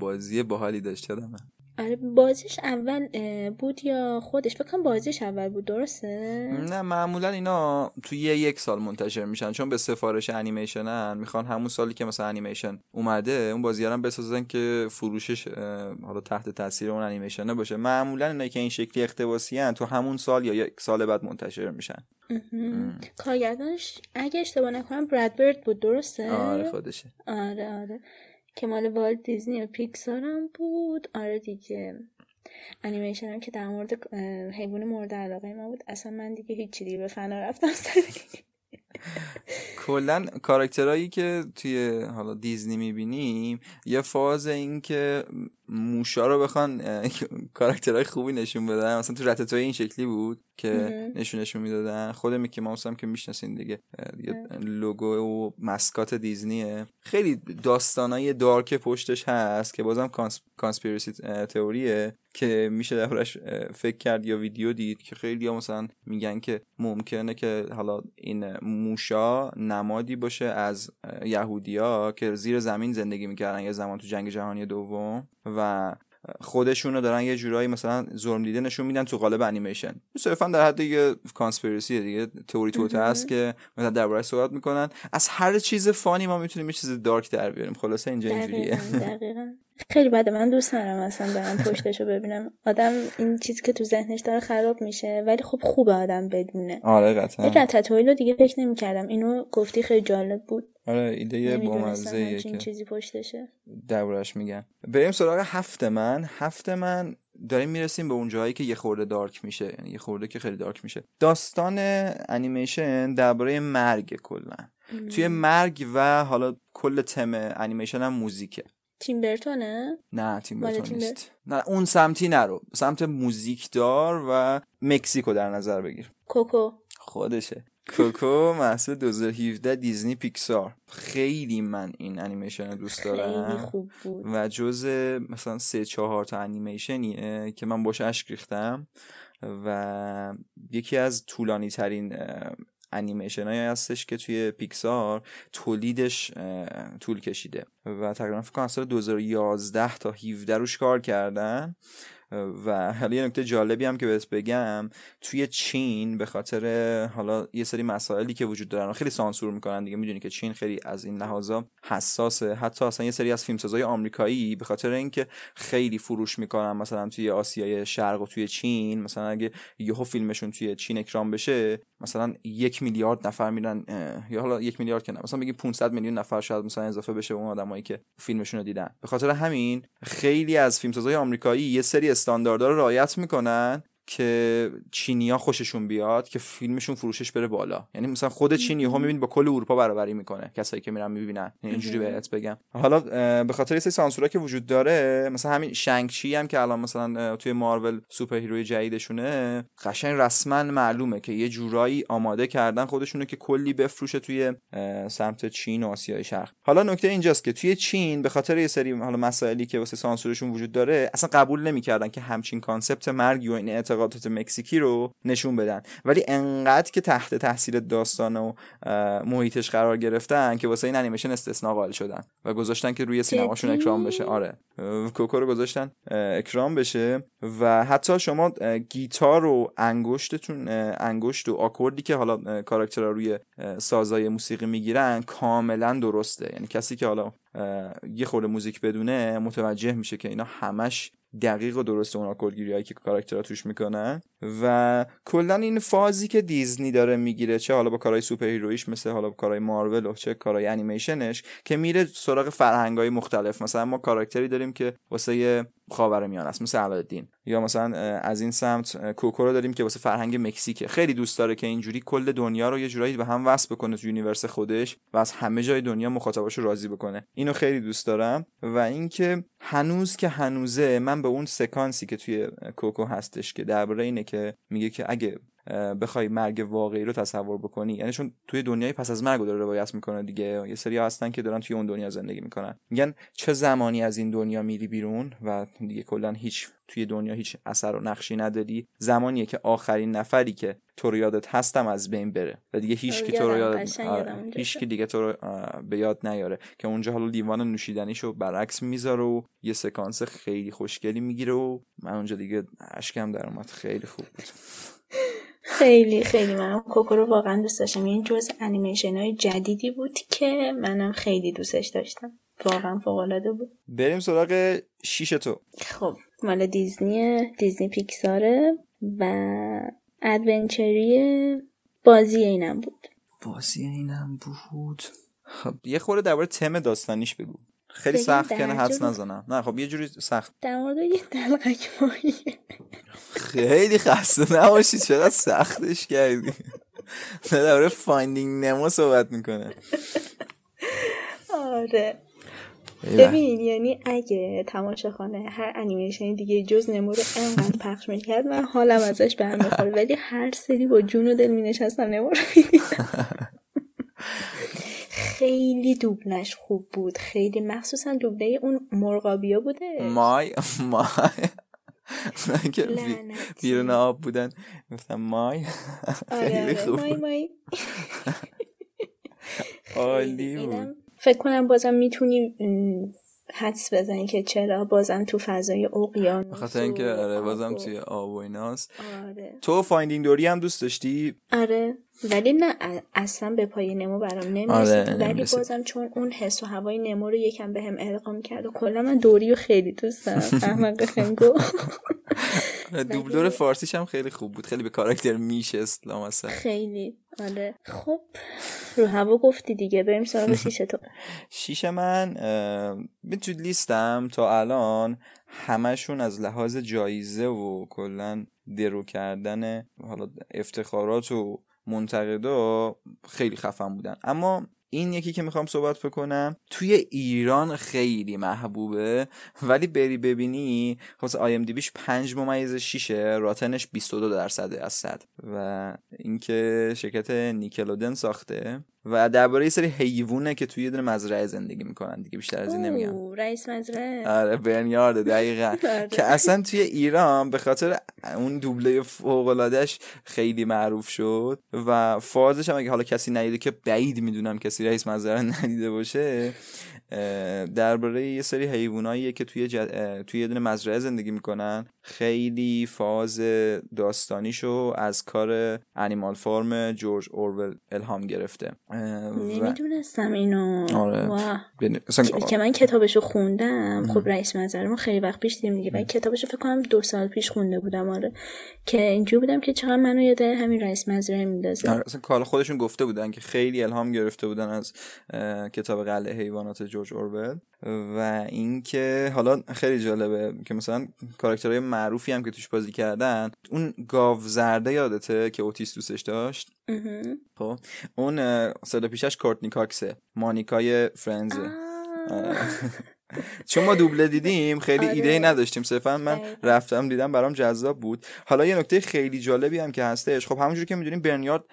بازی باحالی داشتم. آره بازیش اول بود یا خودش؟ فکر کنم بازیش اول بود. درسته؟ نه معمولا اینا توی یک سال منتشر میشن، چون به سفارش انیمیشنن، میخوان همون سالی که مثلا انیمیشن اومده اون بازیارا بسازن که فروشش حالا تحت تاثیر اون انیمیشن باشه. معمولا اینا که این شکلی اقتباسی ان تو همون سال یا یک سال بعد منتشر میشن. کارگردانش اگه اشتباه نکنم براد برد بود. درسته؟ آره خودشه. آره که مال والت دیزنی و پیکسار هم بود. آره دیگه. انیمیشن هم که در مورد حیوان مورد علاقه ما بود، اصلا من دیگه هیچی دیگه به فنا رفتم سر. کلا کاراکترایی که توی حالا دیزنی میبینیم یه فاز این که موشا رو بخوان کاراکترهای خوبی نشون بدن، مثلا تو رتاتوی این شکلی بود که نشونشون میدادن. خود میکی ماوس هم که میشناسین دیگه، لوگو و مسکات دیزنیه. خیلی داستانای دارک پشتش هست که بازم کانسپیرسی تئوریه که میشه دربارش فکر کرد یا ویدیو دید، که خیلی ها مثلا میگن که ممکنه که حالا این موشا نمادی باشه از یهودیا که زیر زمین زندگی میکردن یه زمان تو جنگ جهانی دوم و خودشونو دارن یه جورایی مثلا ظلم دیده نشون میدن تو قالب انیمیشن. صرفا در حد یه کانسپیرسی دیگه، تئوری توته است که مثلا درباره‌اش صحبت میکنن. از هر چیز فانی ما میتونیم یه چیز دارک در بیاریم. خلاصه اینجا اینجوریه. دقیقاً. خیلی بده. من دوست دارم اصلا برم پشتشو ببینم. آدم این چیز که تو ذهنش داره خراب میشه، ولی خب خوبه آدم بدونه. آره قطعاً. این تتویلو دیگه فکر نمی‌کردم. اینو گفتی خیلی جالب بود. آره ایده بامزه‌ایه که چیزی پشتشه. دربارش میگن. بریم سراغ هفته من داریم میرسیم به اون جایی که یه خورده دارک میشه، یعنی یه خورده که خیلی دارک میشه. داستان انیمیشن درباره مرگ کلا. توی مرگ و حالا کل تم انیمیشن هم موزیکه. تیمبرتونه؟ نه تیمبرتون نیست. نه اون سمتی نرو، سمت موزیکدار و مکزیکو در نظر بگیر. کوکو خودشه. کوکو محصول 2017 دیزنی پیکسار. خیلی من این انیمیشن رو دوست دارم، خیلی خوب بود و جز مثلا 3-4 تا انیمیشنیه که من باش اشک ریختم و یکی از طولانی ترین انیمیشن هایی هستش که توی پیکسار تولیدش طول کشیده و تقریبا فکر کنم از سال 2011 تا 17 روش کار کردن. و حالا یه نکته جالبی هم که بهت بگم، توی چین به خاطر حالا یه سری مسائلی که وجود دارن خیلی سانسور میکنن دیگه، میدونی که چین خیلی از این لحاظا حساسه. حتی اصلا یه سری از فیلمسازای آمریکایی به خاطر اینکه خیلی فروش میکنن مثلا توی آسیای شرق و توی چین، مثلا اگه یهو فیلمشون توی چین اکران بشه مثلا 1 میلیارد نفر میرن، یا حالا 1 میلیارد که نه، مثلا بگی 500 میلیون نفر شاید مثلا اضافه بشه اون آدمایی که فیلمشون رو دیدن. به خاطر همین خیلی از فیلمسازای آمریکایی یه سری استانداردها رو رعایت میکنن که چینیا خوششون بیاد که فیلمشون فروشش بره بالا. یعنی مثلا خود چینی ها میبینی با کل اروپا برابری میکنه کسایی که میرن میبینن، اینجوری بهت بگم. حالا به خاطر این سانسورا که وجود داره، مثلا همین شنگ چی هم که الان مثلا توی مارول سوپر هیروی جدیدشونه، قشنگ رسما معلومه که یه جورایی آماده کردن خودشونو که کلی بفروشه توی سمت چین و آسیای شرق. حالا نکته اینجاست که توی چین به خاطر یه سری حالا مسائلی که واسه سانسورشون وجود داره اصلا قبول نمیکردن که همچین کانسپت مرگ و این قاطعات مکزیکی رو نشون بدن، ولی انقدر که تحت تاثیر داستان و محیطش قرار گرفتن که واسه این انیمیشن استثناء قائل شدن و گذاشتن که روی سینماشون اکران بشه. آره کوکو رو گذاشتن اکران بشه و حتی شما گیتار و انگشت و آکوردی که حالا کاراکترها روی سازای موسیقی میگیرن کاملا درسته. یعنی کسی که حالا یه خورده موزیک بدونه متوجه میشه که اینا همش دقیق و درست اون آکوردگیری هایی که کاراکترها توش میکنن. و کلا این فازی که دیزنی داره میگیره، چه حالا با کارهای سوپر هیرویش مثل حالا با کارهای مارول و چه کارهای انیمیشنش، که میره سراغ فرهنگای مختلف. مثلا ما کاراکتری داریم که واسه خاورمیانه است مثل علایالدین، یا مثلا از این سمت کوکو رو داریم که واسه فرهنگ مکزیکه. خیلی دوست داره که اینجوری کل دنیا رو یه جورایی به هم وصل بکنه تو یونیورس خودش و از همه جای دنیا مخاطباشو راضی بکنه. اینو خیلی دوست دارم. و اینکه هنوز که هنوزه من به اون سکانسی که توی کوکو هستش که درباره اینه که میگه که اگه بخوای مرگ واقعی رو تصور بکنی، یعنی چون توی دنیای پس از مرگ رو داره روایت میکنه دیگه، یه سری هستن که دارن توی اون دنیا زندگی میکنن، میگن چه زمانی از این دنیا میری بیرون و دیگه کلا هیچ توی دنیا هیچ اثر و نقشی نداری، زمانیه که آخرین نفری که تو رو یادت هستم از بین بره و دیگه هیچ کی تو رو دیگه تو رو به یاد نیاره. که اونجا حالا لیوان نوشیدنیشو برعکس میذاره و یه سکانس خیلی خوشگلی میگیره و من اونجا دیگه اشکم در اومد. خیلی خوب بود. خیلی خیلی منم کوکو رو واقعا دوست داشتم. این جزء انیمیشن‌های جدیدی بود که منم خیلی دوستش داشتم، واقعا فوق‌العاده بود. بریم سراغ شیشتو. خب مال دیزنیه، دیزنی پیکساره و ادونچری. بازی اینم بود. خب یه خورده درباره تم داستانیش بگو. خیلی سخت کنه حدس نزنم. نه خب یه جوری سخت در مورد یه دلقک ماهی. خیلی خسته نباشی، چقدر سختش کردی. درباره فایندینگ نمو صحبت میکنه. آره ببین، یعنی اگه تماشاخانه هر انیمیشن دیگه جز نمو رو انقدر پخش میکرد من حالم ازش به هم میخورد، ولی هر سری با جون و دل مینشستم نمو رو میدیدم. خیلی دوبلش خوب بود، خیلی، مخصوصا دوبله اون مرغابیا بوده. مای بیرون آب بودن گفتم مای خیلی خوب مای عالی بود. فکر کنم بازم میتونیم حدس بزنیم که چرا بازم تو فضای اقیانوس، بخاطر اینکه آره بازم توی آب و ایناست. آره. تو فایندینگ دوری هم دوست داشتی؟ آره ولی نه اصلا به پای نمو برام نمیرسید. آره، ولی بازم چون اون حس و هوای نمو رو یکم بهم القام کرد و کلا من دوری رو خیلی دوست دارم. احمق خنگو. دوبلور فارسیش هم خیلی خوب بود، خیلی به کاراکتر میشست مثلا. خیلی آره. خب رو هوا گفتی دیگه، بریم سراغ شیشه تو. شیشه من تو لیستم تا الان همشون از لحاظ جایزه و کلا درو کردن حالا افتخارات و منتقدا خیلی خفن بودن، اما این یکی که میخوام صحبت بکنم توی ایران خیلی محبوبه، ولی بری ببینی خب آی ام دی بیش 5.6، راتنش 22% از 100 و اینکه شرکت نیکلودن ساخته و درباره یه سری حیوونه که توی یه دونه مزرعه زندگی میکنن دیگه، بیشتر از این نمیگم. رئیس مزرعه. آره برنیارد دقیقاً. که اصلا توی ایران به خاطر اون دوبله فوق العاده‌اش خیلی معروف شد و فازش هم اگه حالا کسی ندیده، که بعید میدونم کسی رئیس مزرعه ندیده باشه، درباره یه سری حیواناییه که توی یه دونه مزرعه زندگی میکنن. خیلی فاز داستانیشو از کار انیمال فارم جورج اورول الهام گرفته. نمیدونستم اینو. آره. که من کتابشو خوندم. خب رئیس مزرعه رو خیلی وقت پیش دیدم دیگه، ولی کتابشو فکر کنم 2 سال پیش خونده بودم. آره که اینجوری بودم که چقدر منو یاد همین رئیس مزرعه میندازه. آره اصلا کالا خودشون گفته بودن که خیلی الهام گرفته بودن از کتاب قلعه حیوانات جورج اورول. و اینکه حالا خیلی جالبه که مثلا کاراکترهای معروفی هم که توش بازی کردن، اون گاو زرده یادته که اوتیس دوستش داشت؟ خب اون صدا پیشش کورتنی کاکسه، مانیکای فرنز. چون ما دوبله دیدیم خیلی ایده‌ای نداشتیم، صرفا من رفتم دیدم برام جذاب بود. حالا یه نکته خیلی جالبی هم که هستش، خب همونجوری که می‌دونیم برنیارد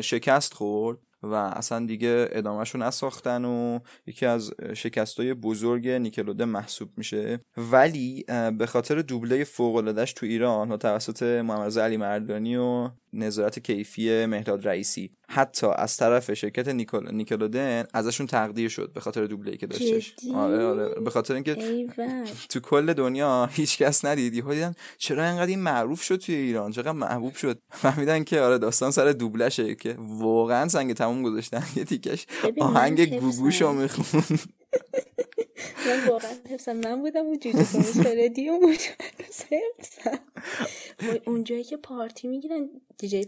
شکست خورد و اصلا دیگه ادامهشو نساختن و یکی از شکستای بزرگ نیکلوده محسوب میشه، ولی به خاطر دوبله فوق‌العاده‌اش تو ایران و توسط محمدرضا علی مردانی و نظارت کیفی مهداد رئیسی حتی از طرف شرکت نیکلودن ازشون تقدیر شد به خاطر دوبله‌ای که داشتش. آره به خاطر اینکه تو کل دنیا هیچ کس ندید، یهو دیدن چرا اینقدر این معروف شد توی ایران، چقدر محبوب شد، فهمیدن که آره داستان سر دوبلشه که واقعا سنگ تموم گذاشتن. یه تیکش آهنگ گوگوشو میخوند. من واقعا حفظم من بودم و جوجو کنیز فردی و اونجایی که پارتی میگیرن دیجی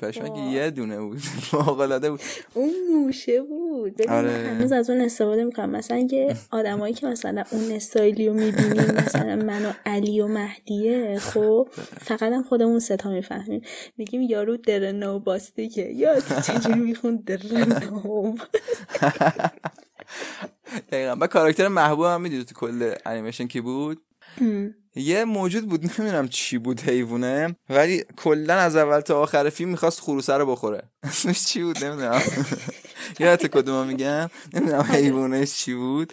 پشمک یه دونه بود واقعا بود، اون موشه بود. ببین هنوز از اون استفاده میکنم، مثلا یه آدمایی که مثلا اون استایلیو میبینیم، مثلا من و علی و مهدیه، خب فقط هم خودمون ستا میفهمیم، میگیم یارو درنو باسته که یا چجوری میخوند درنو. دقیقا. با کاراکتر محبوب هم میدید تو کل انیمیشن کی بود؟ یه موجود بود نمیدونم چی بود، حیوونه، ولی کلا از اول تا آخر فیلم میخواست خروسه رو بخوره. اسمش چی بود نمیدونم، یادت کدومو میگم نمیدونم حیوانش چی بود،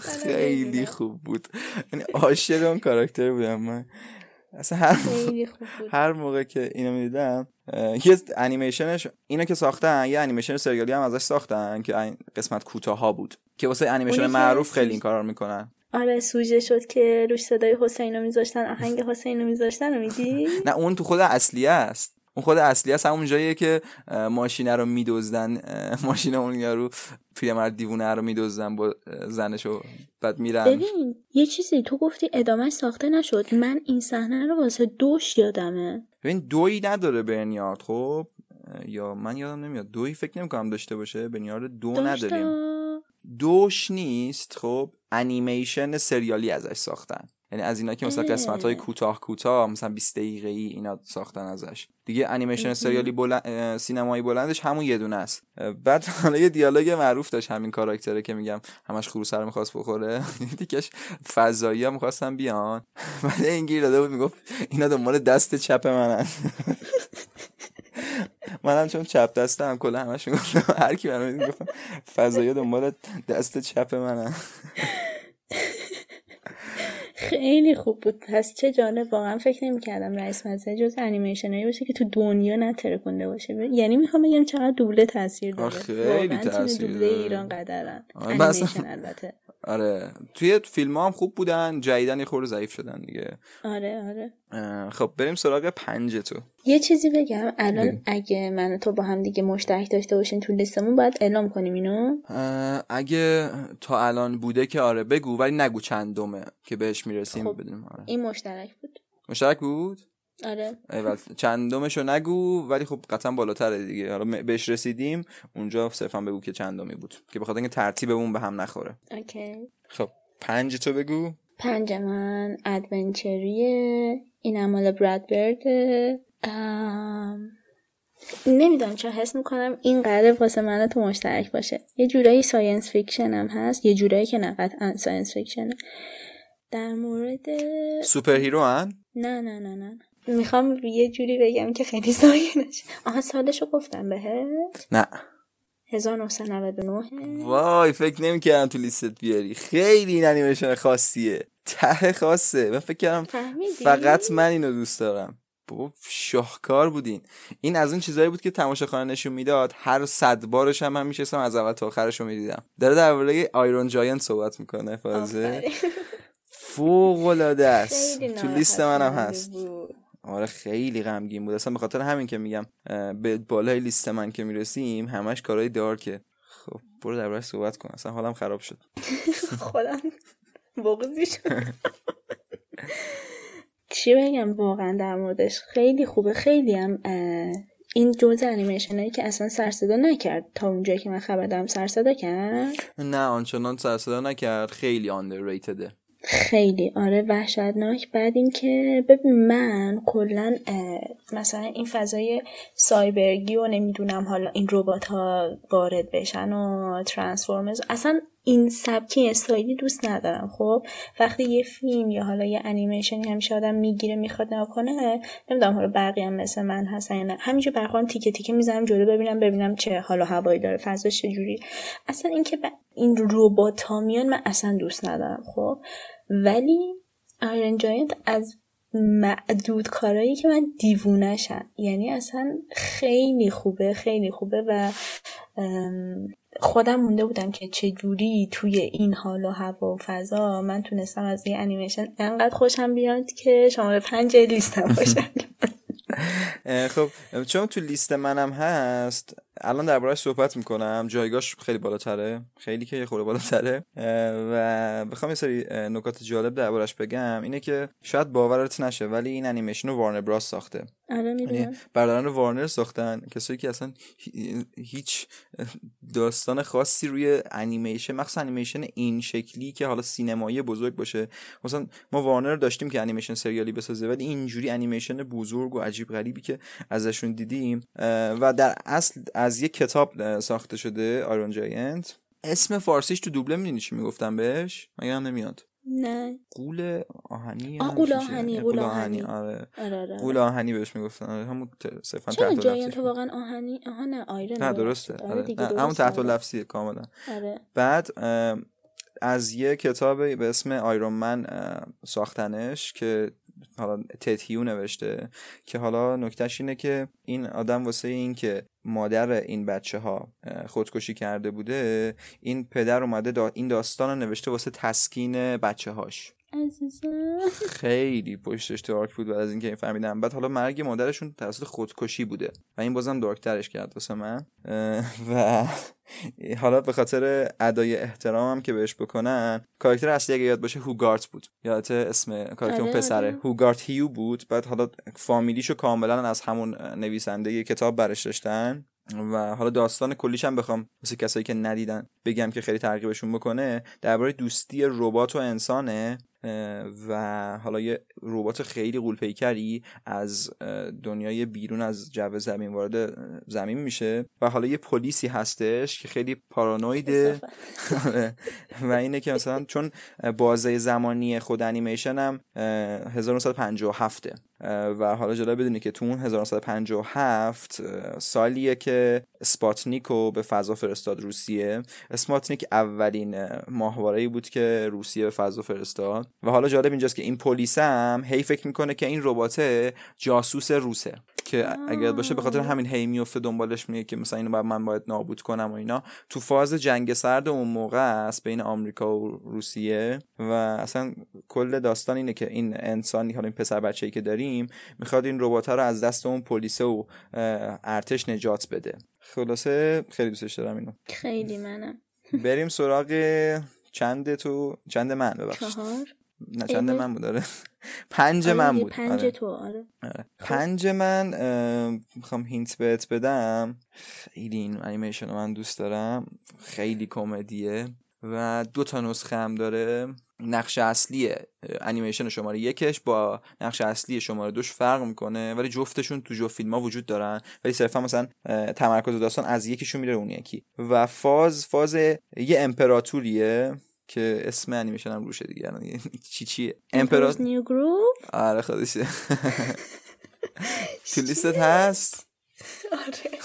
خیلی خوب بود، یعنی عاشق اون کاراکتر بودم من اصلا. هر موقع که اینو میدیدم، یه انیمیشنش اینو که ساختن، یه انیمیشن سریالی هم ازش ساختن که قسمت کوتاها بود که واسه انیمیشن معروف خیلی این کارا رو میکنن. آره سوژه شد که روش صدای حسینو میذاشتن، آهنگ حسینو میذاشتن، میگی؟ نه اون تو خود اصلیه است، اون خود اصلی است، همون جاییه که ماشینا رو میدزدن، ماشین اون یارو پیرمرد دیوونه رو میدزدن با زنش و بعد میرن. ببین یه چیزی تو گفتی ادامهش ساخته نشد، من این صحنه رو واسه دوش یادمه. ببین دویی نداره برنیارد، خب یا من یادم نمیاد، دویی فکر نمی‌کنم داشته باشه، برنیارد دو نداریم، دوش نیست. خب انیمیشن سریالی ازش ساختن یعنی از اینا که مثلا قسمت‌های کوتاه مثلا 20 دقیقه‌ای اینا ساختن ازش دیگه. انیمیشن سریالی سینمایی بلندش همون یه دونه است. بعد حالا یه دیالوگ معروف داشت همین کاراکتره که میگم همش خروسر می‌خواست بخوره، دیگهش فضایی‌ها می‌خواستن بیان، بعد انگیر داده بود میگفت اینا دنبال دست چپ منن. منم چون چپ دستم کلا همش میگفتم، هر کی برام میگفت فضایی‌ها دنبال دست چپ منن. خیلی خوب بود. پس چه جالب، واقعا فکر نمی‌کردم رئیس مدرسه جز انیمیشنایی باشه که تو دنیا نترکونده باشه. یعنی میخوام بگم چقدر دوبله تاثیر داره. خیلی تاثیر داره. ایران قدرن. انیمیشن البته. آره توی فیلم‌ها هم خوب بودن، جدیدن یه خورده ضعیف شدن دیگه. آره. خب بریم سراغ 5 تو. یه چیزی بگم الان اگه من و تو با هم دیگه مشترک داشته باشین تو لیستمون باید اعلام کنیم اینو؟ اگه تا الان بوده که آره بگو، ولی نگو چندمه که بهش میرسیم. خب بدونیم. آره. این مشترک بود؟ آره. اول چندمشو نگو، ولی خب قطعا بالاتره دیگه. حالا بهش رسیدیم اونجا، صرفا بگو که چندمی بود که بخاطر اینکه ترتیبمون به هم نخوره. اوکی. خب 5 تو بگو. 5 من ادونچریه، اینم مال برادبرد. نمیدونم چرا حس میکنم این قدر واسه من تو مشترک باشه. یه جورایی ساینس فیکشن هم هست، یه جورایی که نه قطعا ساینس فیکشن. در مورد سوپر هیرو هن؟ نه میخوام یه جوری بگم که خیلی ساینش. آها سالشو گفتم بهت؟ نه 1999. وای فکر نمی‌کردم تو لیست بیاری. خیلی این انیمیشن خاصیه، ته خاصه. من فکر کردم فقط من اینو دوست دارم. بابا شاهکار بودین. این از اون چیزایی بود که تماشاخوانه نشون میداد، هر 100 بارش هم من میشستم از اول تا آخرش رو میدیدم. داره درباره آیرون جاینت صحبت میکنه. فازه فوق‌العاده است، تو لیست منم هست. آره خیلی غمگین بود اصلا، به خاطر همین که میگم به بالای لیست من که میرسیم همش کارهای دارکه. خب برو درباره‌اش صحبت کن، اصلا حالم خراب شد. خودم بغضی شد. چی بگم واقعا در موردش؟ خیلی خوبه، خیلی هم این جزء انیمیشنایی که اصلا سرصدا نکرد تا اونجایی که من خبر دارم. سرصدا کرد؟ نه آنچنان سرصدا نکرد، خیلی underratedه. خیلی آره وحشتناک. بعد این که ببین من کلن مثلا این فضای سایبرگی و نمیدونم حالا این ربات ها وارد بشن و ترانسفورمرز، اصلا این سبکی استایلی دوست ندارم. خب وقتی یه فیلم یا حالا یه انیمیشن همیشه آدم میگیره میخواد نگاه کنه، نمیدونم حالا بقیه هم مثل من هستن یا نه، همینجوری برخوام تیکه تیکه میذارم جلو ببینم چه حالا هوایی داره، فضاش چجوری. اصلا این که این ربات ها میان من اصلا دوست ندارم. خب ولی آیرن جاینت از معدود کارهایی که من دیوونه شدم، یعنی اصلا خیلی خوبه و خودم مونده بودم که چجوری توی این حال و هوا و فضا من تونستم از یه انیمیشن انقدر خوشم بیاد که شماره 5 لیستم باشه. خب چون تو لیست منم هست الان درباره‌اش صحبت میکنم، جایگاش خیلی بالاتره، خیلی که یه خورده بالاتره. و بخوام یه سری نکات جالب درباره‌اش بگم اینه که شاید باورت نشه ولی این انیمیشن رو وارنر براس ساخته. آره میدونم. برادران رو وارنر ساختن، کسایی که اصلا هیچ داستان خاصی روی انیمیشن، مخصوصا انیمیشن این شکلی که حالا سینمایی بزرگ باشه، مثلا ما وارنر داشتیم که انیمیشن سریالی بسازه، ولی اینجوری انیمیشن بزرگ و عجیب غریبی که ازشون دیدیم و در اصل از یک کتاب ساخته شده. آیرون جاینت اسم فارسیش تو دوبله میدونی چی میگفتن بهش؟ مگه هم نمیاد؟ نه قول آهنی. قول آهنی. آره. قول آهنی بهش میگفتن. همون صفن تحت لفظی. جاینت واقعا آهنی؟ آها نه آیرن. نه درسته. آره. همون تحت لفظی کاملا. آره. بعد از یه کتاب به اسم آیرون من ساختنش که حالا تتیو نوشته، که حالا نکتهش اینه که این آدم واسه این که مادر این بچه ها خودکشی کرده بوده، این پدر اومده این داستان رو نوشته واسه تسکین بچه هاش. خیلی پشتش دارک بود بعد از اینکه این فهمیدم. بعد حالا مرگ مادرشون توسط خودکشی بوده و این بازم دارکترش کرد واسه من. و حالا به خاطر ادای احترامم که بهش بکنن، کاراکتر اصلی اگه یاد باشه هوگارت بود، یادت اسم کاراکتر اون پسره هوگارت هیو بود. بعد حالا فامیلیشو کاملا از همون نویسنده یه کتاب برش داشتن و حالا داستان کلیش هم بخوام واسه کسایی که ندیدن بگم که خیلی ترغیبشون بکنه، درباره دوستی ربات و انسانه و حالا یه ربات خیلی غول‌پیکری از دنیای بیرون از جو زمین وارد زمین میشه و حالا یه پلیسی هستش که خیلی پارانویده و اینه که مثلا چون بازه زمانی خود انیمیشن هم 1957 و حالا جالب بدونی که تو اون 1957 سالیه که اسپاتنیکو به فضا فرستاد روسیه. اسپاتنیک اولین ماهواره‌ای بود که روسیه به فضا فرستاد و حالا جالب اینجاست که این پلیس هم هی فکر میکنه که این رباته جاسوس روسه که اگر باشه به خاطر همین هی میفته دنبالش میگه که مثلا اینو من باید نابود کنم و اینا. تو فاز جنگ سرد اون موقع است بین آمریکا و روسیه و اصلا کل داستان اینه که این انسانی حالا این پسر بچه‌ای که داریم میخواد این رباته رو از دست اون پلیسه و ارتش نجات بده. خلاصه خیلی دوستش دارم اینو. خیلی منم. بریم سراغ چند من ببخشید. 4 نه چند من بود داره. 5 من بود. 5 تو آره. 5 من میخوام هینت بهت بدم. خیلی این انیمیشن رو من دوست دارم. خیلی کمدیه و 2 نسخه هم داره. نقش اصلی انیمیشن شماره 1 با نقش اصلی شماره 2 فرق میکنه ولی جفتشون تو جو فیلم‌ها وجود دارن ولی صرفا مثلا تمرکز داستان از یکیشون میره اون یکی و فاز یه امپراتوریه که اسم انیمیشن هم روشه دیگه الان چی امپراتور نیو گروپ آره خودشه تو لیستت هست آره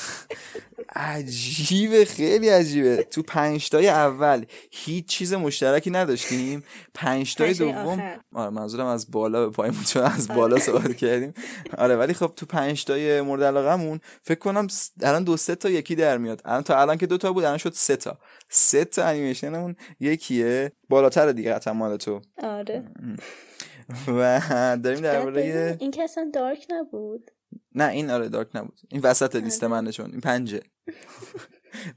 عجیبه خیلی عجیبه. تو 5 تای اول هیچ چیز مشترکی نداشتیم. 5 تای دوم آره منظورم از بالا به پایین بود چون از بالا صحبت کردیم آره ولی خب تو 5 تای مورد علاقمون فکر کنم الان 2-3 تا یکی در میاد. الان که 2 تا بود الان شد 3 تا. 3 تا انیمیشنمون یکیه بالاتر دیگه حتما مال تو آره و داریم درباره این که اصلا دارک نبود نه این آره دارک نبود این وسط لیست منه چون این 5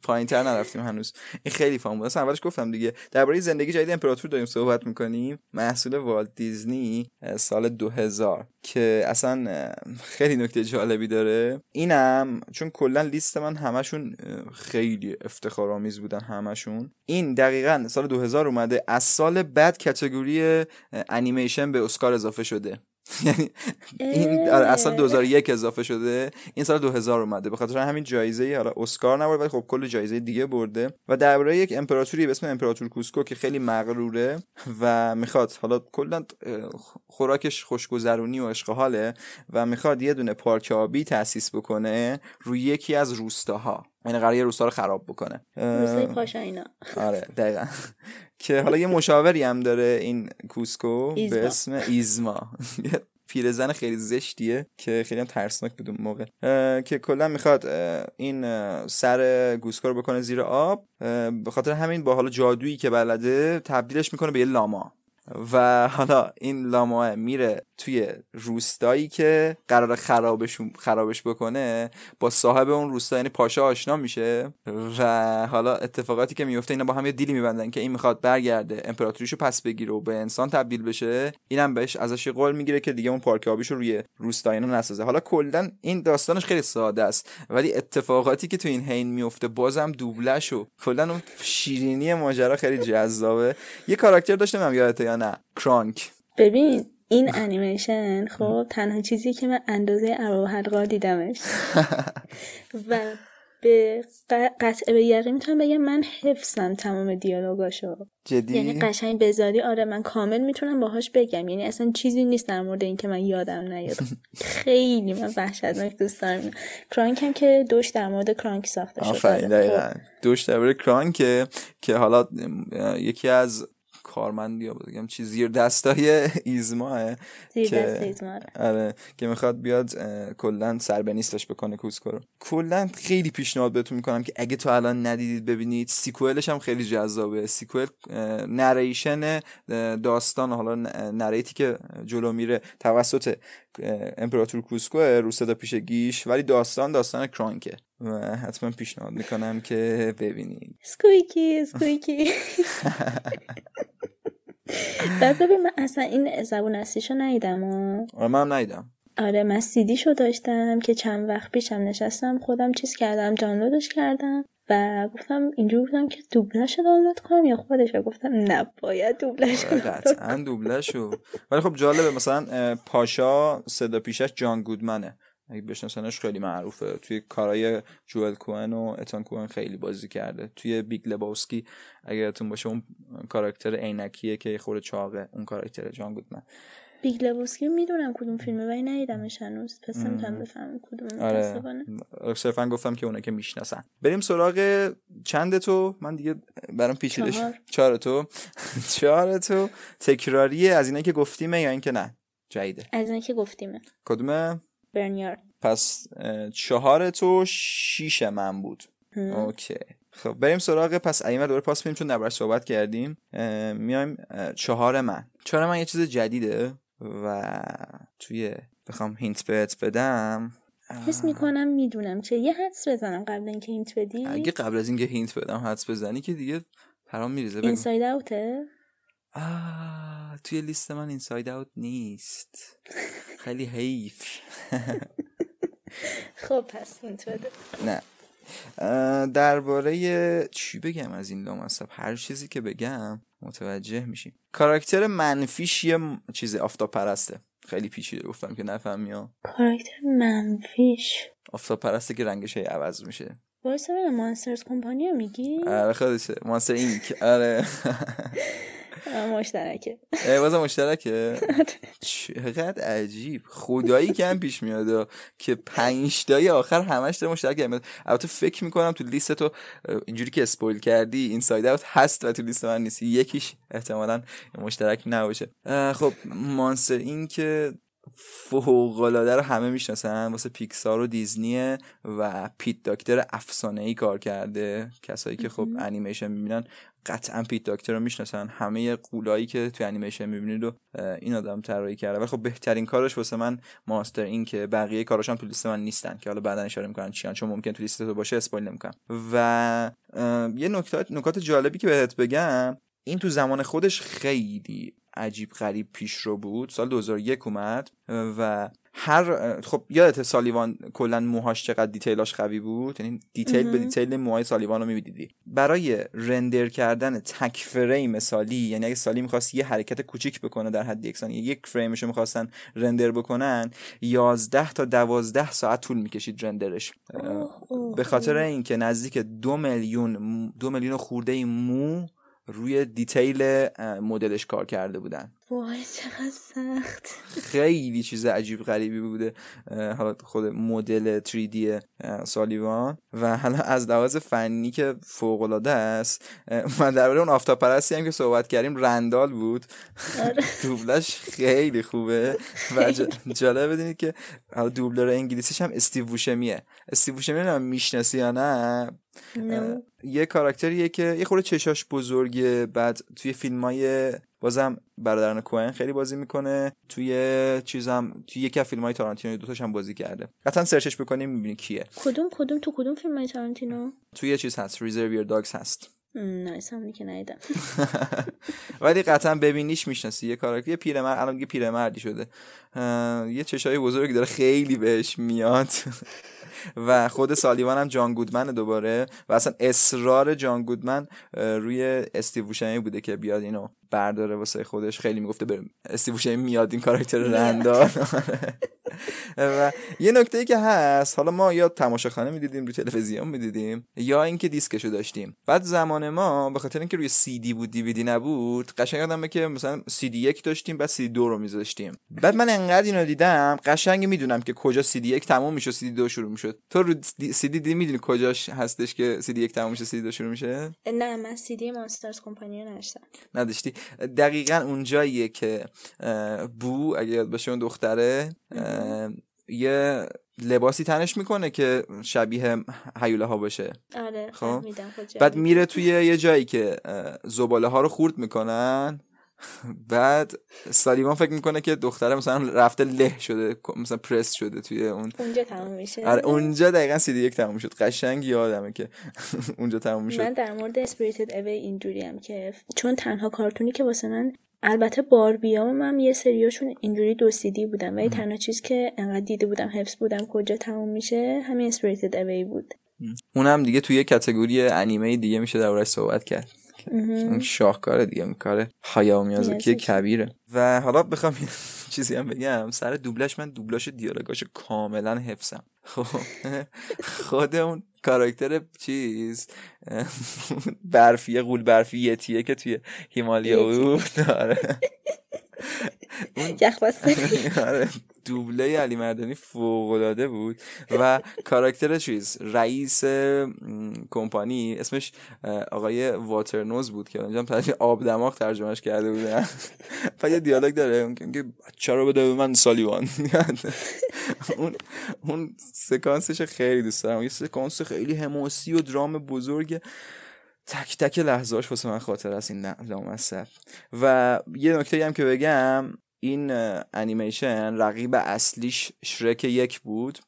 پایین تر نرفتیم هنوز. این خیلی فان بود. اصلا اولش گفتم دیگه درباره زندگی جدید امپراتور داریم صحبت میکنیم محصول والت دیزنی سال 2000 که اصلا خیلی نکته جالبی داره. اینم چون کلا لیست من همشون خیلی افتخارآمیز بودن همشون. این دقیقاً سال 2000 اومده. از سال بعد کاتگوری انیمیشن به اسکار اضافه شده یعنی این از سال 2001 اضافه شده این سال 2000 اومده به خاطر همین جایزه حالا اسکار نبرد ولی خب کلی جایزه دیگه برده و درباره یک امپراتوری به اسم امپراتور کوسکو که خیلی مغروره و میخواد حالا کلا خوراکش خوشگذرونی و عشق حاله و میخواد یه دونه پارک آبی تأسیس بکنه روی یکی از روستاها یعنی قراره روستا رو خراب بکنه روستای پاشا اینا آره دقیقاً که حالا یه مشاوری هم داره این کوسکو به اسم ایزما پیرزن خیلی زشتیه که خیلی هم ترسناک بود اون موقع که کلا میخواد این سر کوسکو رو بکنه زیر آب به خاطر همین با حالا جادویی که بلده تبدیلش میکنه به یه لاما و حالا این لاما میره توی روستایی که قرار خرابش بکنه با صاحب اون روستا یعنی پاشا آشنا میشه و حالا اتفاقاتی که میفته اینا با هم یه دیلی میبندن که این میخواد برگرده امپراتوریشو پس بگیره و به انسان تبدیل بشه اینم بهش ازش قول میگیره که دیگه اون پارک آبیشو روی روستای اینا نسازه. حالا کلا این داستانش خیلی ساده است ولی اتفاقاتی که تو این حین میفته بازم دوبلش و کلا اون شیرینی ماجرا خیلی جذابه. یه کاراکتر داشتم یادته یا نه کرانک. ببین این انیمیشن خب تنها چیزی که من اندازه ارباب حلقه‌ها دیدمش و به قطع به یقین میتونم بگم من حفظم تمام دیالوگاشو جدی یعنی قشنگ بذاری آره من کامل میتونم باهاش بگم یعنی اصلا چیزی نیست در مورد این که من یادم نیاد. خیلی من وحشتناک دوست دارم. کرانک هم که دوش در مورد کرانک ساخته شده آفرین دقیقاً دوش در مورد کرانک که حالا یکی از کارمندی یا بگم چی زیر دستای ایزماه آره که میخواد بیاد کلا سر به نیستش بکنه کوسکو رو. کلا خیلی پیشنهاد بهتون میکنم که اگه تا الان ندیدید ببینید. سیکوئلش هم خیلی جذابه. سیکوئل نریشن داستان حالا نریتی که جلو میره توسط امپراتور کوسکو روستا پیشگیش ولی داستان کرانکه و حتما پیشنهاد میکنم که ببینید. سکویکی بعد ببین من اصلا این زبون اصلیشو ندیدم آره منم ندیدم آره من سیدیشو داشتم که چند وقت پیشم نشستم خودم چیز کردم دانلودش کردم و گفتم اینجور بودم که دوبلش دانلود کنم یا خودش، گفتم نه باید دوبلش کنم. قطعاً دوبلشو. ولی خب جالبه مثلا پاشا صدا پیشش جان گودمنه، اگه بشناسنش خیلی معروفه، توی کارهای جوئل کوهن و اتان کوهن خیلی بازی کرده. توی بیگ لباسکی اگه یادتون باشه اون کاراکتر عینکیه که خورد چاقه، اون کاراکتر جان گودمن. بیگ لباسکی میدونم کدوم فیلمه ولی ندیدمش هنوز، پس نمیتونم بفهمم کدوم. متاسفانه صرفا گفتم که اونا که میشناسن. بریم سراغ چند تو، من دیگه برام پیچیده شد. 4 تو تکراریه از اینا که گفتیمه یا اینکه نه جدیده؟ از اینا که گفتیمه. کدومه؟ برنیارد. پس 4 تو 6 من بود. اوکی خب بریم سراغ پس ایمه دوباره پاس میدیم چون نباید صحبت کردیم. میایم 4 من. 4 من یه چیز جدیده و توی بخوام هینت بهت بدم حس میکنم میدونم چه، یه حدس بزنم قبل اینکه هینت بدی. اگه قبل از اینکه هینت بدم حدس بزنی که دیگه پرام میریزه. اینساید اوته؟ توی لیست من اینساید اوت نیست، خیلی حیف. خب پس هینت بده. نه درباره چی بگم از این لامصب، هر چیزی که بگم متوجه میشیم. کاراکتر منفیش یه چیز آفتاب پرسته، خیلی پیچیده گفتم که نفهمی ها. کاراکتر منفیش آفتاب پرسته که رنگش عوض میشه. وایسا ببینم مانسترز کمپانی رو میگی؟ آره خودشه، مانستر اینک. آره مشترکه. بازم مشترکه. چقدر عجیب، خدایی که هم پیش میاد که 5 تای آخر همش داره مشترک هم. البته فکر میکنم تو لیست تو اینجوری که اسپویل کردی اینساید اوت هست و تو لیست من نیست، یکیش احتمالاً مشترک نباشه. خب مانستر این که فوق‌العاده رو همه میشناسن، واسه پیکسار و دیزنیه و پیت داکتر افسانه‌ای کار کرده. کسایی که خب انیمیشن میبینن قطعا پیت داکتر رو میشناسن، همه قولایی که توی انیمیشن میبینید و این آدم طراحی کرده. ولی خب بهترین کارش واسه من ماستر این که بقیه کاراش هم تو لیست من نیستن که حالا بعدا اشاره میکنن چیان، چون ممکن تو لیست تو باشه اسپویل نمیکنم. و یه نکات جالبی که بهت بگم، این تو زمان خودش خیلی عجیب غریب پیش رو بود. سال 2001 اومد و هر خب یادت سالیوان کلا موهاش چقدر دیتیلاش قوی بود، یعنی دیتیل به دیتیل موهای سالیوان رو می‌بینیدی. برای رندر کردن تک فریم سالی، یعنی اگه سالی می‌خواست یه حرکت کوچیک بکنه در حد یک ثانیه، یک فریمش رو می‌خواستن رندر بکنن، 11 تا 12 ساعت طول می‌کشید رندرش. به خاطر اینکه نزدیک 2 میلیون خورده مو روی دیتیل مدلش کار کرده بودن. وای چقدر سخت. خیلی چیز عجیب غریبی بوده. حالا خود مدل 3D سالیوان و حالا از لحاظ فنی که فوق‌العاده است. من درباره اون آفتاب پرستی هم که صحبت کردیم رندال بود. دوبلش خیلی خوبه و جالب بدونید که حالا دوبلر انگلیسیش هم استیو بوشمیه. استیو بوشمی رو میشناسی یا نه؟ یه کاراکتریه که یه خورده چشاش بزرگه، بعد توی فیلمای بازم برادران کوهن خیلی بازی میکنه، توی چیزام توی یکی از فیلمای تارانتینو دو تاش هم بازی کرده. حتما سرچش بکنیم میبینی کیه. کدوم تو کدوم فیلمای تارانتینو؟ توی یه چیز هست، ریزرویر داگز هست. نه اسمم که ندیدم. ولی قطعا ببینیش میشناسی. یه کاراکتر پیرمرد، الان دیگه پیرمردی شده، یه چشای بزرگ داره، خیلی بهش میاد. و خود سالیوان هم جان گودمن دوباره و اصلا اصرار جان گودمن روی استیو بوشمی بوده که بیاد اینو برداره واسه خودش. خیلی میگفته بریم استیو بوشمی میاد این کاراکتر رندار. و یه نکته‌ای که هست، حالا ما یا تماشاخانه میدیدیم، روی تلویزیون میدیدیم، یا اینکه دیسکشو داشتیم. بعد زمان ما به خاطر اینکه روی سی دی بود، دیویدی نبود، قشنگ یادمه که مثلا سی دی 1 داشتیم بعد سی دی 2 رو می‌ذاشتیم. بعد من انقدر اینو دیدم قشنگ میدونم که کجا سی دی 1 تموم میشه سی دی 2 شروع میشه. تو رو سی دی دی میدونی کجاش هستش که سی دی 1 تموم میشه سی دی 2 شروع میشه؟ نه من سی دی مانسترز کمپانی نداشتم. نداشتی؟ دقیقاً اونجاییه که بو اگه یاد باشه اون دختره یه لباسی تنش میکنه که شبیه هیوله ها باشه. آره خب بعد میره توی یه جایی که زباله ها رو خورد میکنن. بعد سالیوان فکر میکنه که دختره مثلا رفته له شده، مثلا پرس شده توی اونجا تموم میشه. آره اونجا دقیقاً سی دی 1 تموم شد. قشنگ یادمه که اونجا تموم شد. من در مورد اسپریتد اوی اینجوری هم که چون تنها کارتونی که واسه من، البته باربیام هم یه سریاشون اینجوری دو سی دی بودن، ولی تنها چیز که انقدر دیده بودم حفظ بودم کجا تموم میشه همین اسپریتد اوی بود. اونم دیگه توی یه کاتگوری انیمه دیگه میشه درباره‌اش صحبت کرد. اون شاهکاره دیگه، اون کار هایاو میازاکی کبیره. و حالا بخوام چیزی هم بگم سر دوبلش، من دوبلش دیالوگاشو کاملا حفظم. خب خود اون کاراکتر چیز برفیه، قول برفیه یتیه که توی هیمالیا بود، آره اون آره دوبله علی مردانی فوق‌العاده بود. و کاراکتر چیز رئیس کمپانی اسمش آقای واترنوز بود که اونجا ترجمه آب دماغ ترجمهش کرده بودن. و یه دیالوگ داره که بچه رو بده به من سالیوان. اون سکانسش خیلی دوست دارم، یه سکانس خیلی حماسی و درام بزرگ، تک تک لحظه‌اش واسه من خاطر است این لامصب. و یه نکته‌ای هم که بگم، این انیمیشن رقیب اصلیش شرک یک بود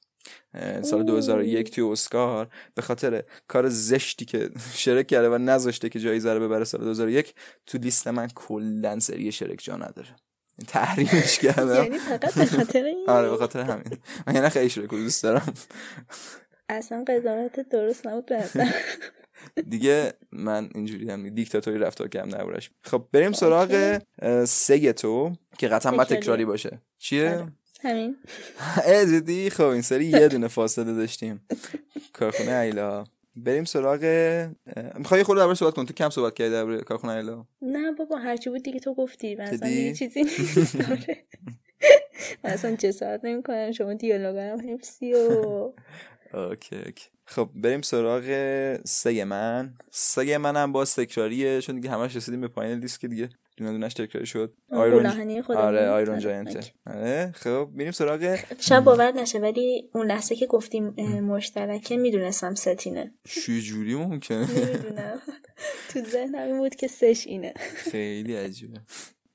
سال 2001 توی اسکار، به خاطر کار زشتی که شرک کرده و نذاشته که جایزه رو ببره سال 2001 تو لیست من کلا سری شرک جا نداره، تحریمش کردم. یعنی فقط به خاطر این؟ آره به خاطر همین. من یعنی خیلی شرک رو دوست دارم. اصلا قضاوت درست نبود به نظر دیگه، من اینجوری هم دیکتاتوری رفتار کردم دربارش. خب بریم سراغ سگتو که قطعا باید تکراری باشه. چیه؟ همین ازدی. خب این سری یه دونه فاصله داشتیم. کارخونه ایلا. بریم سراغ، میخوای خود دربارش صحبت کن؟ تو کم صحبت کردی درباره کارخونه ایلا. نه بابا هرچی بود دیگه تو گفتی، مثلا یه چیزی نیست. اصلا جسارت نمی‌کنم، شما دیالوگا رو حفظی و اوکی. خب بریم سراغ سگ من هم باز تکراریه، چون دیگه همش رسیدیم به پایین لیست که دیگه دونش تکراری شد. آیرون جاینت. آره خب بریم سراغ شب. باور نشه ولی اون لحظه که گفتیم مشترکه میدونستم ستینه. چه جوری ممکنه؟ نمیدونم، تو ذهنم بود که سش اینه. خیلی عجیبه.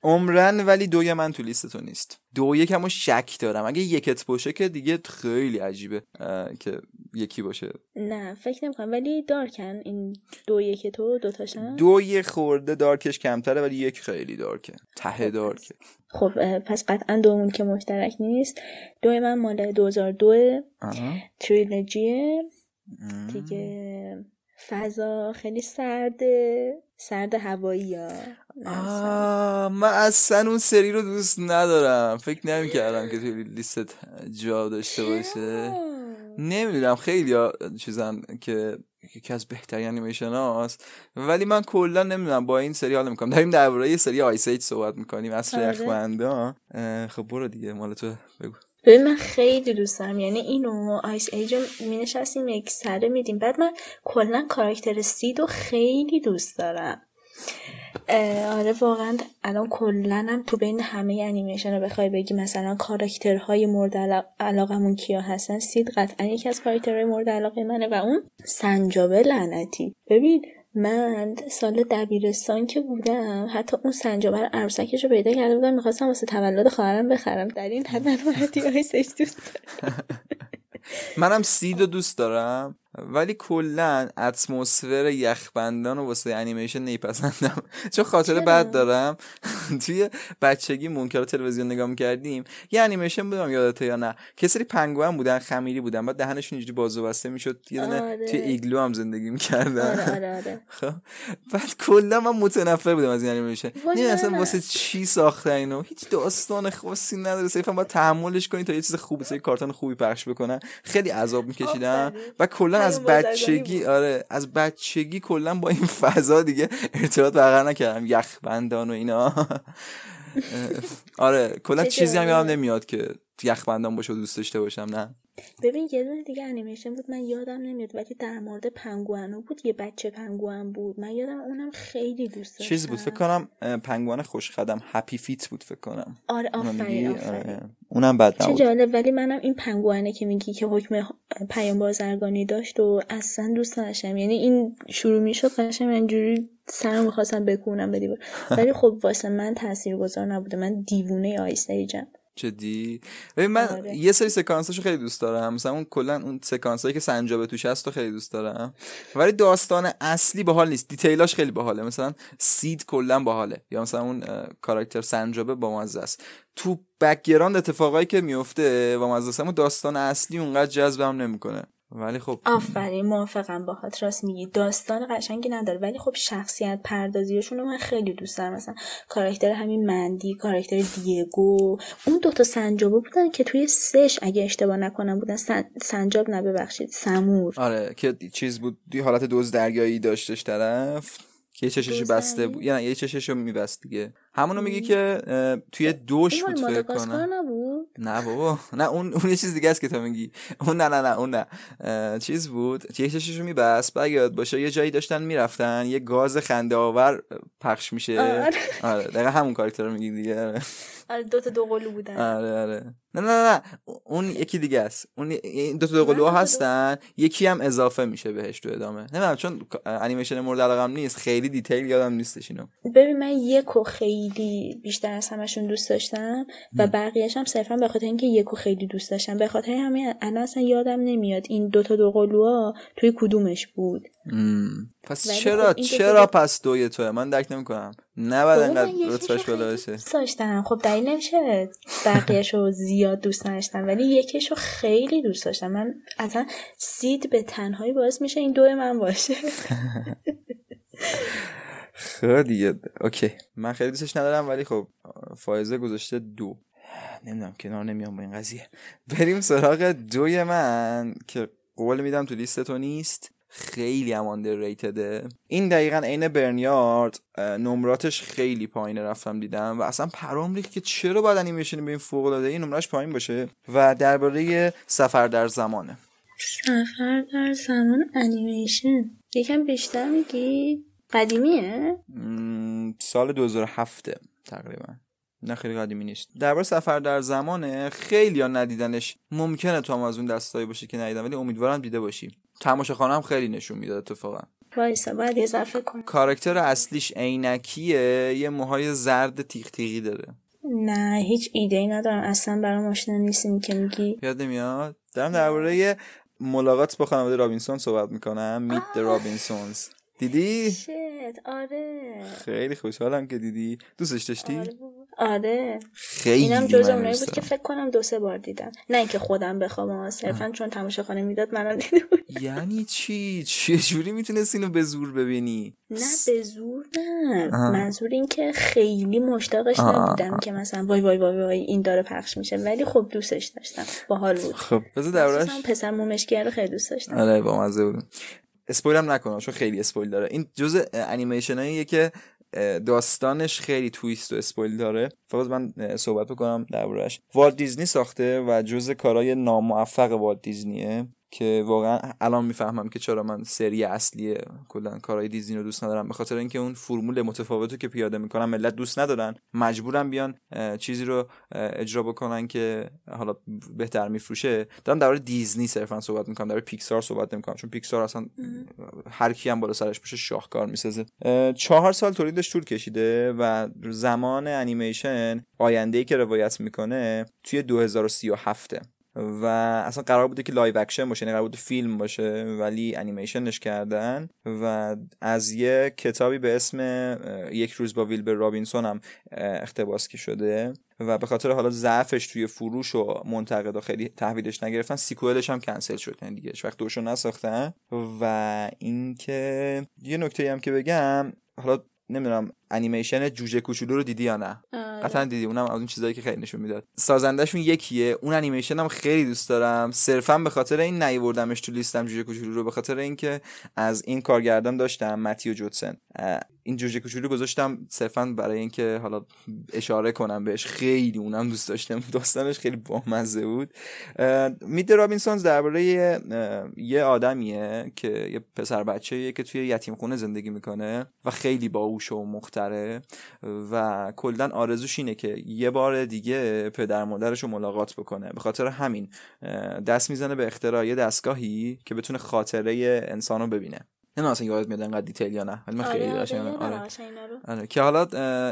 عمرن ولی دوی من تو لیست تو نیست. دو یکمو شک دارم، اگه یکت باشه که دیگه خیلی عجیبه که یکی باشه. نه فکر نمی‌کنم، ولی دارکن این دو یک تو دو تاشن. دو یه خورده دارکش کمتره ولی یک خیلی دارکه، ته دارکه. خب پس قطعا دومون که مشترک نیست. دوی من مال 2002 تریلوجیه دیگه. فضا خیلی سرد هوایی ها. من اصلا اون سری رو دوست ندارم، فکر نمی‌کردم که توی لیست جا داشته باشه. نمیدونم خیلی ها چیزن که یکی از بهترین انیمیشن هاست، ولی من کلا نمیدونم با این سری حال نمی‌کنم. داریم درباره یه سری آیس ایج صحبت می‌کنیم، عصر یخ‌بندا. خب برو دیگه مال تو بگو. ببین من خیلی دوست دارم، یعنی اینو آیس ایج رو مینشستیم یک سره میدیم. بعد من کلا کاراکتر سیدو خیلی دوست دارم. آره واقعا الان کلا هم تو بین همه انیمیشن رو بخوای بگی مثلا کاراکترهای مورد علاقمون کیا هستن، سید قطعا یکی از کاراکترهای مورد علاقه منه و اون سنجابه لعنتی. ببین من سال دبیرستان که بودم حتی اون سنجابه رو عروسکش رو پیدا کرده بودم، میخواستم واسه تولد خواهرم بخرم. در این حد منوردی های سیج دوست دارم. منم سید رو دوست دارم ولی کلا اتمسفر یخبندان و واسه انیمیشن نمیپسندم، چون خاطره بد دارم. توی بچگی مونکارو تلویزیون نگاه می‌کردیم، یه انیمیشن بودم یادته یا نه، که سری پنگوئن بودن خمیری بودن، بعد دهنشون اینجوری باز و بسته میشد، یه دونه توی ایگلو هم زندگی می‌کردن. آره. خب بعد کلا من متنفر بودم از این انیمیشن. این اصلا واسه چی ساختن اینو؟ هیچ داستان خاصی نداره، صرفا باید تحملش کنی تا یه چیز خوبی، سری کارتون خوبی پخش بکنن. خیلی عذاب می‌کشیدم و کلا از بچگی کلا با این فضا دیگه ارتباط برقرار نکردم، یخبندان و اینا. آره کلا چیزی هم یادم نمیاد که یخبندان باشه دوست داشته باشم. نه ببین یه دونه دیگه انیمیشن بود من یادم نمیاد ولی در مورد پنگوئنو بود، یه بچه پنگوئن بود من یادم، اونم خیلی دوست داشتم. چیز بود فکر کنم، پنگوئن خوش قدم، هپی فیت بود فکر کنم. آره آفرین. اونم بد نبود. چه جالب، ولی منم این پنگوئنه که میگی که حکم پیام بازرگانی داشت و اصلا دوست نداشتم، یعنی این شروع میشد قشنگ اینجوری سرم می‌خواستم بکونم به دیوار. ولی خب واسه من تاثیرگذار نبوده، من دیوونه آیس ایجم جدی. ببین من آره. یه سری سکانساشو خیلی دوست دارم، مثلا اون کلا اون سکانسایی که سنجابه توش هست رو خیلی دوست دارم، ولی داستان اصلی باحال نیست، دیتیلاش خیلی باحاله. مثلا سید کلا باحاله، یا مثلا اون کاراکتر سنجابه با مزه است. تو بک گراند اتفاقایی که میفته با مزه است، اما داستان اصلی اونقدر جذبم نمیکنه ولی خب آفرین، موافقم باهات، راست میگی، داستان قشنگی نداره ولی خب شخصیت پردازیشون رو من خیلی دوست دارم. مثلا کاراکتر همین مندی، کاراکتر دیگو، اون دوتا سنجابه بودن که توی سش اگه اشتباه نکنم بودن، سنجاب نه ببخشید سمور، آره که چیز بود، حالت دوز دریایی داشتش طرف که چشش بسته بود، یعنی یه چششو میبست دیگه، همونو میگی که توی دوش بود فکر کنم. نه بابا، نه اون یه چیز دیگه است که تو میگی. اون نه اون نه چیز بود، یه چششو میبست، بعد یاد باشه یه جایی داشتن میرفتن یه گاز خنده آور پخش میشه. آره دقیقاً همون کاراکتر رو میگی دیگه. آره دو تا دوقلو بودن. آره نه اون یکی دیگه است، اون این دو تا دوقلوها هستن، یکی هم اضافه میشه بهش تو ادامه. نمیدونم چون انیمیشن مورد علاقم نیست خیلی دیتیل یادم نیستش اینو. ببین من یکو خیلی بیشتر از همشون دوست داشتم و بقیه‌اش هم صرفا به خاطر اینکه یکو خیلی دوست داشتم، به خاطر همین الان اصلا یادم نمیاد این دو تا دوقلوها توی کدومش بود. پس چرا پس دوی توه؟ من درک نمی‌کنم. نه بعد انقدر رتبهش بالا بشه. داشتم خب دلیل نمیشه بقیه‌شو زیاد دوست نداشتم ولی یکیشو خیلی دوست داشتم. من اصلا سید به تنهایی باعث میشه این دوی من باشه. خب دیگه اوکی، من خیلی دوستش ندارم ولی خب فائزه گذاشته دو، نمیدونم کنار نمیام با این قضیه. بریم سراغ دوی من که قول میدم تو لیست تو نیست، خیلی هم underratedه. این دقیقاً عین برنیارد، نمراتش خیلی پایینه، رفتم دیدم و اصلا پرام ریخت که چرا باید انیمیشن به این فوق العاده این نمرش پایین باشه. و درباره سفر در زمانه. سفر در زمان انیمیشن یکم بیشتر میگی؟ قدیمیه؟ سال 2007 تقریبا، نه خیلی قدیمی نیست. درباره سفر در زمانه، خیلی ها ندیدنش، ممکنه تو هم از اون دستایی باشی که ندیدن ولی امیدوارم دیده باشی. تماشاخانه هم خیلی نشون میداد اتفاقا. وایسا باید اضافه کنم کاراکتر اصلیش عینکیه، یه موهای زرد تیغ تیغی داره. نه هیچ ایده‌ای ندارم اصلا، برام آشنا نیستم که میگی. یاد نمیاد. دارم درباره ملاقات با خانواده رابینسون صحبت میکنم. میت د رابینسونز دیدی؟ شت آره. خیلی خوشحالم که دیدی. دوستش داشتی؟ آره. خیلی اینم جزء اونایی بود که فکر کنم 2-3 بار دیدم. نه اینکه خودم بخوام، صرفا چون تماشاخانه میداد منم دیده بودم. یعنی چه جوری میتونستی اینو به زور ببینی؟ نه به زور نه. منظور این که خیلی مشتاقش نبودم که مثلا وای وای وای وای این داره پخش میشه، ولی خب دوستش داشتم. باحال بود. خب بذار درورش. پسر مومشگیر رو خیلی دوست داشتم. آره بامزه بود. اسپویل هم نکنم چون خیلی اسپویل داره. این جزء انیمیشناییه که داستانش خیلی تویست و اسپویل داره. فقط من صحبت بکنم دربارش. والت دیزنی ساخته و جزء کارهای ناموفق والت دیزنیه که واقعا الان میفهمم که چرا من سری اصلی کلا کارهای دیزنی رو دوست ندارم، به خاطر اینکه اون فرمول متفاوتو که پیاده میکنن ملت دوست ندارن، مجبورن بیان چیزی رو اجرا بکنن که حالا بهتر میفروشه. دارم درباره دیزنی صرفا صحبت میکنم، درباره پیکسار صحبت نمیکنم چون پیکسار اصلا هر کی هم بالا سرش باشه شاهکار میسازه. 4 سال تولیدش طول کشیده و زمان انیمیشن آینده‌ای که روایت میکنه توی 2037 و اصلا قرار بوده که لایو اکشن باشه، یعنی قرار بوده فیلم باشه ولی انیمیشنش کردن و از یه کتابی به اسم یک روز با ویلبر رابینسون هم اقتباس کی شده و به خاطر حالا ضعفش توی فروش و منتقدا خیلی تحویلش نگرفتن، سیکوئلش هم کنسل شد، یعنی دیگه هیچ وقت دوشو نساختن. و اینکه یه نکته‌ای هم که بگم، حالا نمیدونم انیمیشن جوجه کوچولو رو دیدی یا نه؟ قطعا دیدی، اونم از اون چیزایی که خیلی نشون میداد. سازنده‌شون یکیه، اون انیمیشن هم خیلی دوست دارم، صرفا به خاطر این نیاوردمش تو لیستم جوجه کوچولو رو، به خاطر اینکه از این کارگردان داشتم متیو جودسن، این جوجه کوچولو گذاشتم صرفا برای اینکه حالا اشاره کنم بهش، خیلی اونم دوست داشتم، داستانش خیلی بامزه بود. میت رابینسونز درباره یه آدمیه که یه پسر بچه‌ایه که توی یتیم خونه زندگی میکنه و خیلی باهوش و مختره و کلاً آرزوش اینه که یه بار دیگه پدر مادرش رو ملاقات بکنه، به خاطر همین دست میزنه به اختراع یه دستگاهی که بتونه خاطره انسانو ببینه. نه اصلا یادت میاد انقدر دیتیل یا نه ولی من خیلی قشنگه. آره که حالا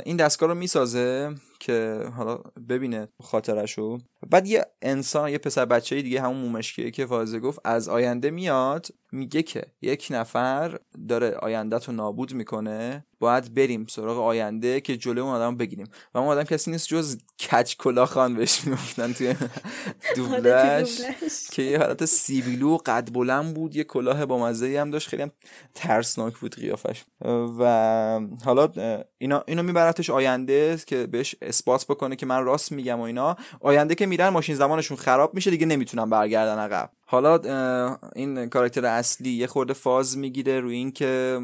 این دستگاه رو میسازه که حالا ببینه خاطرشو. بعد یه انسان، یه پسر بچه‌ای دیگه، همون مومشکیه که فازه گفت، از آینده میاد میگه که یک نفر داره آینده‌تو نابود میکنه باید بریم سراغ آینده که جلوی اون آدمو بگیریم. و اون آدم کسی نیست جز کج کلاخان بهش میگفتن توی دوبلش که یه حالت سیبیلو قد بلند بود، یه کلاه با مزه‌ای هم داشت، خیلی هم ترسناک بود قیافش. و حالا اینو میبرتش آینده که بهش اثبات بکنه که من راست میگم و اینا. آینده که میرن ماشین زمانشون خراب میشه، دیگه نمیتونن برگردن عقب. حالا این کاراکتر اصلی یه خورده فاز میگیره روی این که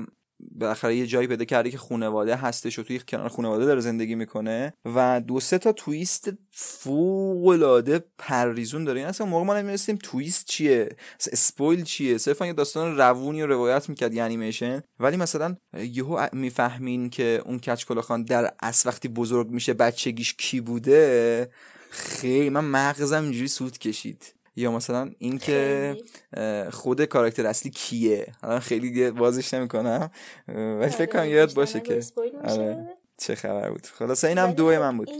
بالاخره یه جایی پیدا کرده که خانواده هستش و توی کنار خانواده داره زندگی میکنه و دو سه تا تویست فوق العاده پرریزون داره. این اصلا موقع ما نمی‌دونستیم تویست چیه، اسپویل چیه، صرفا یه داستان روونی رو روایت میکرد یه انیمیشن. ولی مثلا یهو میفهمین که اون کج کلاخان در اصل وقتی بزرگ میشه بچگیش کی بوده. خیلی من مغزم اینجوری سوت کشید. یا مثلا این که خود کاراکتر اصلی کیه، الان خیلی بازش نمیکنم ولی فکر کنم یاد باشه که چه خبر بود. خلاصه اینم دوی من بود.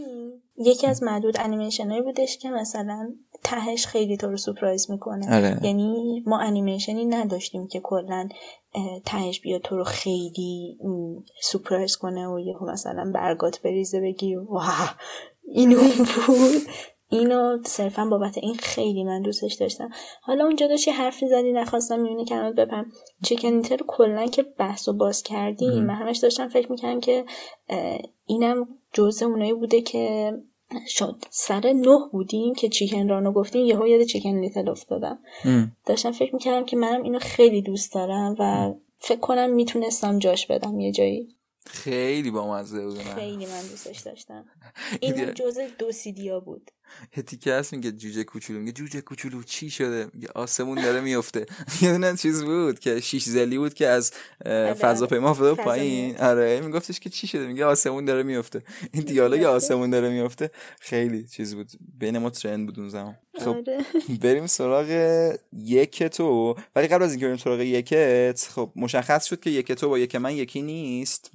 یکی از معدود انیمیشن‌های بودش که مثلا تهش خیلی تو رو سورپرایز میکنه. یعنی ما انیمیشنی نداشتیم که کلا تهش بیا تو رو خیلی سورپرایز کنه و یهو مثلا برگات بریزه بگی واه اینو بود. اینو صرفا بابت این خیلی من دوستش داشتم. حالا اونجا داشتی حرفی زدی نخواستم میونه کلمات بپم. چکنیتر کلا که بحثو باز کردی من همش داشتم فکر میکنم که اینم جزء اونایی بوده که شد سر 9 بودیم که چیکن رانو گفتیم یهو یاد چکن لیتل افتادم. داشتم فکر میکنم که منم اینو خیلی دوست دارم و فکر کنم میتونستم جاش بدم یه جایی. خیلی بامزه بود، خیلی من دوستش داشتم. این جزء دو سیدیا بود. هتیکه هست میگه جوجه کوچولو، میگه جوجه کوچولو چی شده؟ میگه آسمون داره میفته. یه دونه چیز بود که شیش زلی بود که از فضاپیما افتاد پایین. آره میگفتش که چی شده؟ میگه آسمون داره میفته. این دیالوگ آسمون داره میفته خیلی چیز بود، بین ما ترند بود اون زمان. خب بریم سراغ یکتو. ولی قبل از اینکه بریم سراغ یکت، خب مشخص شد که یکتو با یک من یکی نیست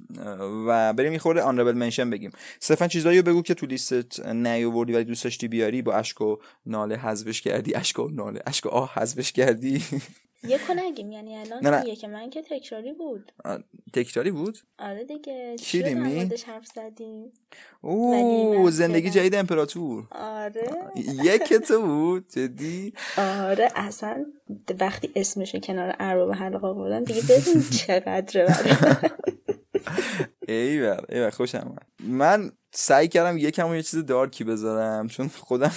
و بریم یه خورده آنربل منشن بگیم. صرفا چیزایی بگو که تو لیست نیاوردی ولی دوستش بیاری، با اشک و ناله حذفش کردی، اشک و ناله، اشک و آه حذفش کردی. یکو نگیم یعنی الان یکی من که تکراری بود. تکراری بود؟ آره دیگه. چی رو نمودش حرف زدیم؟ اوه زندگی جدید امپراتور. آره یکی تو بود جدی؟ آره اصلا وقتی اسمش کنار ارباب و حلقه آوردن دیگه ببین چقدره برای ایوه خوشم اومد. من سعی کردم یکم یه چیز دارکی بذارم چون خودم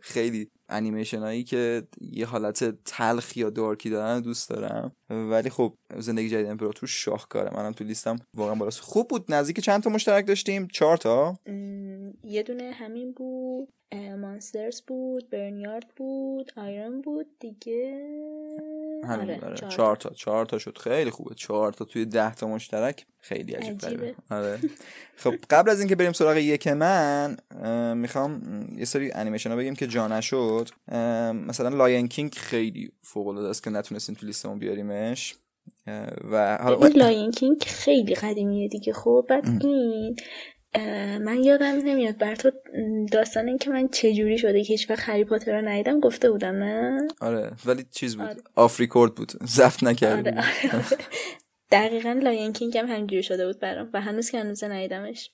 خیلی انیمیشن هایی که یه حالت تلخ یا دارکی دارن دوست دارم. ولی خب زندگی جدید امپراتور شاهکاره، منم تو لیستم واقعا بالاست. خوب بود. نزدیک چند تا مشترک داشتیم؟ 4 تا. یه دونه همین بود، مانسترز بود، برنیارد بود، آیرون بود دیگه. همین آره 4 تا شد. خیلی خوبه 4 تا توی 10 تا مشترک، خیلی عجیبه. آره خب قبل از اینکه بریم سراغ یک من میخوام یه سری انیمیشن ها بگیم که جا نشد. مثلا لاین کینگ خیلی فوق العاده است که نتونستیم تو لیستمون بیاریمش. و حالا لاین کینگ خیلی قدیمیه دیگه. خب بعد این من یادم نمیاد بر تو داستان این که من چجوری شده که هیچ وقت هری پاتر رو ندیدم گفته بودم نه؟ آره ولی چیز بود، آف ریکورد بود، زفت نکرد. آره. دقیقاً لاین کینگ هم همینجوری شده بود برام و هنوز که هنوز ندیدمش.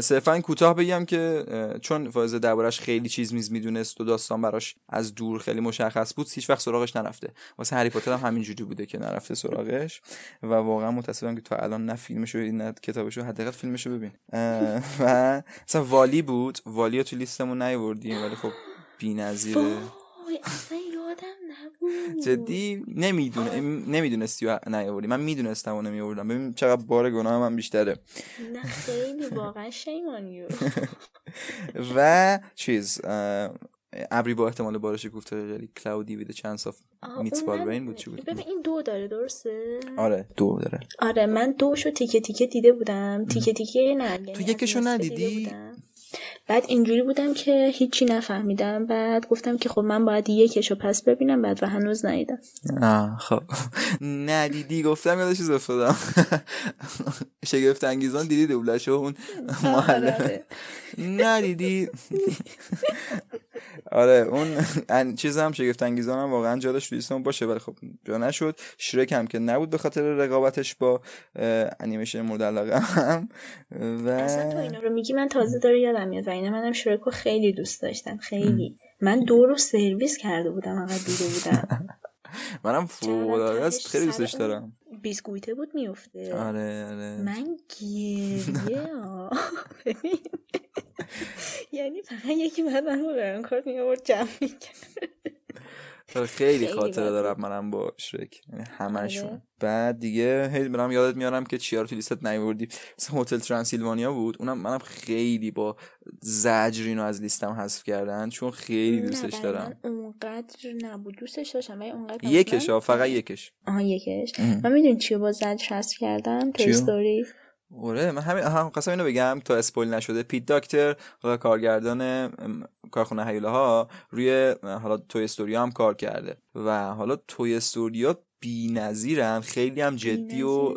صرفاً کوتاه بگم که چون فایزه دربارش خیلی چیز میدونست و داستان براش از دور خیلی مشخص بود، هیچ وقت سراغش نرفته. واسه هری پاتر هم همینجوری بوده که نرفته سراغش و واقعا متأسفم که تا الان نه فیلمشو نه کتابشو، حداقل فیلمشو ببین. و مثلا والی بود، والی رو تو لیستمون نیاوردیم ولی خب بی‌نظیره. اصلا یادم نبود جدی. نمیدونستی و نیاوردی. من میدونستم و نمیاوردم. ببین چقدر بار گناه من بیشتره. نه خیلی واقعا شیمانیو. و چیز ابری با احتمال بارش گفته خیلی کلاودی ویده چانس اف میتسپال رین بود. چی بود؟ ببین این 2 داره درسته؟ آره 2 داره. آره من 2شو تیکه تیکه دیده بودم. تیکه تیکه نه تو یکشو ندیدی؟ بعد اینجوری بودم که هیچی نفهمیدم. بعد گفتم که خب من باید یکشو پس ببینم بعد و هنوز ندیدم. خب ندیدی گفتم یاد چیز افتادم. شگفت انگیزان دیدی دوبلشو اون معلمه ندیدی. آره اون چیزام شگفت انگیزانم واقعا جادش تو لیستم باشه، ولی خب جا نشد. شرک هم که نبود به خاطر رقابتش با انیمیشن مورد علاقه هم. و اصلا تو اینا رو میگی من تازه داره یادم میاد و اینا منم شرک رو خیلی دوست داشتم، خیلی من دو رو سرویس کرده بودم، انقدر دیده بودم. منم فوق العاده است، خیلی دوستش دارم. بیسکویته بود میفته. آره آره. من گریه ببین. یعنی فقط یکی بعد منو برام کارت میآورد جمع می‌کرد. خیلی خاطره دارم منم با شرک، همشون. بعد دیگه هی برام یادت میارم که چیا رو تو لیست نیاوردی. مثلا هتل ترانسیلوانیا بود، اونم منم خیلی با زجرینو از لیستم حذف کردن چون خیلی دوستش دارم. من اونقدر نبود دوستش داشتم ولی اونقدر یکش فقط یکش. آها یکش. من میدونی چیو با زجر حذف کردم؟ تو استوری. آره من همین قسم اینو بگم تا اسپویل نشده. پیت داکتر کارگردان کارخونه هیوله ها روی حالا توی استوریا هم کار کرده و حالا توی استوریا بی‌نظیرن، خیلی هم جدی و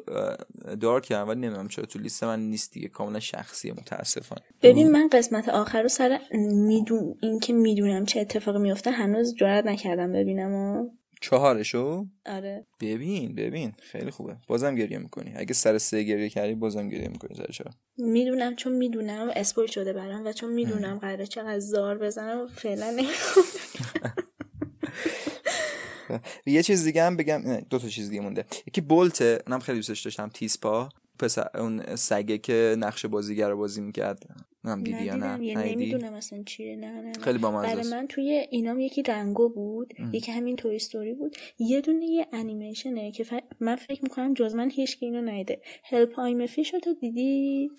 دارکن، ولی نمیدونم چرا تو لیست من نیست دیگه، کاملا شخصیه متاسفانه. ببین من قسمت آخر رو سر میدون اینکه میدونم چه اتفاقی میفته هنوز جرئت نکردم ببینم و چهارشو آره ببین خیلی خوبه. بازم گریه میکنی، اگه سر سه گریه کردی بازم گریه میکنی سر چهار. میدونم چون میدونم اسپویل شده برام و چون میدونم قراره چقدر زار بزنم فعلا نمیخوام. یه چیز دیگه هم بگم، دو تا چیز دیگه مونده. یکی بولته، اونم خیلی دوستش داشتم. تیسپا اون سگه که نقش بازیگر رو بازی میکرد، نم دیدی یا نه؟ نمیدونم اصلا چیه. نه خیلی بامزه. برای من توی اینام یکی رنگو بود، یکی همین توی استوری بود، یه دونه یه انیمیشنه که من فکر میکنم جز من هیچ کی اینو ندیده. هلپ آیم فیشو تو دیدی؟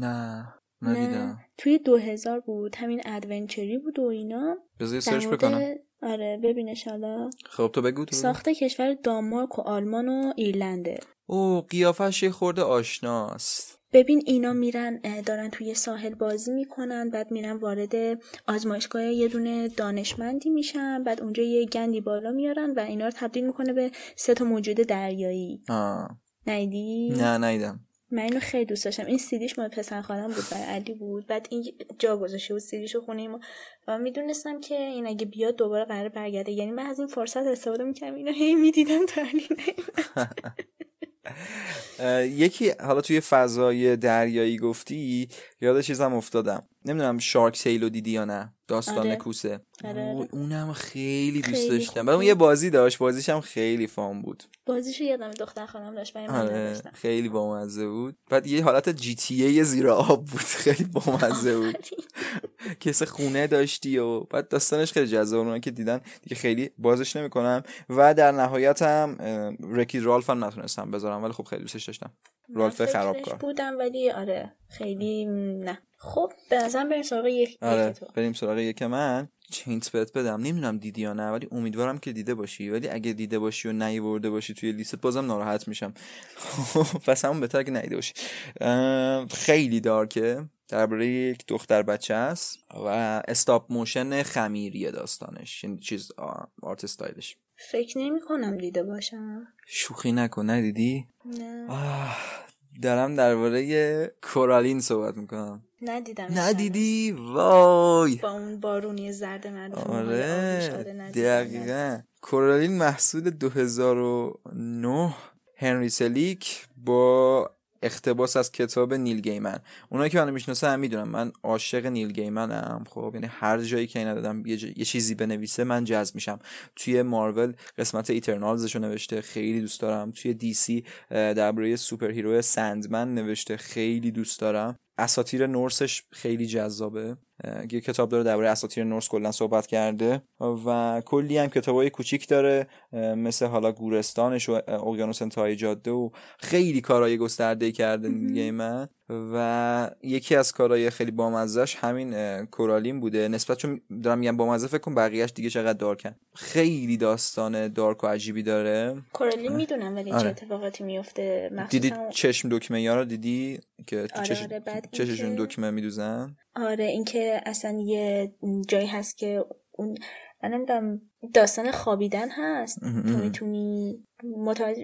نه توی 2000 بود، همین ادونچری بود و اینا. بذار سرچ بکنم. آره ببینش حالا. خب تو بگو. ساخت کشور دانمارک و آلمان و ایرلنده. او قیافش یه خورده آشناست. ببین اینا میرن دارن توی ساحل بازی میکنن، بعد میرن وارد آزمایشگاه یه دونه دانشمندی میشن، بعد اونجا یه گندی بالا میارن و اینا رو تبدیل میکنه به سه تا موجود دریایی. ندیدی؟ نه ندیدم. من اینو خیلی دوست داشتم. این سیدیش مال پسر خالم بود، برای علی بود. بعد این جا گذاشته بود سیدیشو خونه ما و میدونستم که این اگه بیاد دوباره قراره برگرده، یعنی من از این فرصت استفاده می‌کردم اینو هی می‌دیدم تا علی نمیاد. یکی حالا توی فضای دریایی گفتی، یاد چیزم افتادم، نمیدونم شارک تیلو دیدی یا نه؟ داستان کوسه. اونم خیلی دوست داشتم. بعد اون یه بازی داشت، بازیش هم خیلی فان بود. بازیشو یادم دختر خانم داشت، برای من داشتم، خیلی بامزه بود. بعد یه حالت جی تی ای زیر آب بود، خیلی بامزه بود. کیسه خونه داشتی و بعد داستانش خیلی جذاب بود که دیدن دیگه خیلی بازش نمی‌کنم. و در نهایت هم رکی رالف هم نتونستم بذارم، ولی خب خیلی دوستش داشتم. رالف خرابکار بودم ولی آره خیلی نه. خب بعضا بریم سراغ یکی. آره بریم سراغ یکی. من چینت بهت بدم، نمیدونم دیدی یا نه ولی امیدوارم که دیده باشی، ولی اگه دیده باشی و نیورده باشی توی لیستت بازم ناراحت میشم. پس همون بهتر که ندیده باشی. خیلی دارکه، درباره یک دختر بچه است و استاپ موشن خمیریه داستانش، این چیز آرت استایلش. فکر نمی‌کنم دیده باشم. شوخی نکن. ندیدی؟ نه. دارم درباره کورالین صحبت میکنم. ندیدی؟ وای. با اون بارونی زرد معروف. آره دقیقاً. کورالین محصول 2009 هنری سلیک با اقتباس از کتاب نیل گیمن. اونایی که منو میشناسن میدونن من عاشق نیل گیمنم. خب یعنی هر جایی که اینا دادم یه چیزی بنویسه من جذب میشم. توی مارول قسمت ایترنالزشو نوشته، خیلی دوست دارم. توی دی سی درباره سوپر هیرو سندمن نوشته، خیلی دوست دارم. اساطیر نورسش خیلی جذابه، یه کتاب داره درباره اساطیر نورس کلا صحبت کرده و کلی هم کتابای کوچیک داره مثل حالا گورستانش و اقیانوس انتهای جاده و خیلی کارهای گسترده‌ای کرده دیگه. من و یکی از کارهای خیلی بامزه‌اش همین کورالین بوده. نسبت چون دارم میگم بامزه فکر کنم بقیه‌اش دیگه چقدر دارکن. خیلی داستان دارک و عجیبی داره. کورالین میدونم ولی چه اتفاقاتی میفته. دیدی چشم دکمه یارو دیدی که چششون دکمه میدوزن؟ آره این که اصلا یه جایی هست که اون منم داستان خوابیدن هست تو میتونی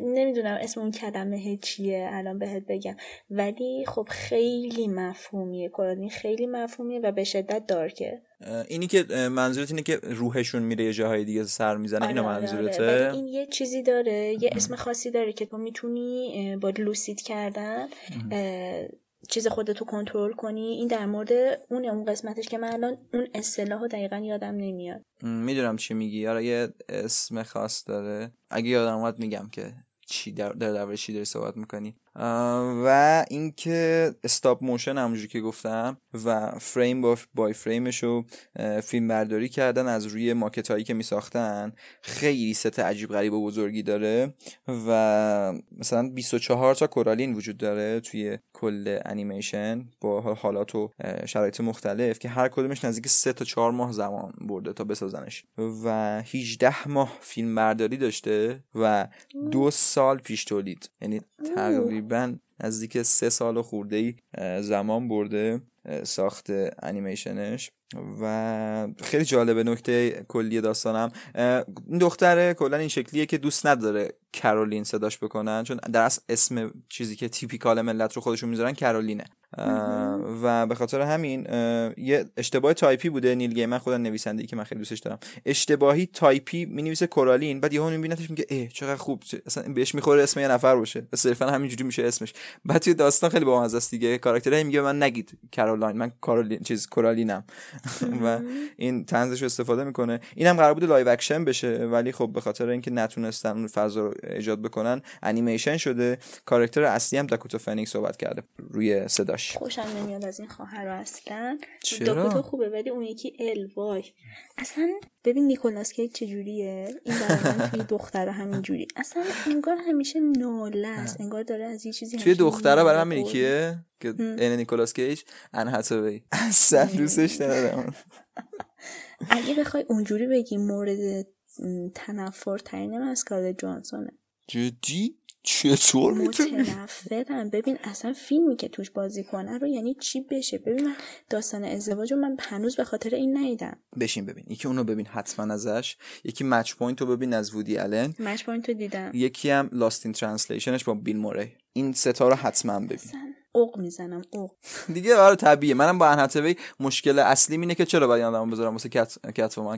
نمیدونم اسم اون کلمه چیه الان بهت بگم، ولی خب خیلی مفهومیه. کورالین خیلی مفهومیه و به شدت دارکه. اینی که منظورت اینه که روحشون میره یه جاهای دیگه سر میزنه؟ اینو منظورته؟ آره. این یه چیزی داره، یه اسم خاصی داره که تو میتونی با لوسید کردن چیز خودتو کنترل کنی. این در مورد اون قسمتش که من الان اون اصطلاحو دقیقاً یادم نمیاد. میدونم چی میگی. آره یه اسم خاص داره، اگه یادم اومد میگم که چی در چی داری صحبت میکنی. و اینکه استاپ موشن همونجوری که گفتم و فریم بای فریمش رو فیلم برداری کردن از روی ماکت هایی که می ساختن، خیلی ست عجیب غریب و بزرگی داره و مثلا 24 تا کورالین وجود داره توی کل انیمیشن با حالات و شرایط مختلف که هر کدومش نزدیک 3 تا 4 ماه زمان برده تا بسازنش و 18 ماه فیلم برداری داشته و 2 سال پیش تولید، یعنی تقریبا نزدیک 3 سال خورده‌ای زمان برده ساخت انیمیشنش. و خیلی جالبه نکته کلی داستانم این دختره کلا این شکلیه که دوست نداره کرولین صداش بکنن، چون در اصل اسم چیزی که تیپیکال ملت رو خودشون میذارن کرولینه و به خاطر همین یه اشتباه تایپی بوده. نیل گیمن خودن نویسنده‌ای که من خیلی دوستش دارم اشتباهی تایپی می‌نویسه کرولین، بعد یهو میبینتش میگه اه چقدر خوب، اصلا بهش میخوره اسم یه نفر باشه، صرفا همینجوری میشه اسمش. بعد توی داستان خیلی بامزه است دیگه، کاراکترها میگه من نگید کرولین، من کرولین چیز کرولینم و این طنزش استفاده میکنه. اینم قرار بود لایو اکشن بشه ولی خب به خاطر اینکه نتونستن فضا رو ایجاد بکنن انیمیشن شده. کاراکتر اصلی هم داکوتا فنینگ صحبت کرده روی صداش. خوشم نمیاد از این خواهر اصلا. داکوتا خوبه ولی اون یکی الوای اصلا. ببین نیکولاس کیج چجوریه، این داستان توی دختره همینجوری، اصلا انگار همیشه ناله است، انگار داره از یه چیزی توی دختره برای من میگه که این نیکولاس کیج ان هاتوی اصلا دوستش ندارم. اگه بخوای اونجوری بگی مورد تنفر ترینم اسکارلت جانسونه. جدی؟ چطور میتونی؟ متنفرم. ببین اصلا فیلمی که توش بازی کنه رو یعنی چی بشه؟ ببین من داستان ازدواج رو من هنوز به خاطر این ندیدم. بشین ببین، یکی اونو ببین حتما ازش، یکی مچ پوینت رو ببین از وودی آلن. مچ پوینت رو دیدم. یکی هم لاست این ترنسلیشنش با بیل موری. این ستا رو حتما ببین. اصلا اوق میزنم اوق دیگه. آره طبیعیه. منم با انحتوی مشکل اصلیم اینه که چرا باید آدمو بذارم واسه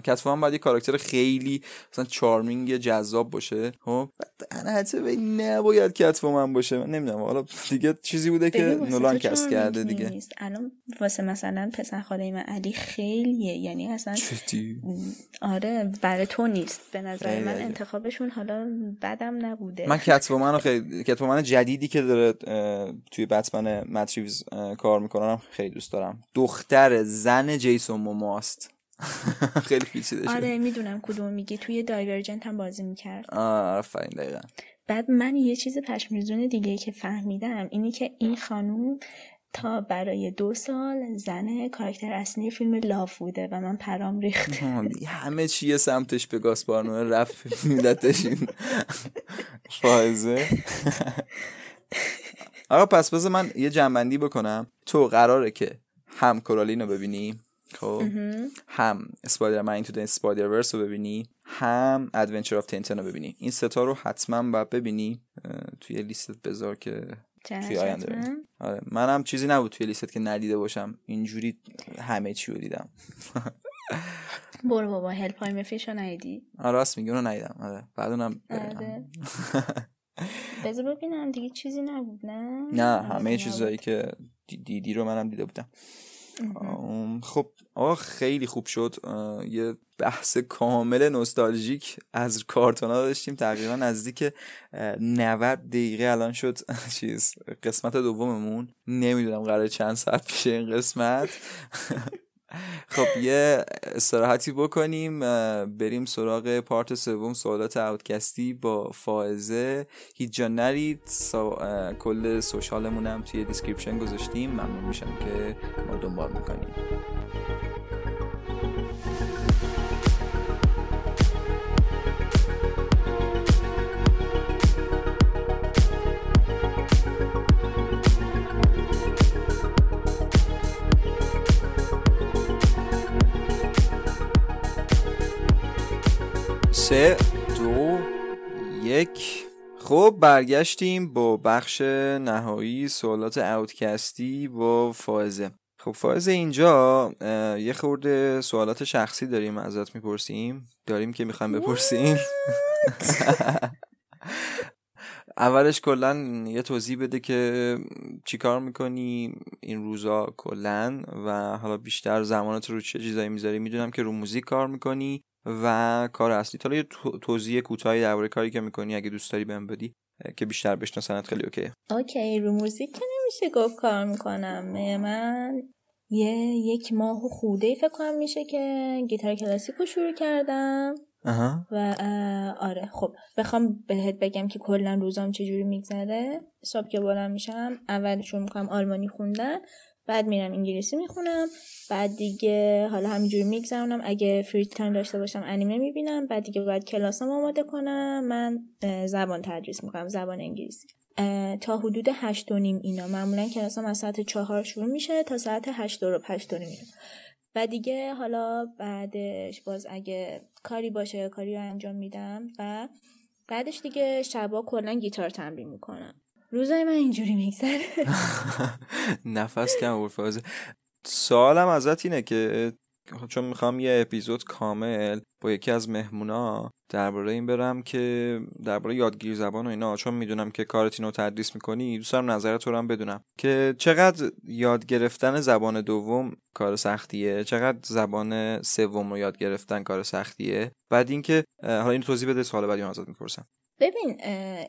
کتفومن باید یه کاراکتر خیلی مثلا چارمینگ جذاب باشه، خب انحتوی نباید کتفومن باشه. من نمیدونم حالا دیگه چیزی بوده که نولان کست کرده دیگه. الان واسه مثلا پسر خاله من علی خیلیه، یعنی اصلا چتی؟ آره برای تو نیست به نظر من انتخابشون. حالا بدم نبوده. من کتفومنو خیلی کتفومن جدیدی که داره توی بتمن ماتریوز کار میکنم خیلی دوست دارم. دختر زن جیسون موماست. خیلی پیچیده شده. آره میدونم کدوم میگی. توی دایورجنت هم بازی میکرد. آره آفرین دقیقاً. بعد من یه چیز پشمریزون دیگه که فهمیدم اینی که این خانوم تا برای 2 سال زن کاراکتر اصلی فیلم لاف بوده و من پرام ریخت. همه چیه سمتش به گاسپارنوه رفت میلتش این فایزه. آقا پس بذار من یه جنبندی بکنم. تو قراره که هم کرالین رو ببینی خب، هم اسپایدرمن اینتو دی اسپایدرورس رو ببینی، هم ادونچر آف تینتن رو ببینی. این ستا رو حتما باید ببینی. توی لیستت بذار که توی آینده. آره من هم چیزی نبود توی لیستت که ندیده باشم. اینجوری همه چی رو دیدم. برو بابا هلپای مفیش رو ندیدی؟ آره راست میگی اونو ندیدم. آره بعد اونم بذار ببینم دیگه. چیزی نبود نه همه چیزایی که دیدی رو منم دیده بودم. خب آقا خیلی خوب شد. یه بحث کامل نوستالژیک از کارتونا داشتیم. تقریبا نزدیک 90 دقیقه الان شد چیز قسمت دوممون. نمیدونم قراره چند ساعت پیشه این قسمت. خب یه استراحتی بکنیم بریم سراغ پارت سوم سوالات آوتکستی با فائزه. هیچ جا نرید. کل سوشالمون هم توی دیسکریپشن گذاشتیم. ممنون میشم که ما دنبال میکنیم. سه دو یک. خب برگشتیم با بخش نهایی سوالات آوتکستی با فائزه. خب فائز، اینجا یه خورده سوالات شخصی داریم ازت میپرسیم، داریم که میخوایم بپرسیم. اولش کلن یه توضیح بده که چی کار میکنی این روزا کلن، و حالا بیشتر زمانت رو چه چیزایی میذاری. میدونم که رو موزیک کار میکنی و کار اصلی. حالا یه توضیح کوتاهی درباره کاری که میکنی اگه دوست داری بهم بدی که بیشتر بشناسنت. خیلی اوکی. رو موزیک که نمیشه گفت کار میکنم. من یک ماه و خورده فکر کنم میشه که گیتار کلاسیک رو شروع کردم. و آره، خب بخوام بهت بگم که کلا روزام چجوری میگذره. صبح که بلند میشم اول شروع میکنم آلمانی خوندن، بعد میرم انگلیسی میخونم، بعد دیگه حالا همینجوری میگذرونم. اگه فری تایم داشته باشم انیمه میبینم، بعد دیگه باید کلاسام آماده کنم. من زبان تدریس میکنم، زبان انگلیسی، تا حدود 8:30 اینا. معمولا کلاسام از ساعت 4 شروع میشه تا ساعت 8:30 اینا. و دیگه حالا بعدش باز اگه کاری باشه کاری رو انجام میدم، و بعدش دیگه شبا کلا گیتار تمرین میکنم. روزای من اینجوری میگذره. نفس کم آور فازه. سوالم ازت اینه که چون میخوام یه اپیزود کامل با یکی از مهمونا درباره این برم که درباره یادگیری زبان و اینا، چون میدونم که کارت اینو تدریس میکنی، دوست دارم نظرت رو هم بدونم که چقدر یاد گرفتن زبان دوم کار سختیه، چقدر زبان سوم رو یاد گرفتن کار سختیه. بعد اینکه حالا اینو توضیح بده، سوال بعدی من ازت میپرسم. ببین،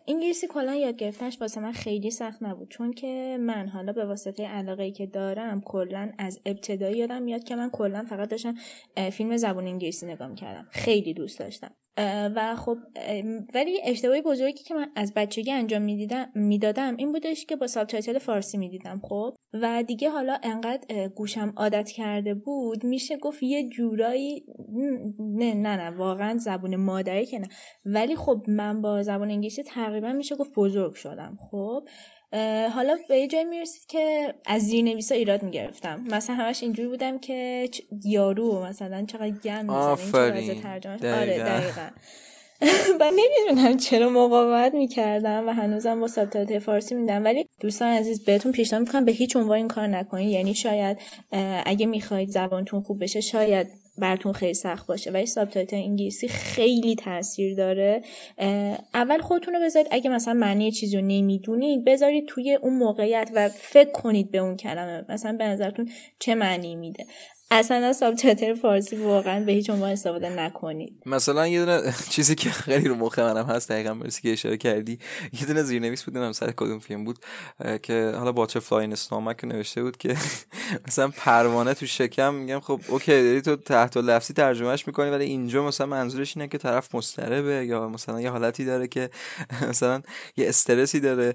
انگلیسی کلا یاد گرفتنش واسه من خیلی سخت نبود، چون که من حالا به واسطه علاقه‌ای که دارم کلا از ابتدایی یادم میاد که من کلا فقط داشتم فیلم زبان انگلیسی نگاه می‌کردم، خیلی دوست داشتم. و خب ولی اشتباهی بزرگی که من از بچگی انجام میدادم این بودش که با سابتایتل فارسی میدیدم. خب و دیگه حالا انقدر گوشم عادت کرده بود، میشه گفت یه جورایی نه واقعا زبون مادری که نه، ولی خب من با زبان انگلیسی تقریبا میشه گفت بزرگ شدم. خب حالا به یه جایی میرسید که از زیرنویسا ایراد میگرفتم. مثلا همش اینجوری بودم که یارو مثلا چقدر گند میزنه، این چقدر ترجمهش. آره دقیقاً. من نمیدونم چرا مقاومت میکردم و هنوزم با سابتایتل فارسی میدم. ولی دوستان عزیز بهتون پیشنهاد میکنم به هیچ عنوان این کار نکنید. یعنی شاید اگه میخواید زبانتون خوب بشه شاید براتون خیلی سخت باشه، ولی سابتایتل انگلیسی خیلی تاثیر داره. اول خودتون رو بذارید، اگه مثلا معنی چیزی رو نمیدونید بذارید توی اون موقعیت و فکر کنید به اون کلمه مثلا به نظرتون چه معنی میده. اصلا سابتایتل فارسی واقعا به هیچ عنوان استفاده نکنید. مثلا یه دونه چیزی که خیلی رو مخ منم هست، دقیقاً مرسی که اشاره کردی، یه دونه زیرنویس بود، نمیدونم سر کدوم فیلم بود که حالا باترفلای این اسلامک نوشته بود که مثلا پروانه تو شکم. میگم خب اوکی داری تو تحت لفظی ترجمهش میکنی، ولی اینجا مثلا منظورش اینه که طرف مضطربه یا مثلا یه حالتی داره که مثلا یه استرسی داره.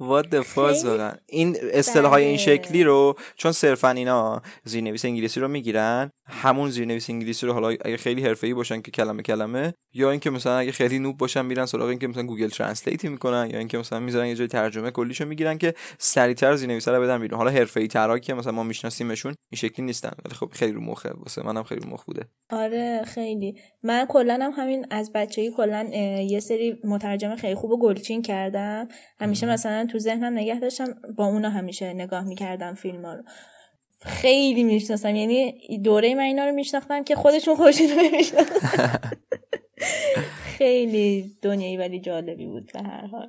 وات د فاز. واقعا این اصطلاحای این شکلی رو چون صرفا اینا زیرنویس انگلیسی رو میگیرن، همون زیرنویس انگلیسی رو حالا اگه خیلی حرفه‌ای باشن که کلمه کلمه، یا اینکه مثلا اگه خیلی نوب باشن میرن سراغ اینکه مثلا گوگل ترنسلیت میکنن، یا اینکه مثلا میذارن یه جای ترجمه کلیشو میگیرن که سریعتر زیرنویسا رو بدن بیرون. حالا حرفه‌ای ترا که مثلا ما میشناسیمشون این شکلی نیستن، ولی خب خیلی رو مخه، واسه منم خیلی رو مخ بوده. آره خیلی. من کلا هم همین از بچگی کلا یه سری مترجم خیلی خوبو گلچین کردم، همیشه مثلا تو ذهنم نگه داشتم، با اونا همیشه نگاه میکردم فیلما رو. خیلی میشناسم، یعنی دوره من اینا رو میشناختم که خودشون خودشون نمیشناختن. خیلی دنیایی ولی جالبی بود به هر حال.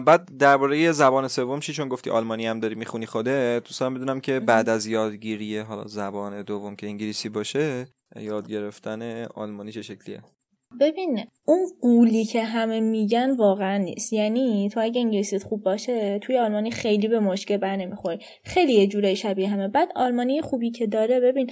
بعد درباره زبان سوم چی، چون گفتی آلمانی هم داری میخونی خودت، دوستان بدونم که بعد از یادگیری حالا زبان دوم که انگلیسی باشه، یاد گرفتن آلمانی چه شکلیه؟ ببین اون قولی که همه میگن واقعا نیست. یعنی تو اگه انگلیسیت خوب باشه توی آلمانی خیلی به مشکل برنمیخوری، خیلی یه جوره شبیه همه. بعد آلمانی خوبی که داره، ببین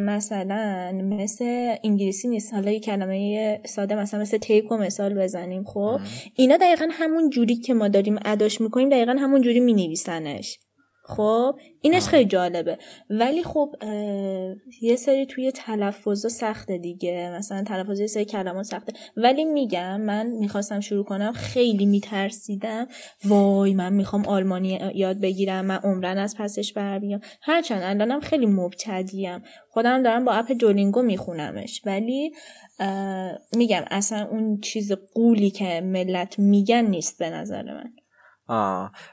مثلا مثل انگلیسی نیست. حالا یه کلمه ساده مثلا مثل تیک و مثال بزنیم، خب اینا دقیقاً همون جوری که ما داریم اداش میکنیم دقیقاً همون جوری مینویسنش. خب اینش خیلی جالبه، ولی خب یه سری توی تلفظا سخته دیگه، مثلا تلفظ یه سری کلمات سخته. ولی میگم من میخواستم شروع کنم خیلی میترسیدم، وای من میخوام آلمانی یاد بگیرم، من عمرن از پسش بر میام. هرچند الانم خیلی مبتدیم، خودم دارم با اپ دولینگو میخونمش، ولی میگم اصلا اون چیز قولی که ملت میگن نیست به نظر من.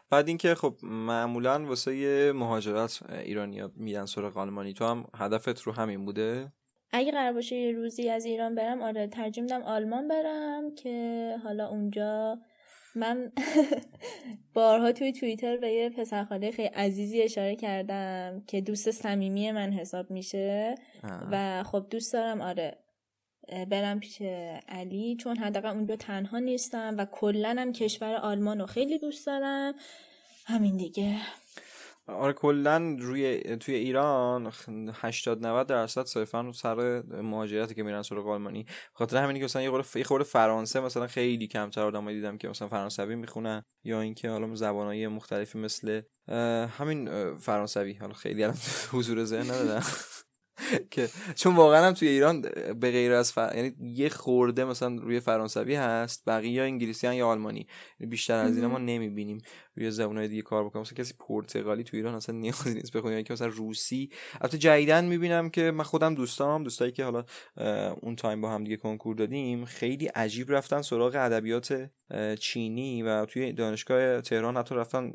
بعد اینکه خب معمولا واسه یه مهاجرت ایرانی‌ها میرن سراغ آلمانی، تو هم هدفت رو همین بوده؟ اگه قرار باشه یه روزی از ایران برم، آره ترجیح میدم آلمان برم که حالا اونجا من بارها توی توییتر به یه پسرخاله خیلی عزیزی اشاره کردم که دوست صمیمی من حساب میشه و خب دوست دارم آره برم پیش علی، چون حداقل اونجا تنها نیستم و کلاً هم کشور آلمانو خیلی دوست دارم. همین دیگه. آره کلاً توی ایران 80-90% صرفاً سر مهاجرتی که میرن سراغ آلمانی، خاطر همینی که مثلا یه خورده فرانسه مثلا خیلی کمتر آدمای دیدم که مثلا فرانسوی میخونن، یا اینکه حالا زبانهای مختلفی مثل همین فرانسوی، حالا خیلی الان حضور ذهن ندارم که چون واقعا هم توی ایران به غیر از یعنی یه خورده مثلا روی فرانسوی هست، بقیه انگلیسی یا آلمانی، بیشتر از اینا ما نمیبینیم روی زبان‌های دیگه کار بکنم. مثلا کسی پرتغالی توی ایران اصلا نیازی نیست بخونه، که مثلا روسی البته جدیداً میبینم که من خودم دوستایی که حالا اون تایم با هم دیگه کنکور دادیم خیلی عجیب رفتن سراغ ادبیات چینی و توی دانشگاه تهران حتی رفتن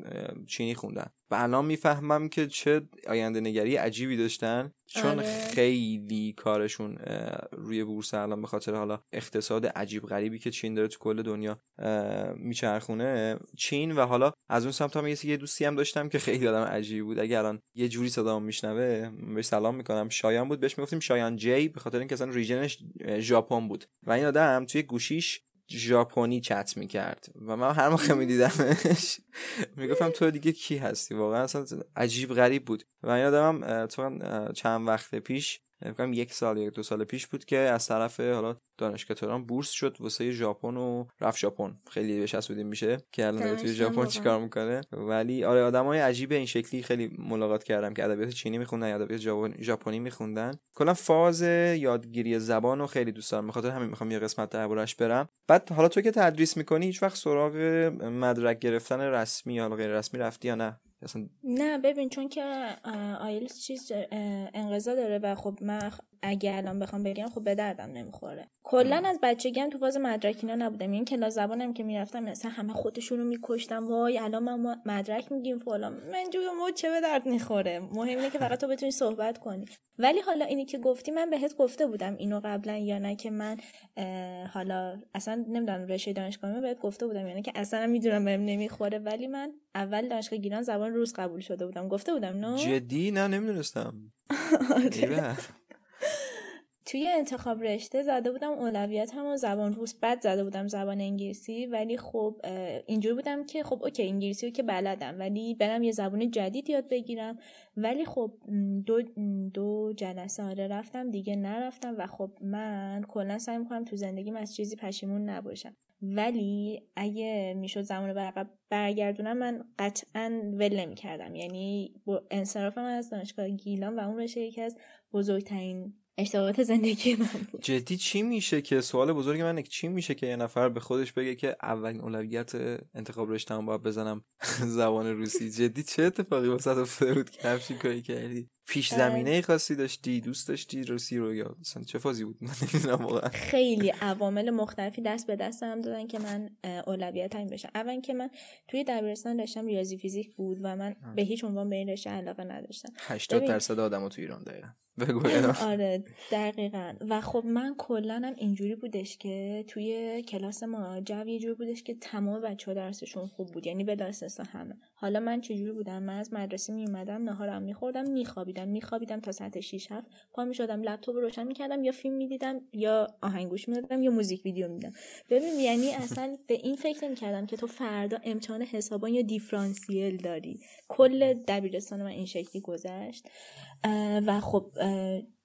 چینی خوندن و الان میفهمم که چه آینده نگری عجیبی داشتن، چون خیلی کارشون روی بورس الان به خاطر حالا اقتصاد عجیب غریبی که چین داره تو کل دنیا میچرخونه، چین و حالا از اون سمت هم یه دوستی هم داشتم که خیلی آدم عجیبی بود، اگه الان یه جوری صدامو میشنوه بهش سلام میکنم، شایان بود، بهش میگفتیم شایان جی به خاطر اینکه اصلا ریجنش ژاپن بود و این آدم توی گوشیش ژاپنی چت میکرد و من هر موقع میدیدمش میگفتم تو دیگه کی هستی واقعا، اصلا عجیب غریب بود. و این آدمم تو چند وقت پیش میگم 1 سال یا 2 سال پیش بود که از طرف حالا دانشگاه تهران بورس شد واسه ژاپن و رفت ژاپن، خیلی بهش حسودیم میشه که الان توی ژاپن چیکار میکنه، ولی آره آدمای عجیب این شکلی خیلی ملاقات کردم که ادبیات چینی میخوندن یا ادبیات ژاپنی میخوندن. کلا فاز یادگیری زبانو خیلی دوست دارم، بخاطر همین میخوام یه قسمت دربارش برم. بعد حالا تو که تدریس میکنی هیچ وقت سراغ مدرک گرفتن رسمی یا غیر رسمی رفتی یا نه؟ نه ببین، چون که آیلتس چیز انقضا داره و خب من اگه الان بخوام بگم خب به دردم نمیخوره. کلا از بچگی هم تو فاز مدرک اینا نبودم، یعنی کلاس زبانم که میرفتم مثلا همه خودشون رو میکشتم، وای الان ما مدرک میگیم فلان، من جوجمو چه به درد میخوره، مهمه که فقط تو بتونی صحبت کنی. ولی حالا اینی که گفتی من بهت گفته بودم اینو قبلا یا نه، که من حالا اصلا نمیدونم رشته دانشگاهی بهت گفته بودم یعنی که اصلا میدونم بهم نمیخوره، ولی من اول دانشگاه گیلان زبان روس قبول شده بودم، گفته بودم نه جدی نه نمیدونستم. توی انتخاب رشته زده بودم اولویتم و زبان روس، بعد زده بودم زبان انگلیسی، ولی خب اینجور بودم که خب اوکی انگلیسی رو که بلدم ولی برم یه زبان جدید یاد بگیرم، ولی خب دو جلسه آره رفتم دیگه نرفتم. و خب من کلا سعی میکنم تو زندگیم از چیزی پشیمون نباشم، ولی اگه میشد زمانو برگردونم من قطعاً ول نمی‌کردم، یعنی انصرافم از دانشگاه گیلان و اون رشته یکی از بزرگترین اشتباهات زندگی من بود. جدی چی میشه که سوال بزرگ منه، چی میشه که یه نفر به خودش بگه که اولین اولویت انتخاب رشته‌ام باید بزنم زبان روسی؟ جدی چه اتفاقی واسه افتاده بود که همچین کاری کردی؟ پیش زمینه خاصی داشتی، دوست داشتی روسی رو، یا مثلا چه فازی بود؟ من نمیدونم واقعا. خیلی عوامل مختلفی دست به دست هم دادن که من اولویتم بشه. اول که من توی دبیرستان داشتم ریاضی فیزیک بود و من به هیچ عنوان به این رشته علاقه نداشتم. 80% آدما تو ایران دقیقاً آره دقیقاً. و خب من کلاً هم اینجوری بودش که توی کلاس ما جو اینجوری بودش که تمام بچه‌ها درسشون خوب بود، یعنی بدون استثنا همه. حالا من چجوری بودم؟ من از مدرسه میومدم، ناهارم می‌خوردم، میخوابیدم تا ساعت 6-7، پا میشدم لپتاپ روشن میکردم، یا فیلم میدیدم یا آهنگ گوش میدادم یا موزیک ویدیو میدیدم. ببین یعنی اصلا به این فکر نمیکردم که تو فردا امتحان حسابان یا دیفرانسیل داری. کل دبیرستان من این شکلی گذشت و خب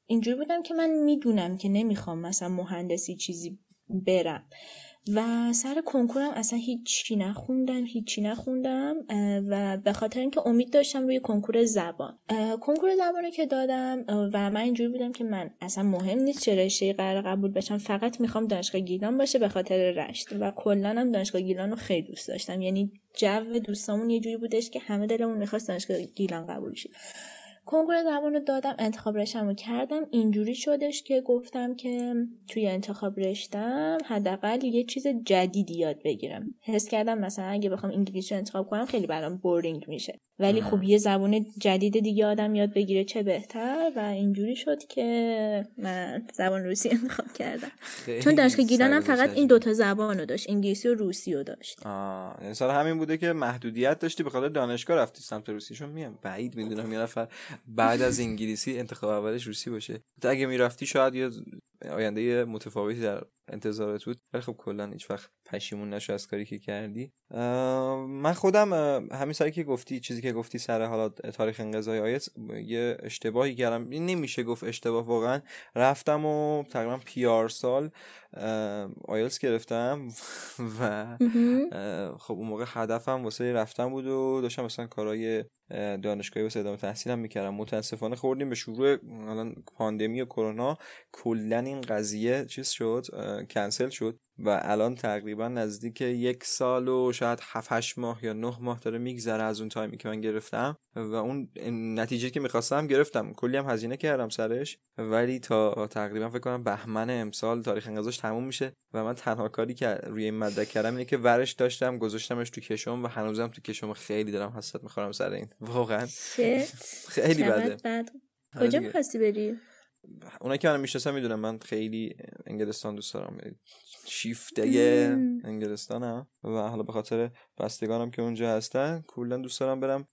اینجوری بودم که من میدونم که نمیخوام مثلا مهندسی چیزی برم. و سر کنکورم اصلا هیچی نخوندم و به خاطر اینکه امید داشتم روی کنکور زبان. کنکور زبانو که دادم و من اینجوری بودم که من اصلا مهم نیست چه رشته‌ای قرار قبول بشم، فقط میخوام دانشگاه گیلان باشه به خاطر رشت. و کلاً هم دانشگاه گیلانو خیلی دوست داشتم، یعنی جو دوستامون یه جوری بودش که همه دلمون می‌خواست دانشگاه گیلان قبول شیم. کنکور زبان دادم، انتخاب رشته‌مو کردم. اینجوری شدش که گفتم که توی انتخاب رشته‌م حداقل یه چیز جدیدی یاد بگیرم. حس کردم مثلا اگه بخوام انگلیسی رو انتخاب کنم خیلی برام بورینگ میشه، ولی خب یه زبان جدید دیگه آدم یاد بگیره چه بهتر. و اینجوری شد که من زبان روسی انتخاب کردم، چون دانشگاه گیلانم فقط این دوتا زبان رو داشت، انگلیسی و روسی رو داشت. یعنی سال همین بوده که محدودیت داشتی، به خاطر دانشگاه رفتی سمت روسیشون. بعید میدونم یه نفر بعد از انگلیسی انتخاب اولش روسی باشه. تا اگه میرفتی شاید یه آینده متفاوتی در انتظارت بود، ولی خب کلا هیچ وقت پشیمون نشو از کاری که کردی. من خودم همین سری که گفتی، چیزی که گفتی سر حالا تاریخ انقضای آیت، یه اشتباهی کردم، نمیشه گفت اشتباه واقعا. رفتم و تقریبا PR سال آیلتس گرفتم و خب اون موقع هدفم واسه رفتن بود و داشتم مثلا کارهای دانشگاهی واسه ادامه تحصیلم میکردم. متاسفانه خوردیم به شروع الان پاندمی و کرونا، کلا این قضیه چیز شد، کنسل شد و الان تقریبا نزدیک 1 سال و شاید 7-8 ماه یا 9 ماه داره میگذره از اون تایمی که من گرفتم و اون نتیجه که میخواستم گرفتم، کلی هم هزینه کردم سرش، ولی تا تقریبا فکر کنم بهمن امسال تاریخ انقضاش تموم میشه و من تنها کاری که روی این ماده کردم اینه که ورش داشتم گذاشتمش تو کشم و هنوزم تو کشم. خیلی دارم حسرت میخورم سر این، واقعا خیلی بده. کجا می‌خواستی بری؟ اونایی که من میشناسم میدونم من خیلی انگلستان دوست دارم، شیفته انگلستانم و حالا به خاطر بستگانم که اونجا هستن کلا دوست دارم برم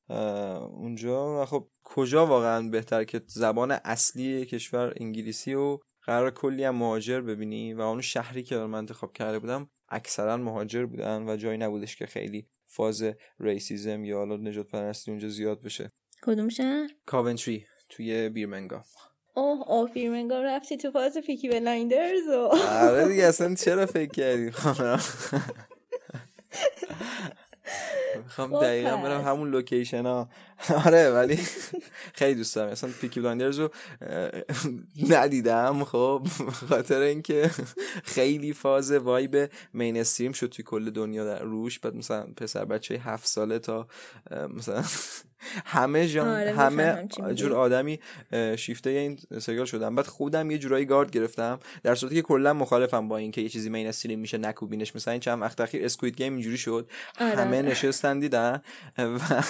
اونجا. و خب کجا واقعا بهتر که زبان اصلی کشور انگلیسی و قرار کلی هم مهاجر ببینی و اون شهری که من انتخاب کرده بودم اکثرا مهاجر بودن و جایی نبودش که خیلی فاز ریسیزم یا حالا نجات پرستی اونجا زیاد بشه. کدوم شهر؟ کاونتری توی بیرمنگام. اوه بیرمنگام رفتی تو فاز پیکی بلایندرز و آره دیگه، اصلا چرا فکر کردی؟ میخوام دقیقا برم همون لوکیشن ها. آره ولی خیلی دوست دارم، اصلا پیکی بلایندرز رو ندیدم خب خاطر اینکه خیلی فاز وایب مینستریم شد توی کل دنیا در روش. بعد مثلا پسر بچه 7 ساله تا مثلا همه جور آدمی شیفته این سریال شدم. بعد خودم یه جورایی گارد گرفتم، در صورتی که کلا مخالفم با این که یه چیزی مینستریم میشه نکوبینش. مثلا این چند وقت اخیر اسکوید گیم اینجوری شد، همه نشستن دیدن و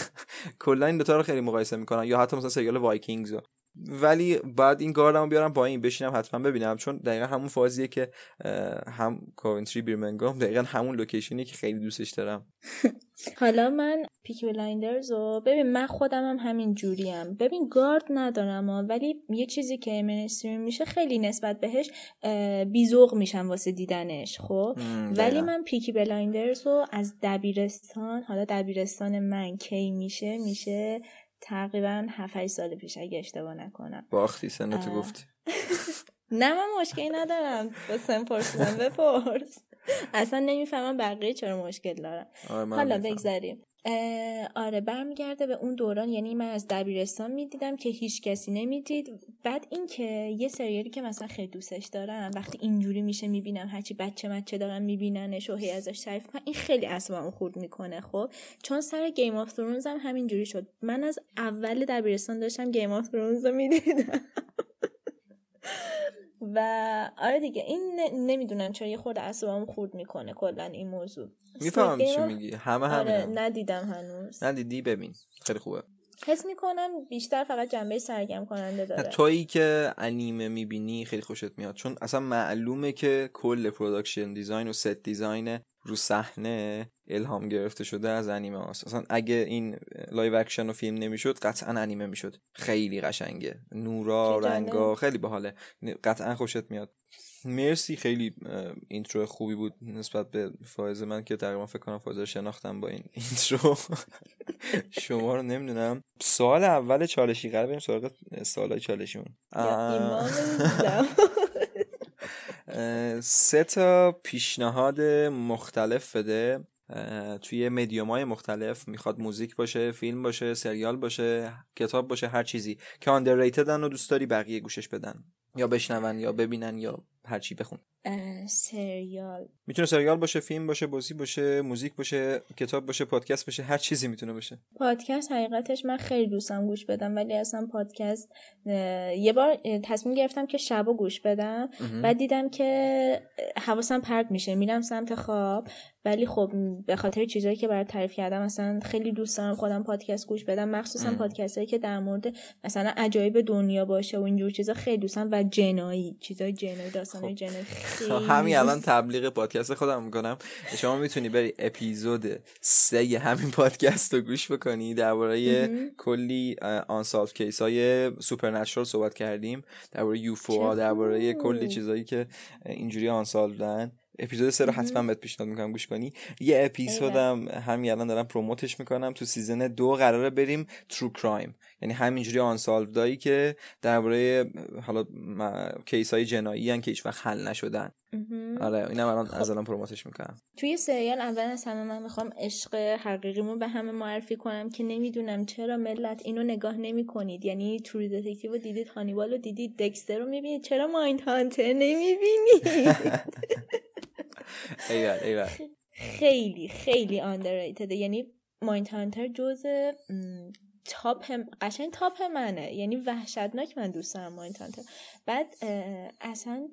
کلا این دو تا رو خیلی مقایسه میکنن، یا حتی مثلا سریال وایکینگز. ولی بعد این گاردمو بیارم پایین بشینم حتما ببینم، چون دقیقا همون فازیه که هم کاونتری بیرمنگام دقیقا همون لوکیشنی که خیلی دوستش دارم. حالا من پیکی بلایندرز رو ببین، من خودم هم همین جوریم، ببین گارد ندارم ولی یه چیزی که مینستریم میشه خیلی نسبت بهش بیزوق میشم واسه دیدنش. خب ولی من پیکی بلایندرز رو از دبیرستان، حالا دبیرستان من کی میشه تقریبا 7-8 سال پیش اگه اشتباه نکنم. باختی سنتو گفت. نه من مشکلی ندارم با سن پرسیدم، بپرس. اصلا نمیفهمم بقیه چرا مشکل دارم. حالا بگذاریم. آره برمیگرده به اون دوران، یعنی من از دبیرستان میدیدم که هیچ کسی نمیدید. بعد این که یه سریالی که مثلا خیلی دوستش دارم وقتی اینجوری میشه میبینم هرچی بچه دارم میبیننش و هی ازش تعریف میکنم، این خیلی اعصابمو خورد میکنه. خب چون سر گیم آف ترونز هم همینجوری شد، من از اول دبیرستان داشتم گیم آف ترونز رو میدیدم و آره دیگه این نمیدونم چرا یه خورده اعصابمو خورد میکنه کلا این موضوع. میفهمم چی میگی، آره ندیدم هنوز. ندیدی؟ ببین خیلی خوبه. حس میکنم بیشتر فقط جنبه سرگرم کننده داره. تویی که انیمه میبینی خیلی خوشت میاد، چون اصلا معلومه که کل پروداکشن دیزاین و ست دیزاین رو صحنه الهام گرفته شده از انیمه هاست. اصلا اگه این لایو اکشن و فیلم نمیشد قطعا انیمه میشد. خیلی قشنگه، نورا، رنگا، خیلی باحاله، قطعا خوشت میاد. مرسی، خیلی اینترو خوبی بود نسبت به فایز من که تقریبا فکر کنم فایز رو شناختم با این اینترو. شما رو نمیدونم. سال اول چالشی قرار بریم سراغ سالای چالشیمون. سه تا پیشنهاد مختلف بده توی مدیوم‌های مختلف، میخواد موزیک باشه، فیلم باشه، سریال باشه، کتاب باشه، هر چیزی که آندرریتدن و دوست داری بقیه گوشش بدن یا بشنون یا ببینن یا هرچی بخونن. سریال. میتونه سریال باشه، فیلم باشه، بازی باشه، موزیک باشه، کتاب باشه، پادکست باشه، هر چیزی میتونه باشه. پادکست حقیقتش من خیلی دوستم گوش بدم، ولی اصلا پادکست یه بار تصمیم گرفتم که شبا گوش بدم، بعد دیدم که حواسم پرت میشه، میرم سمت خواب. ولی خب به خاطر چیزایی که برات تعریف کردم مثلا خیلی دوست دارم خودم پادکست گوش بدم، مخصوصا پادکستایی که در مورد مثلا عجایب دنیا باشه و اینجور چیزا خیلی دوستم، و جنایی، چیزای جنایی، داستانای جنایی. همین الان تبلیغ پادکست خودم میکنم، شما میتونی بری اپیزود 3 همین پادکست رو گوش بکنی، درباره کلی آنسالف کیسای سوپرنچورال صحبت کردیم، درباره یوفو، درباره کلی چیزایی که اینجوری آنسالف دادن. اپیزود 3 رو حتما بهت پیشنهاد میکنم گوش کنی. یه اپیزودم همین الان دارم پروموتش میکنم، تو سیزن 2 قراره بریم ترو کرایم، یعنی همینجوری آنسالو دایی که درباره حالا کیسای جنایی ان که هیچ وقت حل نشدن. آره اینم الان از الان پروموتش میکنم. توی سریال اول از همه من میخوام عشق حقیقیمو به همه معرفی کنم که نمیدونم چرا ملت اینو نگاه نمیکنید. یعنی ترو دتکتیو دیدید، هانیبالو دیدید، دکستر رو میبینید، چرا مایند هانتر نمیبینید؟ ایوال خیلی خیلی underrated. یعنی مایند هانتر جز تاپ منه، یعنی وحشتناک من دوست دارم مایند هانتر. بعد اصلا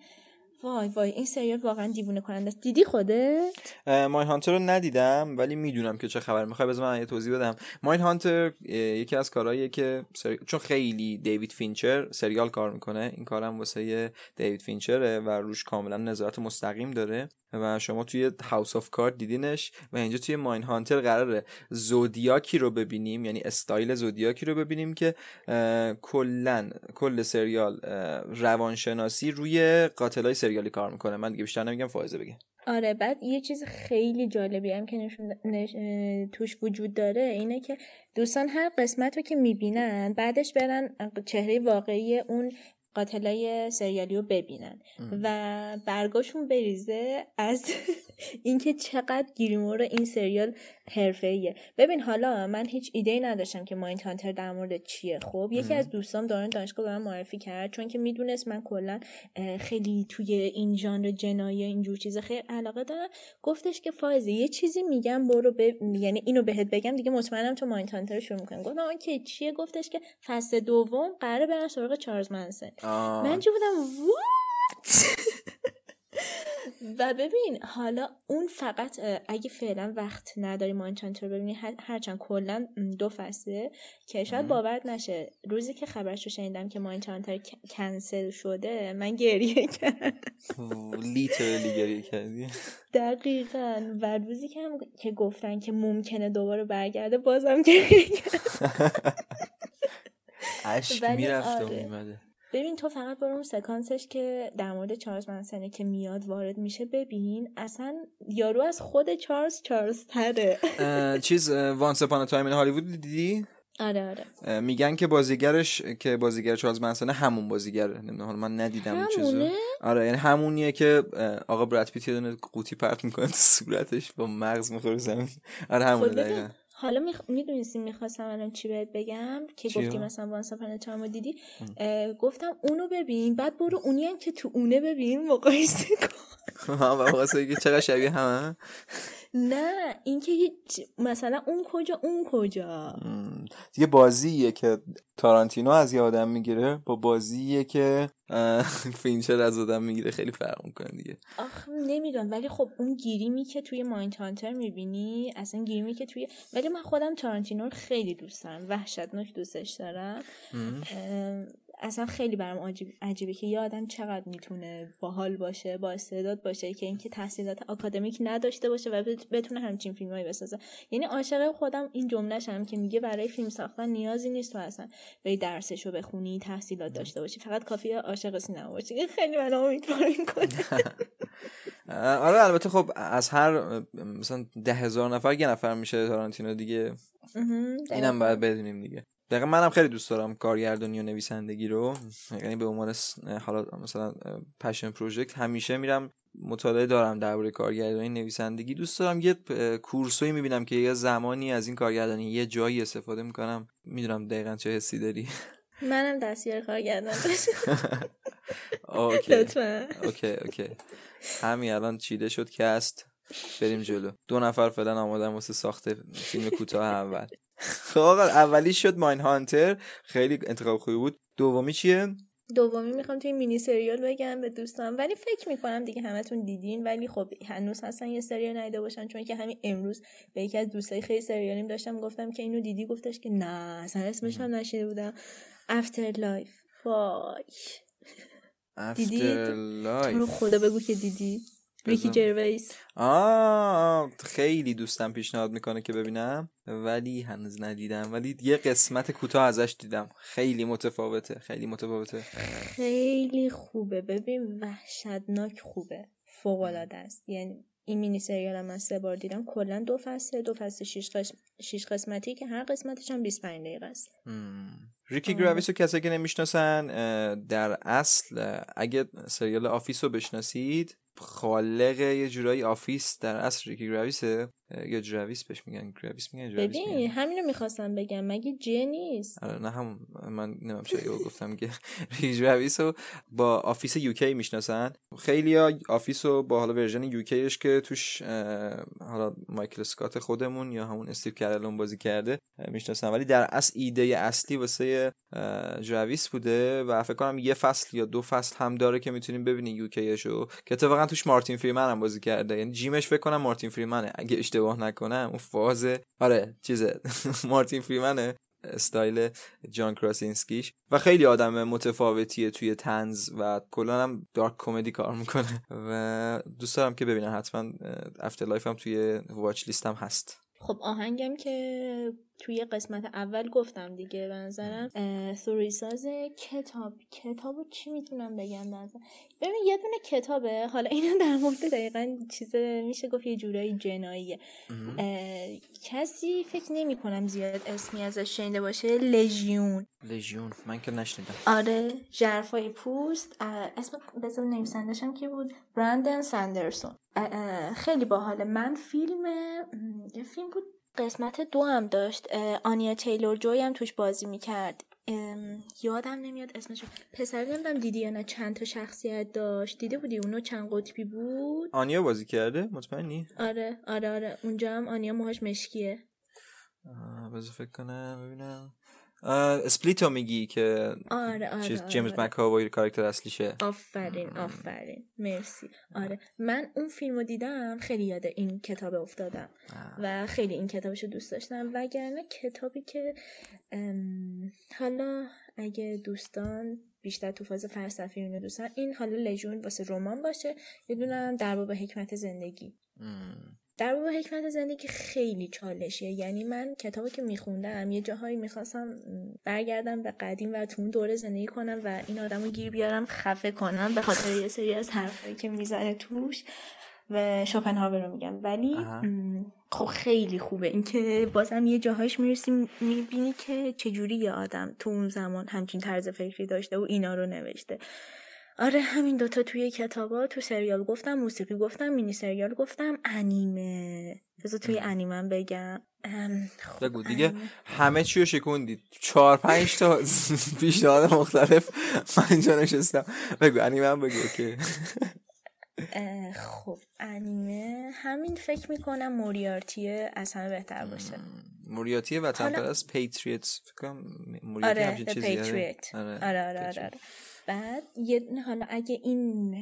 وای این سریال واقعا دیوونه کننده است. دیدی خوده؟ مایند هانتر رو ندیدم ولی میدونم که چه خبر. میخوای بذار من یه توضیح بدم. مایند هانتر یکی از کارهاییه که چون خیلی دیوید فینچر سریال کار میکنه، این کارم واسه دیوید فینچره و روش کاملا نظارت مستقیم داره و شما توی هاوس آف کارد دیدینش و اینجا توی مایند هانتر قراره زودیاکی رو ببینیم، یعنی استایل زودیاکی رو ببینیم که کل سریال روانشناسی روی قاتلای سریالی کار میکنه. من دیگه بیشتر نمیگم، فائزه بگه. آره بعد یه چیز خیلی جالبی هم که توش وجود داره اینه که دوستان هر قسمت رو که میبینن بعدش برن چهره واقعی اون قاتلای سریالیو ببینن و برگاشون بریزه از اینکه چقدر گریمور این سریال حرفه‌ایه. ببین حالا من هیچ ایده‌ای نداشتم که مایند هانتر در مورد چیه. خب یکی از دوستام دوران دانشگاه به من معرفی کرد، چون که میدونست من کلا خیلی توی این ژانر جنایی اینجور چیزا خیلی علاقه دارم، گفتش که فائزه یه چیزی میگم برو یعنی اینو بهت بگم دیگه مطمئنم تو مایند هانتر شروع می‌کنی. گفتم اوکی چیه؟ گفتش که فصل دوم قراره برن سراغ چارلز منسن. من چه بودم وات و ببین حالا اون فقط اگه فعلا وقت نداری مانچانتر ببینی، هرچند کلا 2 فصله که شاید باورت نشه روزی که خبرش رو شنیدم که مانچانتر کنسل شده من گریه کردم، لیترالی گریه کردی. دقیقاً. و روزی که گفتن که ممکنه دوباره برگرده بازم گریه کردم، عشق میرفت و میمده. ببین تو فقط برو اون سکانسش که در مورد چارلز منسنه که میاد وارد میشه ببین، اصلا یارو از خود چارلز تره. وانس اپان ا تایم این هالیوود دیدی؟ آره میگن که بازیگرش که بازیگر چارلز منسنه همون بازیگره، نمیدونم من ندیدم اون چیزو. آره یعنی همونیه که آقا براد پیت یه دونه قوطی پرت میکنه تو صورتش با مغز میخوره زمین. آره همونه دقیقاً. حالا میخواستم الان چی بهت بگم که گفتی مثلا وانس اپان ا تایم رو دیدی، گفتم اونو ببین بعد برو اونی هم که تو اونه ببین مقایسه کن. و واسه که چقدر شبیه همه. نه اینکه مثلا اون کجا دیگه. بازیه که تارانتینو از یه آدم میگیره با بازیه که فینچر از آدم میگیره خیلی فرق میکنه دیگه. آخ نمیدونم ولی خب اون گیریمی که توی مایند هانتر میبینی اصلا گیریمی که توی، ولی من خودم تارانتینو رو خیلی دوست دارم، وحشتناک دوستش دارم. اصلا خیلی برام عجیبه که یه آدم چقدر میتونه باحال باشه، با استعداد باشه، که اینکه تحصیلات آکادمیک نداشته باشه و بتونه همچین فیلمایی بسازه. یعنی عاشق خودم این جمله‌ش هم که میگه برای فیلم ساختن نیازی نیست تو اصلا بری درسشو بخونی، تحصیلات داشته باشی، فقط کافیه عاشق سینما باشی. این خیلی منو امیدوار می‌کنه. آره البته خب از هر مثلا 10,000 نفر یه نفر میشه تارانتینو دیگه، اینم باید بدونیم دیگه. دقیقا منم خیلی دوست دارم کارگردانی و نویسندگی رو، یعنی به عنوان حالا مثلا پشن پروژکت همیشه میرم مطالعه دارم درباره کارگردانی نویسندگی. دوست دارم یه کورسایی میبینم که یه زمانی از این کارگردانی یه جایی استفاده میکنم. میدونم دقیقا چه حسی داری. منم دستیار کارگردان باشم. لطفا. اوکی همین الان چیده شد که است. بریم جلو. 2 نفر فعلا آمادن واسه ساخت فیلم کوتاه اول. خب اولی شد ماین هانتر، خیلی انتخاب خوبی بود. دومی چیه؟ دومی میخوام توی مینی سریال بگم به دوستان، ولی فکر میکنم دیگه همتون دیدین، ولی خب هنوز هستن یه سریال ندیده باشن، چون که همین امروز به یکی از دوستای خیلی سریالیم داشتم گفتم که اینو دیدی، گفتش که نه اصلا اسمش هم نشیده بودم. افتر لایف. وای افتر لایف تو خدا بگو که دیدی. ریکی جرویس خیلی دوستم پیشنهاد میکنه که ببینم، ولی هنوز ندیدم، ولی یه قسمت کوتاه ازش دیدم. خیلی متفاوته، خیلی خوبه. ببین وحشتناک خوبه، فوق العاده است. یعنی این مینی سریال هم من 3 بار دیدم، کلا 2 فصل، 2 فصل 6 قسمتی که هر قسمتش هم 25 دقیقه است. ریکی گراویس رو کسی که نمیشناسن، در اصل اگه سریال آفیس رو بشناسید، خالق یه جورایی آفیس در اصل ریکی گراویسه، یا جراویس بهش میگن، جراویس. ببین همین رو میخواستم بگم، مگه جی نیست؟ نه هم من نمیم چرا گفتم که ریکی گراویس رو با آفیس یوکی میشناسن. خیلی ها آفیس رو با حالا ورژن یوکیش که توش حالا مایکل اسکات خودمون یا همون استیو کرلون بازی کرده میشناسن، ولی در اصل ایده اصلی واسه جراویس بوده و فکر کنم 1 فصل یا 2 فصل هم داره که میتونیم ببینیم یوکیشو، که اتفاقا توش مارتین فریمن هم بازی کرده. یعنی جیمش فکر کنم مارتین فریمنه اگه اشتباه نکنم، اون فاز مارتین فریمنه، استایل جان کراسینسکیش، و خیلی آدم متفاوتیه توی طنز و کلا هم دارک کمدی کار میکنه و دوست دارم که ببینم. حتما افترلایف هم توی واچ لیستم هست. خب آهنگم که توی قسمت اول گفتم دیگه، به نظرم سوریساز کتابو چی میتونم بگم؟ مثلا ببین یه دونه کتابه، حالا اینو در مورد دقیقاً چیز میشه گفت یه جورایی جناییه، کسی فکر نمی‌کنم زیاد اسمی ازش شنیده باشه. لژیون من که نشنیدم. آره، ژرفای پوست. اسم بذار نویسنده‌شم کی بود؟ براندن ساندرسون. خیلی باحاله. من فیلم بود قسمت 2 هم داشت، آنیا تیلور جوی هم توش بازی میکرد، یادم نمیاد اسمش. پسر نمیدونم دیدی یا نه، چند تا شخصیت داشت، دیده بودی؟ اونو چند قطبی بود. آنیا بازی کرده مطمئنی؟ آره اونجا هم آنیا موهاش مشکیه. بذار فکر کنم ببینم. اسپلیتو میگی که آره. جیمز مک‌آوی کاراکتر اصلیشه. آفرین مرسی. آره من اون فیلمو دیدم، خیلی یاد این کتاب افتادم و خیلی این کتابشو دوست داشتم، وگرنه کتابی که حالا اگه دوستان بیشتر تو فاز فلسفی اونو دوستن، این حالا لژیون واسه رمان باشه، یه دونم در باب حکمت زندگی. در باب حکمت زندگی خیلی چالشیه. یعنی من کتابو که میخوندم یه جاهایی میخواستم برگردم به قدیم و تو اون دوره زندگی کنم و این آدمو گیر بیارم، خفه کنم، به خاطر یه سری از حرفایی که میزنه توش و شوپنهاور رو میگم. ولی خب خیلی خوبه اینکه بازم یه جاهایش میرسیم میبینی که چجوری یه آدم تو اون زمان همچین طرز فکری داشته و اینا رو نوشته. آره همین 2 تا توی کتابا. تو سریال گفتم، موسیقی گفتم، مینی سریال گفتم، انیمه. بذار توی انیمم بگم. بگو دیگه. همه چی رو شکوندید، 4-5 تا پیشنهاد مختلف من اینجا نشستم. بگو انیمم بگو که خب انیمه همین فکر میکنم موریارتیه، از همه بهتر باشه. موریارتیه و تمپرس پیتریتس فکر کنم. موریارتی همچین چیزیه. آره. بعد حالا اگه این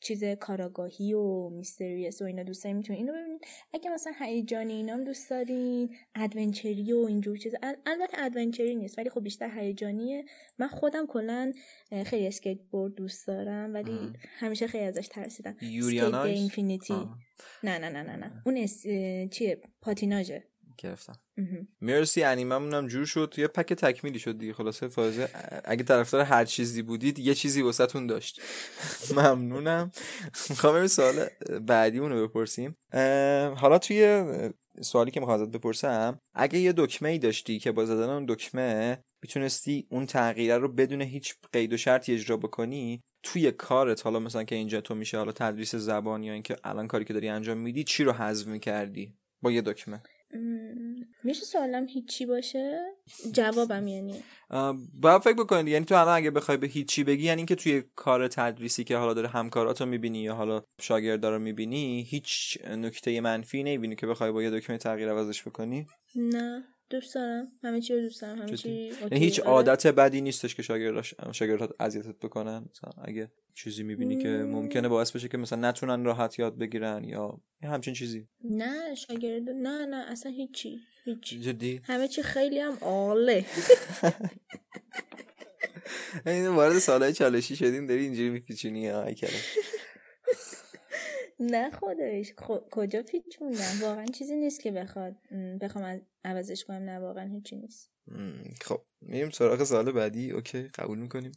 چیز کاراگاهی و میستریس و اینا دوست دارین میتونین اینو ببینید. اگه مثلا هیجانی اینام دوست دارین، ادونچری و اینجور چیزا، البته ادونچری نیست ولی خب بیشتر هیجانیه. من خودم کلا خیلی اسکیت بورد دوست دارم، ولی همیشه خیلی ازش ترسیدم. اسکیت اینفینیتی نه اون چیه، پاتیناژه گرفتم. مرسی. انیممون هم جور شد، یه پک تکمیلی شد دیگه. خلاصه فازه اگه طرفدار هر چیزی بودید یه چیزی واسهتون داشت. ممنونم. می‌خوام بریم سوال بعدیمون رو بپرسیم. حالا توی سوالی که می‌خوام ازت بپرسم، اگه یه دکمه‌ای داشتی که با زدن اون دکمه میتونستی اون تغییره رو بدون هیچ قید و شرطی اجرا بکنی توی کارت، حالا مثلا که اینجا تو میشه حالا تدریس زبان یا اینکه الان کاری که داری انجام میدی، چی رو حذف می‌کردی با یه دکمه؟ میشه سوالم هیچی باشه جوابم یعنی باید فکر بکنید. یعنی تو الان اگه بخوای به هیچی بگی یعنی اینکه توی کار تدریسی که حالا داره همکاراتو میبینی یا حالا شاگردارو میبینی هیچ نکته منفی نمیبینی که بخوای با یه دکمه تغییر عوضش بکنی؟ نه دوست دارم همه چی رو دوست دارم همه چی. یعنی هیچ عادت بدی نیستش که شاگردات اذیتت بکنن مثلا اگه چیزی میبینی که ممکنه باعث بشه که مثلا نتونن راحت یاد بگیرن یا همچین چیزی؟ نه شاگرد نه اصلا هیچی جدی همه چی خیلی هم عاله. این وارد سالهای چالشی شدیم داری اینجوری میپیچونی های کلام. نه خودش کجا پیچوندم واقعا چیزی نیست که بخوام عوضش کنم. نه واقعا هیچی نیست. خب میریم سراغ سال بعدی. اوکی قبول میکنیم.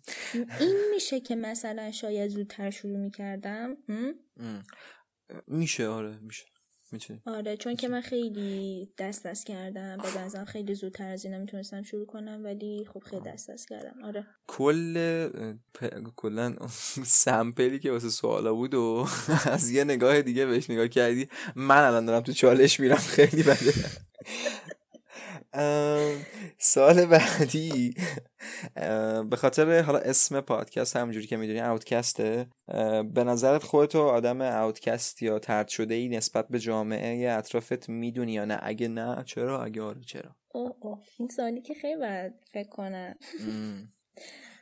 این میشه که مثلا شاید زودتر شروع میکردم. میشه آره میشه میتونی آره چون که من خیلی دست کردم به نظرم خیلی زودتر از اینا میتونستم شروع کنم ولی خب خیلی دست کردم. آره کلا سمپلی که واسه سوالا بود و از یه نگاه دیگه بهش نگاه کردی. من الان دارم تو چالش میرم خیلی بده. سال بعدی به خاطر حالا اسم پادکست همونجوری که میدونی اوتکسته، به نظرت خودتو آدم اوتکست یا طرد شده ای نسبت به جامعه اطرافت میدونی یا نه؟ اگه نه چرا؟ اگه آره چرا؟ این سالی که خیلی باید فکر کنم.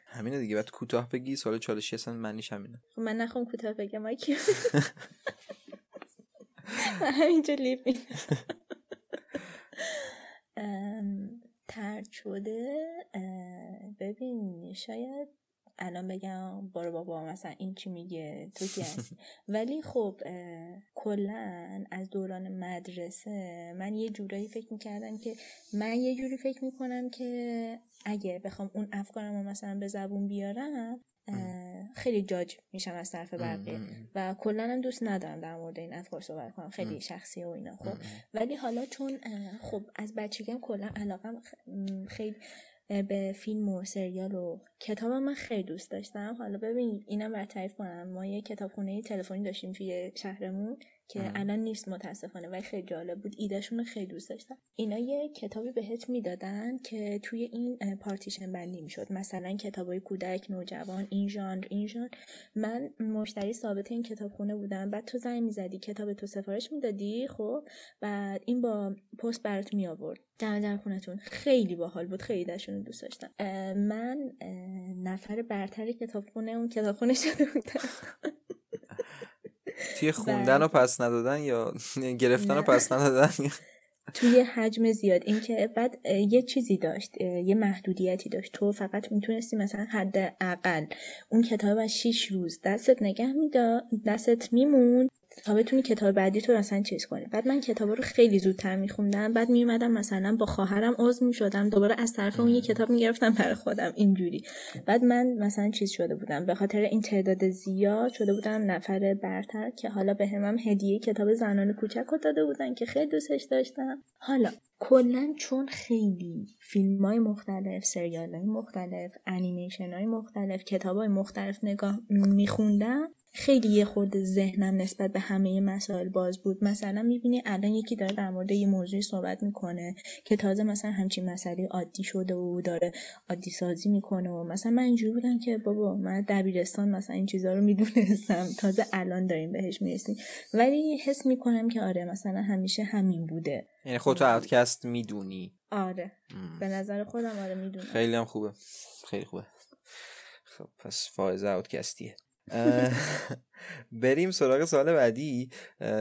همینه دیگه باید کوتاه بگی. سال چالشی اصلا معنیش همینه. من نخوام کوتاه بگم آیکی. من همینجا لیب میدم. ترد شده ببین شاید الان بگم برو بابا مثلا این چی میگه تو کی هستی، ولی خب کلا از دوران مدرسه من یه جورایی فکر میکردم که من یه جوری فکر میکنم که اگه بخوام اون افکارمو مثلا به زبون بیارم خیلی جاج میشم از طرف بقیه و کلا هم دوست ندارم در مورد این افکار صحبت کنم، خیلی شخصیه و اینا. خب ولی حالا چون خب از بچگیم کلا علاقم خیلی به فیلم و سریال و کتابم من خیلی دوست داشتم. حالا ببین اینم برات تعریف کنم، ما یه کتابخونه تلفنی داشتیم توی شهرمون که الان نیست متاسفانه ولی خیلی جالب بود، ایدهشون خیلی دوست داشتم. اینا یه کتابی بهت میدادن که توی این پارتیشن بندی میشد، مثلا کتابای کودک، نوجوان، این ژانر این ژانر. من مشتری ثابت این کتابخونه بودم. بعد تو زنگ میزدی کتاب تو سفارش میدادی خب بعد این با پست برات می آورد در خونتون. خیلی باحال بود، خیلی ایدهشون دوست داشتم. من نفر برتر کتابخونه اون کتابخونه شده بودم. توی خوندن و پس ندادن یا گرفتن و پس ندادن توی حجم زیاد این که بعد یه چیزی داشت، یه محدودیتی داشت، تو فقط میتونستی مثلا حداقل اون کتاب از 6 روز دستت نگه میداد، دستت میمون تا بتونی کتاب بعدی تو مثلا چیز کنی. بعد من کتابا رو خیلی زودتر میخوندم، بعد میومدم مثلا با خواهرم عضو میشدم دوباره از طرف اون یه کتاب میگرفتم برای خودم اینجوری. بعد من مثلا چیز شده بودم به خاطر این تعداد زیاد شده بودم نفر برتر که حالا بهمم هدیه کتاب زنان کوچک رو داده بودن که خیلی دوستش داشتم. حالا کلا چون خیلی فیلمای مختلف، سریالای مختلف، انیمیشنای مختلف، کتابای مختلف نگاه میخوندم خیلی یه خورده ذهنم نسبت به همه مسائل باز بود. مثلا میبینی الان یکی داره در مورد یه موضوعی صحبت میکنه که تازه مثلا همچین مسئله عادی شده و داره عادی سازی میکنه و مثلا من اینجوری بودم که بابا من دبیرستان مثلا این چیزا رو میدونستم، تازه الان داریم بهش میرسیم. ولی حس میکنم که آره مثلا همیشه همین بوده. یعنی خودتو اوتکست میدونی؟ آره به نظر خودم آره میدونم. خیلی هم خوبه، خیلی خوبه. خب پس فایزه اوتکستیه. بریم سراغ سال بعدی.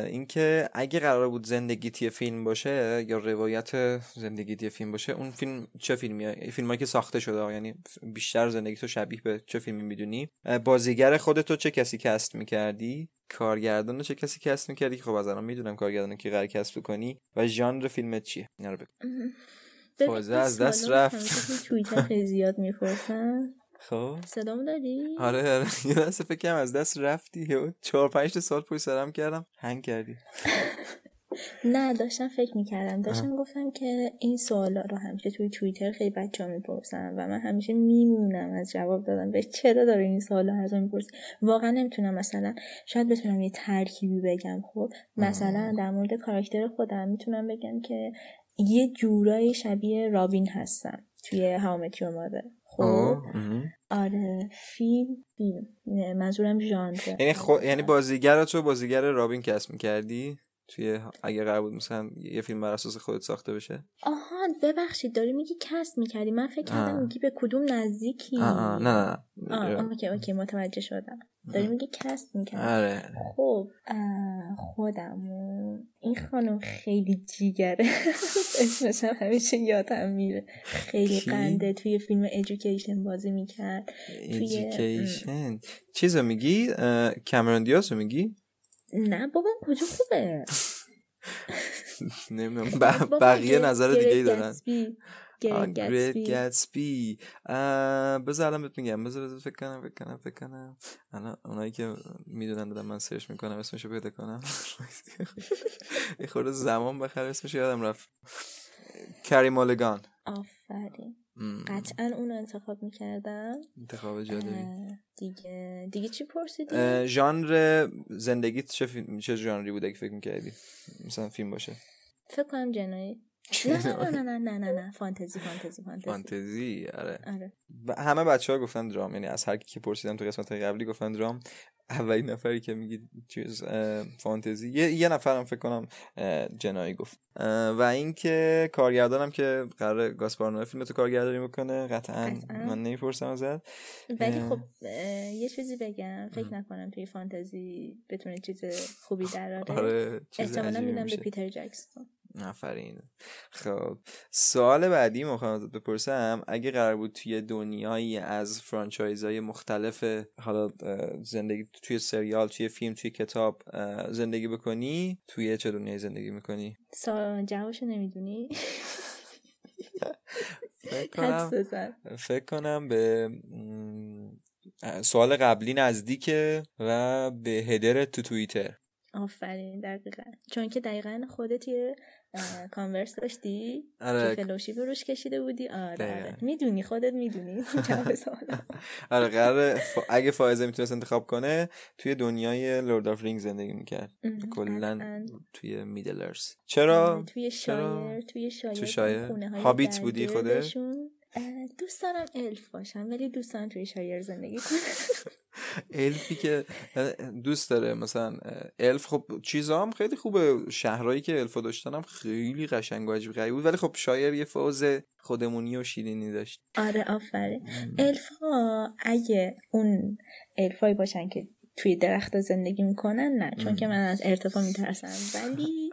اینکه اگه قرار بود زندگیت یه فیلم باشه یا روایت زندگیت یه فیلم باشه، اون فیلم چه فیلمیه؟ فیلمایی که ساخته شده، یعنی بیشتر زندگیتو شبیه به چه فیلمی میدونی؟ بازیگر خودتو چه کسی کست میکردی؟ کارگردانو چه کسی کست میکردی؟ خب از الان میدونم کارگردانو که قرار کست بکنی و ژانر فیلمت چیه؟ اینا رو بگو. فوزه از دست رفت. توییتر خیلی زیاد میپرسن. خب صدام داری؟ آره یه دست فکرم از دست رفتی. 4-5 سال پشت سرم کردم هنگ کردی. نه داشتم فکر میکردم، داشتم گفتم که این سوالا رو همیشه توی توییتر خیلی بچه‌ها میپرسن و من همیشه میمونم از جواب دادم بهش، چرا داره این سوالا ازم میپرسه؟ واقعا نمیتونم، مثلا شاید بتونم یه ترکیبی بگم. خب مثلا در مورد کاراکتر خودم میتونم بگم که یه جورای شبیه رابین هستم توی هاو آی مت یور مادر. خب آره فیلم منظورم ژانر، یعنی یعنی بازیگر تو بازیگر رابین کسب می‌کردی توی، اگه قرار بود مثلا یه فیلم بر اساس خودت ساخته بشه. آها ببخشید داری میگی کست میکردی، من فکر کردم میگی به کدوم نزدیکی. نه اوکی متوجه شدم، داری میگی کست میکردی. آره خب خودمون این خانم خیلی جیگره، اسمش هم همیشه یادم میره، خیلی قنده. توی فیلم ایژوکیشن بازی میکرد. ایژوکیشن چیزو میگی؟ کامرون دیازو میگی؟ نه بابا کجا خوبه نمیدونم بقیه نظر دیگه ای دارن. گریت گتسبی بذار الان بهت میگم، بذار فکر کنم الان اونایی که میدونن دادم من سرچ میکنم اسمشو پیدا کنم، یه خورده زمان بخره، اسمش یادم رفت. کری مالگان. آفرین قطعا اونو انتخاب میکردم، انتخاب جالبی. دیگه چی پرسیدی؟ ژانر زندگیت چه ژانری بوده که فکر میکردی مثلا فیلم باشه؟ فکر کنم جنایی. نه فانتزی. آره همه بچه‌ها گفتن درام، یعنی از هر کی که پرسیدم تو قسمت قبلی گفتن درام. اولین نفری که میگی چیز فانتزی، یه نفرم فکر کنم جنایی گفت. و اینکه کارگردانم که قرار گاسپار نوئه فیلم تو کارگردانی بکنه، قطعا من نمیپرسم ازت. ولی خب یه چیزی بگم، فکر نکنم توی فانتزی بتونه چیز خوبی در آره، احتمالاً میدم به پیتر جکسون. آفرین. خب سوال بعدی میخوام ازت بپرسم، اگه قرار بود توی دنیایی از فرانچایزهای مختلف، حالا زندگی توی سریال، توی فیلم، توی کتاب زندگی بکنی، توی چه دنیایی زندگی میکنی؟ جوابشو نمیدونی؟ فکر کنم به سوال قبلی نزدیکه و به هدرت تو توییتر. آفرین دقیقا، چون که دقیقا خودت یه کانورس داشتی که فلوشی بروش کشیده بودی. آره میدونی، خودت میدونی. آره قراره اگه فائزه میتونست انتخاب کنه توی دنیای لورد آف رینگ زندگی میکرد، کلن توی میدلرز. چرا؟ توی شایر هابیت بودی خودت. دوست دارم الف باشم ولی دوست دارم توی شایر زندگی کنم. الفی که دوست داره مثلا الف، خب چیزا هم خیلی خوبه، شهرهایی که الفا داشتن هم خیلی قشنگ و عجیب غریب بود، ولی خب شایر یه فاز خودمونی و شیرینی داشت. آره آفرین. الفا اگه اون الفایی باشن که توی درخت زندگی میکنن، نه چون که من از ارتفاع میترسم، ولی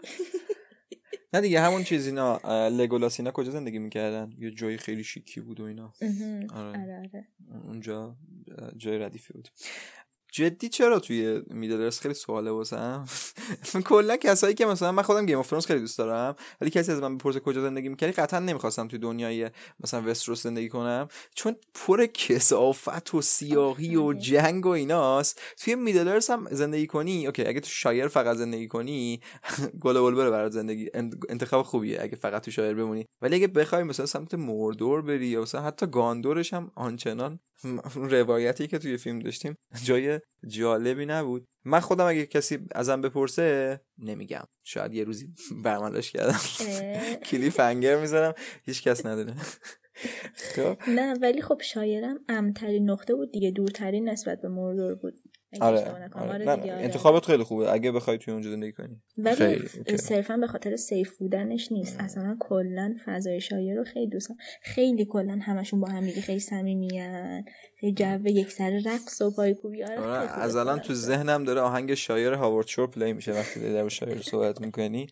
نه دیگه همون چیز اینا لگولاس اینا کجا زندگی میکردن؟ یه جایی خیلی شیکی بود و اینا. آره اونجا جای ردیفی بود. جدی چرا توی میدلرز؟ خیلی سواله واسم. کلا کسایی که مثلا من خودم گیم آف ترونز خیلی دوست دارم، ولی کسی از من بپرسه کجا زندگی می‌کنی، قطعا نمیخواستم توی دنیای مثلا وستروس زندگی کنم چون پر کثافت و سیاهی و جنگ و ایناست. توی میدلرز هم زندگی کنی اوکی، اگه تو شایر فقط زندگی کنی گل بلبل برات زندگی انتخاب خوبیه اگه فقط تو شایر بمونی، ولی اگه بخوای مثلا سمت موردور بری یا مثلا حتی گاندورش هم آنچنان روایتی که توی فیلم داشتیم جای جالبی نبود. من خودم اگه کسی ازم بپرسه نمیگم، شاید یه روزی برملاش کردم کلیف هنگر میذارم هیچ کس ندونه. نه ولی خب شایرم امترین نقطه بود دیگه، دورترین نسبت به موردور بود. آره انتخابت خیلی خوبه اگه بخوای توی اونجا زندگی کنی، ولی صرفا به خاطر سیف بودنش نیست. اصلا کلا فضای شایر رو خیلی دوستم، خیلی کلا همشون با هم دیگه خیلی صمیمیان، خیلی جو یکسره رقص و پایکوبی. آره از الان تو ذهنم داره آهنگ شایر هاوارد شور پلی میشه وقتی در مورد شایر صحبت میکنی.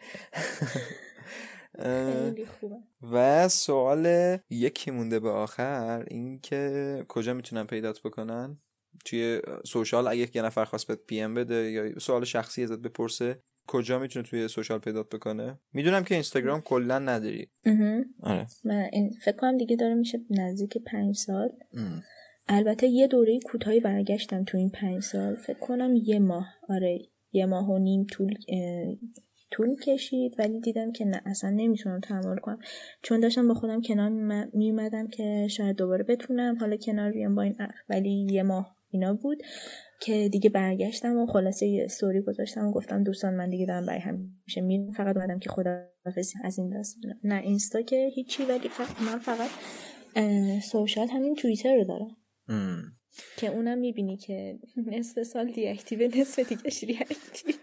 خیلی خوبه. و سوال یکی مونده به آخر، این که کجا میتونن پیدات بکنن توی سوشال، اگه یه نفر خواست بهت پی ام بده یا سوال شخصی ازت بپرسه کجا میتونه توی سوشال پیدات بکنه؟ میدونم که اینستاگرام کلا نداری. آره من این فکر کنم دیگه داره میشه نزدیک 5 سال. البته یه دوره کوتاهی برگشتم تو این 5 سال، فکر کنم 1 ماه. آره 1.5 ماه طول طول کشید ولی دیدم که نه اصلا نمیتونم تحمل کنم، چون داشتم با خودم کنار میومدم که شاید دوباره بتونم حالا کنار بیام با این ولی یه ماه اینا بود که دیگه برگشتم و خلاصه یه استوری گذاشتم و گفتم دوستان من دیگه دارم برای همیشه میرم، فقط اومدم که خداحافظی از این دست. نه اینستا که هیچی، ولی من فقط سوشال همین توییتر رو دارم که اونم میبینی که نصف سال دی اکتیو نصف دیگه شری اکتیو.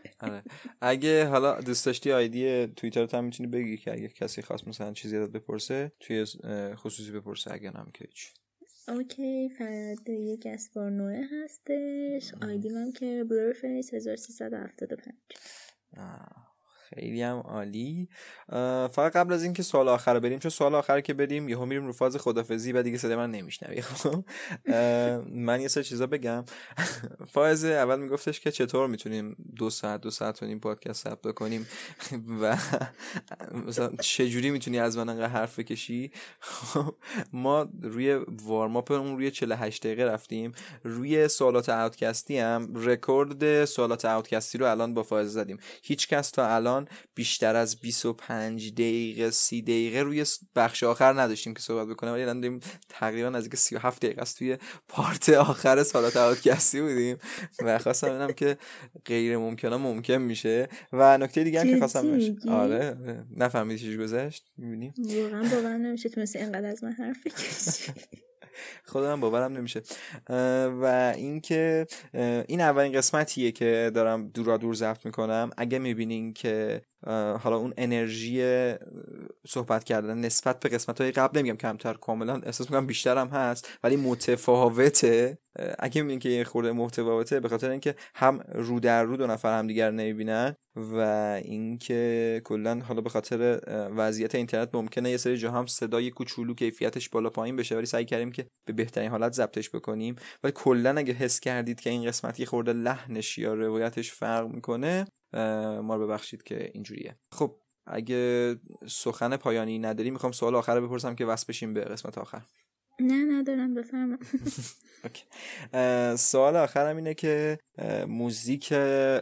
اگه حالا دوست داشتی آیدی توییترت هم میتونی بگی که اگه کسی خواست مثلا چیزی ازت بپرسه توی خصوصی بپرسه، اگه نم که هیچ. اوکی، فرد یک اسبار نوعه هستش، آیدیم هم که بلورفیس 1375. خیلی هم عالی. فقط قبل از اینکه سوال آخر بریم، چون سوال آخر که بریم یهو میریم رو فاز خدافظی و دیگه صدای من نمیشنوی، خب من یه سر چیزا بگم. فاز اول میگفتش که چطور میتونیم 2 ساعت و نیم پادکست ثبت کنیم و مثلا چجوری میتونی از من انقدر حرف بکشی. ما روی وارم اپمون روی 48 دقیقه رفتیم، روی سوالات آوتکستی هم رکورد سوالات آوتکستی رو الان با فاز زدیم. هیچ کس تا الان بیشتر از 25 دقیقه 30 دقیقه روی بخش آخر نداشتیم که صحبت بکنیم، ولی الان داریم تقریبا نزدیک 37 دقیقه است توی پارت آخر سوالات آوتکستی بودیم و خواستم ببینم که غیر ممکنه ممکن میشه. و نکته دیگه هم که خواستم بشه آره نفهمیدی چیش گذشت، میبینیم واقعا باور نمیشه تونستی اینقدر از من حرف بکشی. خودم باورم نمیشه. و اینکه این اولین قسمتیه که دارم دورا دور ضبط میکنم. اگه میبینین که حالا اون انرژی صحبت کردن نسبت به قسمت‌های قبل نمیگم کمتر، کاملا احساس میکنم بیشتر هم هست ولی متفاوته. اگه میبینین که یه خورده متفاوته به خاطر اینکه هم رو در رو دو نفر همدیگر نمیبینن و اینکه کلا حالا به خاطر وضعیت اینترنت ممکنه یه سری جا هم صدای کوچولو کیفیتش بالا پایین بشه، ولی سعی کردیم که به بهترین حالت ضبطش بکنیم. ولی کلا اگه حس کردید که این قسمت یه خورده لحنش یا روایتش فرق میکنه ما رو ببخشید که اینجوریه. خب اگه سخن پایانی نداری میخوام سوال آخر رو بپرسم که وصل بشیم به قسمت آخر. نه ندارم، بفرما. سوال آخرم اینه که موزیک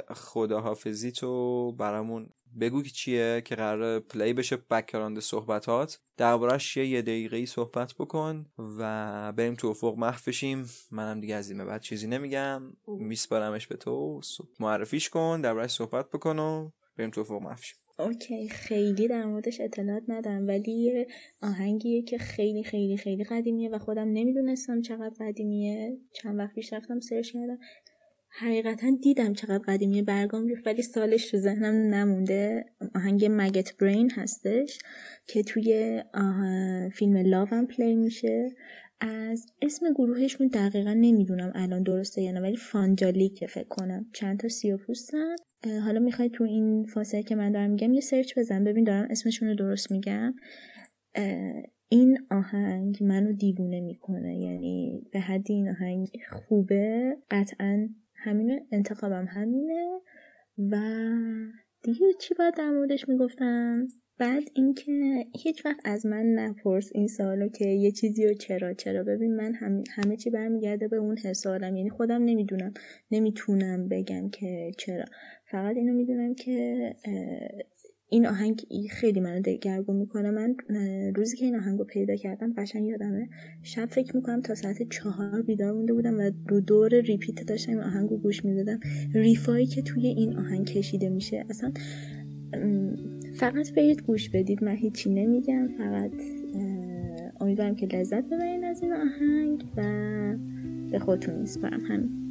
خداحافظی تو برامون بگو که چیه که قراره پلی بشه بک‌گراند صحبتات، درباره‌اش یه دقیقه‌ای صحبت بکن و بریم تو افق محو بشیم. منم دیگه از این به بعد چیزی نمیگم، میسپارمش به تو، معرفیش کن، درباره‌اش صحبت بکن و بریم تو افق محو شیم. اوکی، خیلی در موردش اطلاعات ندارم ولی آهنگیه که خیلی خیلی خیلی قدیمیه و خودم نمیدونستم چقدر قدیمیه. چند وقت پیش رفتم سرچ کردم، حقیقتا دیدم چقدر قدیمیه، برگام ریخت ولی سالش تو ذهنم نمونده. آهنگ مگت برین هستش که توی فیلم لاو هم پلی میشه. از اسم گروهشون دقیقا نمیدونم الان درسته یا نه ولی فانجالی که فکر کنم چند تا سیاه‌پوستن. حالا میخوای تو این فاصله که من دارم میگم یه سرچ بزن ببین دارم اسمشون رو درست میگم. این آهنگ منو دیوونه میکنه، یعنی به حد این آهنگ خوبه. قطعاً همینه، انتخابم همینه. و دیگه چی باید در موردش میگفتم؟ بعد اینکه هیچ وقت از من نپرس این سوالو که یه چیزی رو چرا. ببین من همه چی برمیگرده به اون حسارم، یعنی خودم نمیدونم نمیتونم بگم که چرا، فقط اینو میدونم که این آهنگ خیلی منو دگرگون میکنه. من روزی که این آهنگو پیدا کردم قشنگ یادمه شب فکر میکنم تا ساعت 4 بیدار مونده بودم و رو دور ریپیت داشتم این آهنگو گوش میدادم. ریفایی که توی این آهنگ کشیده میشه اصلا، فقط برید گوش بدید، من هیچی نمیگم، فقط امیدوارم که لذت ببرید از این آهنگ و به خودتون میسپارم همین.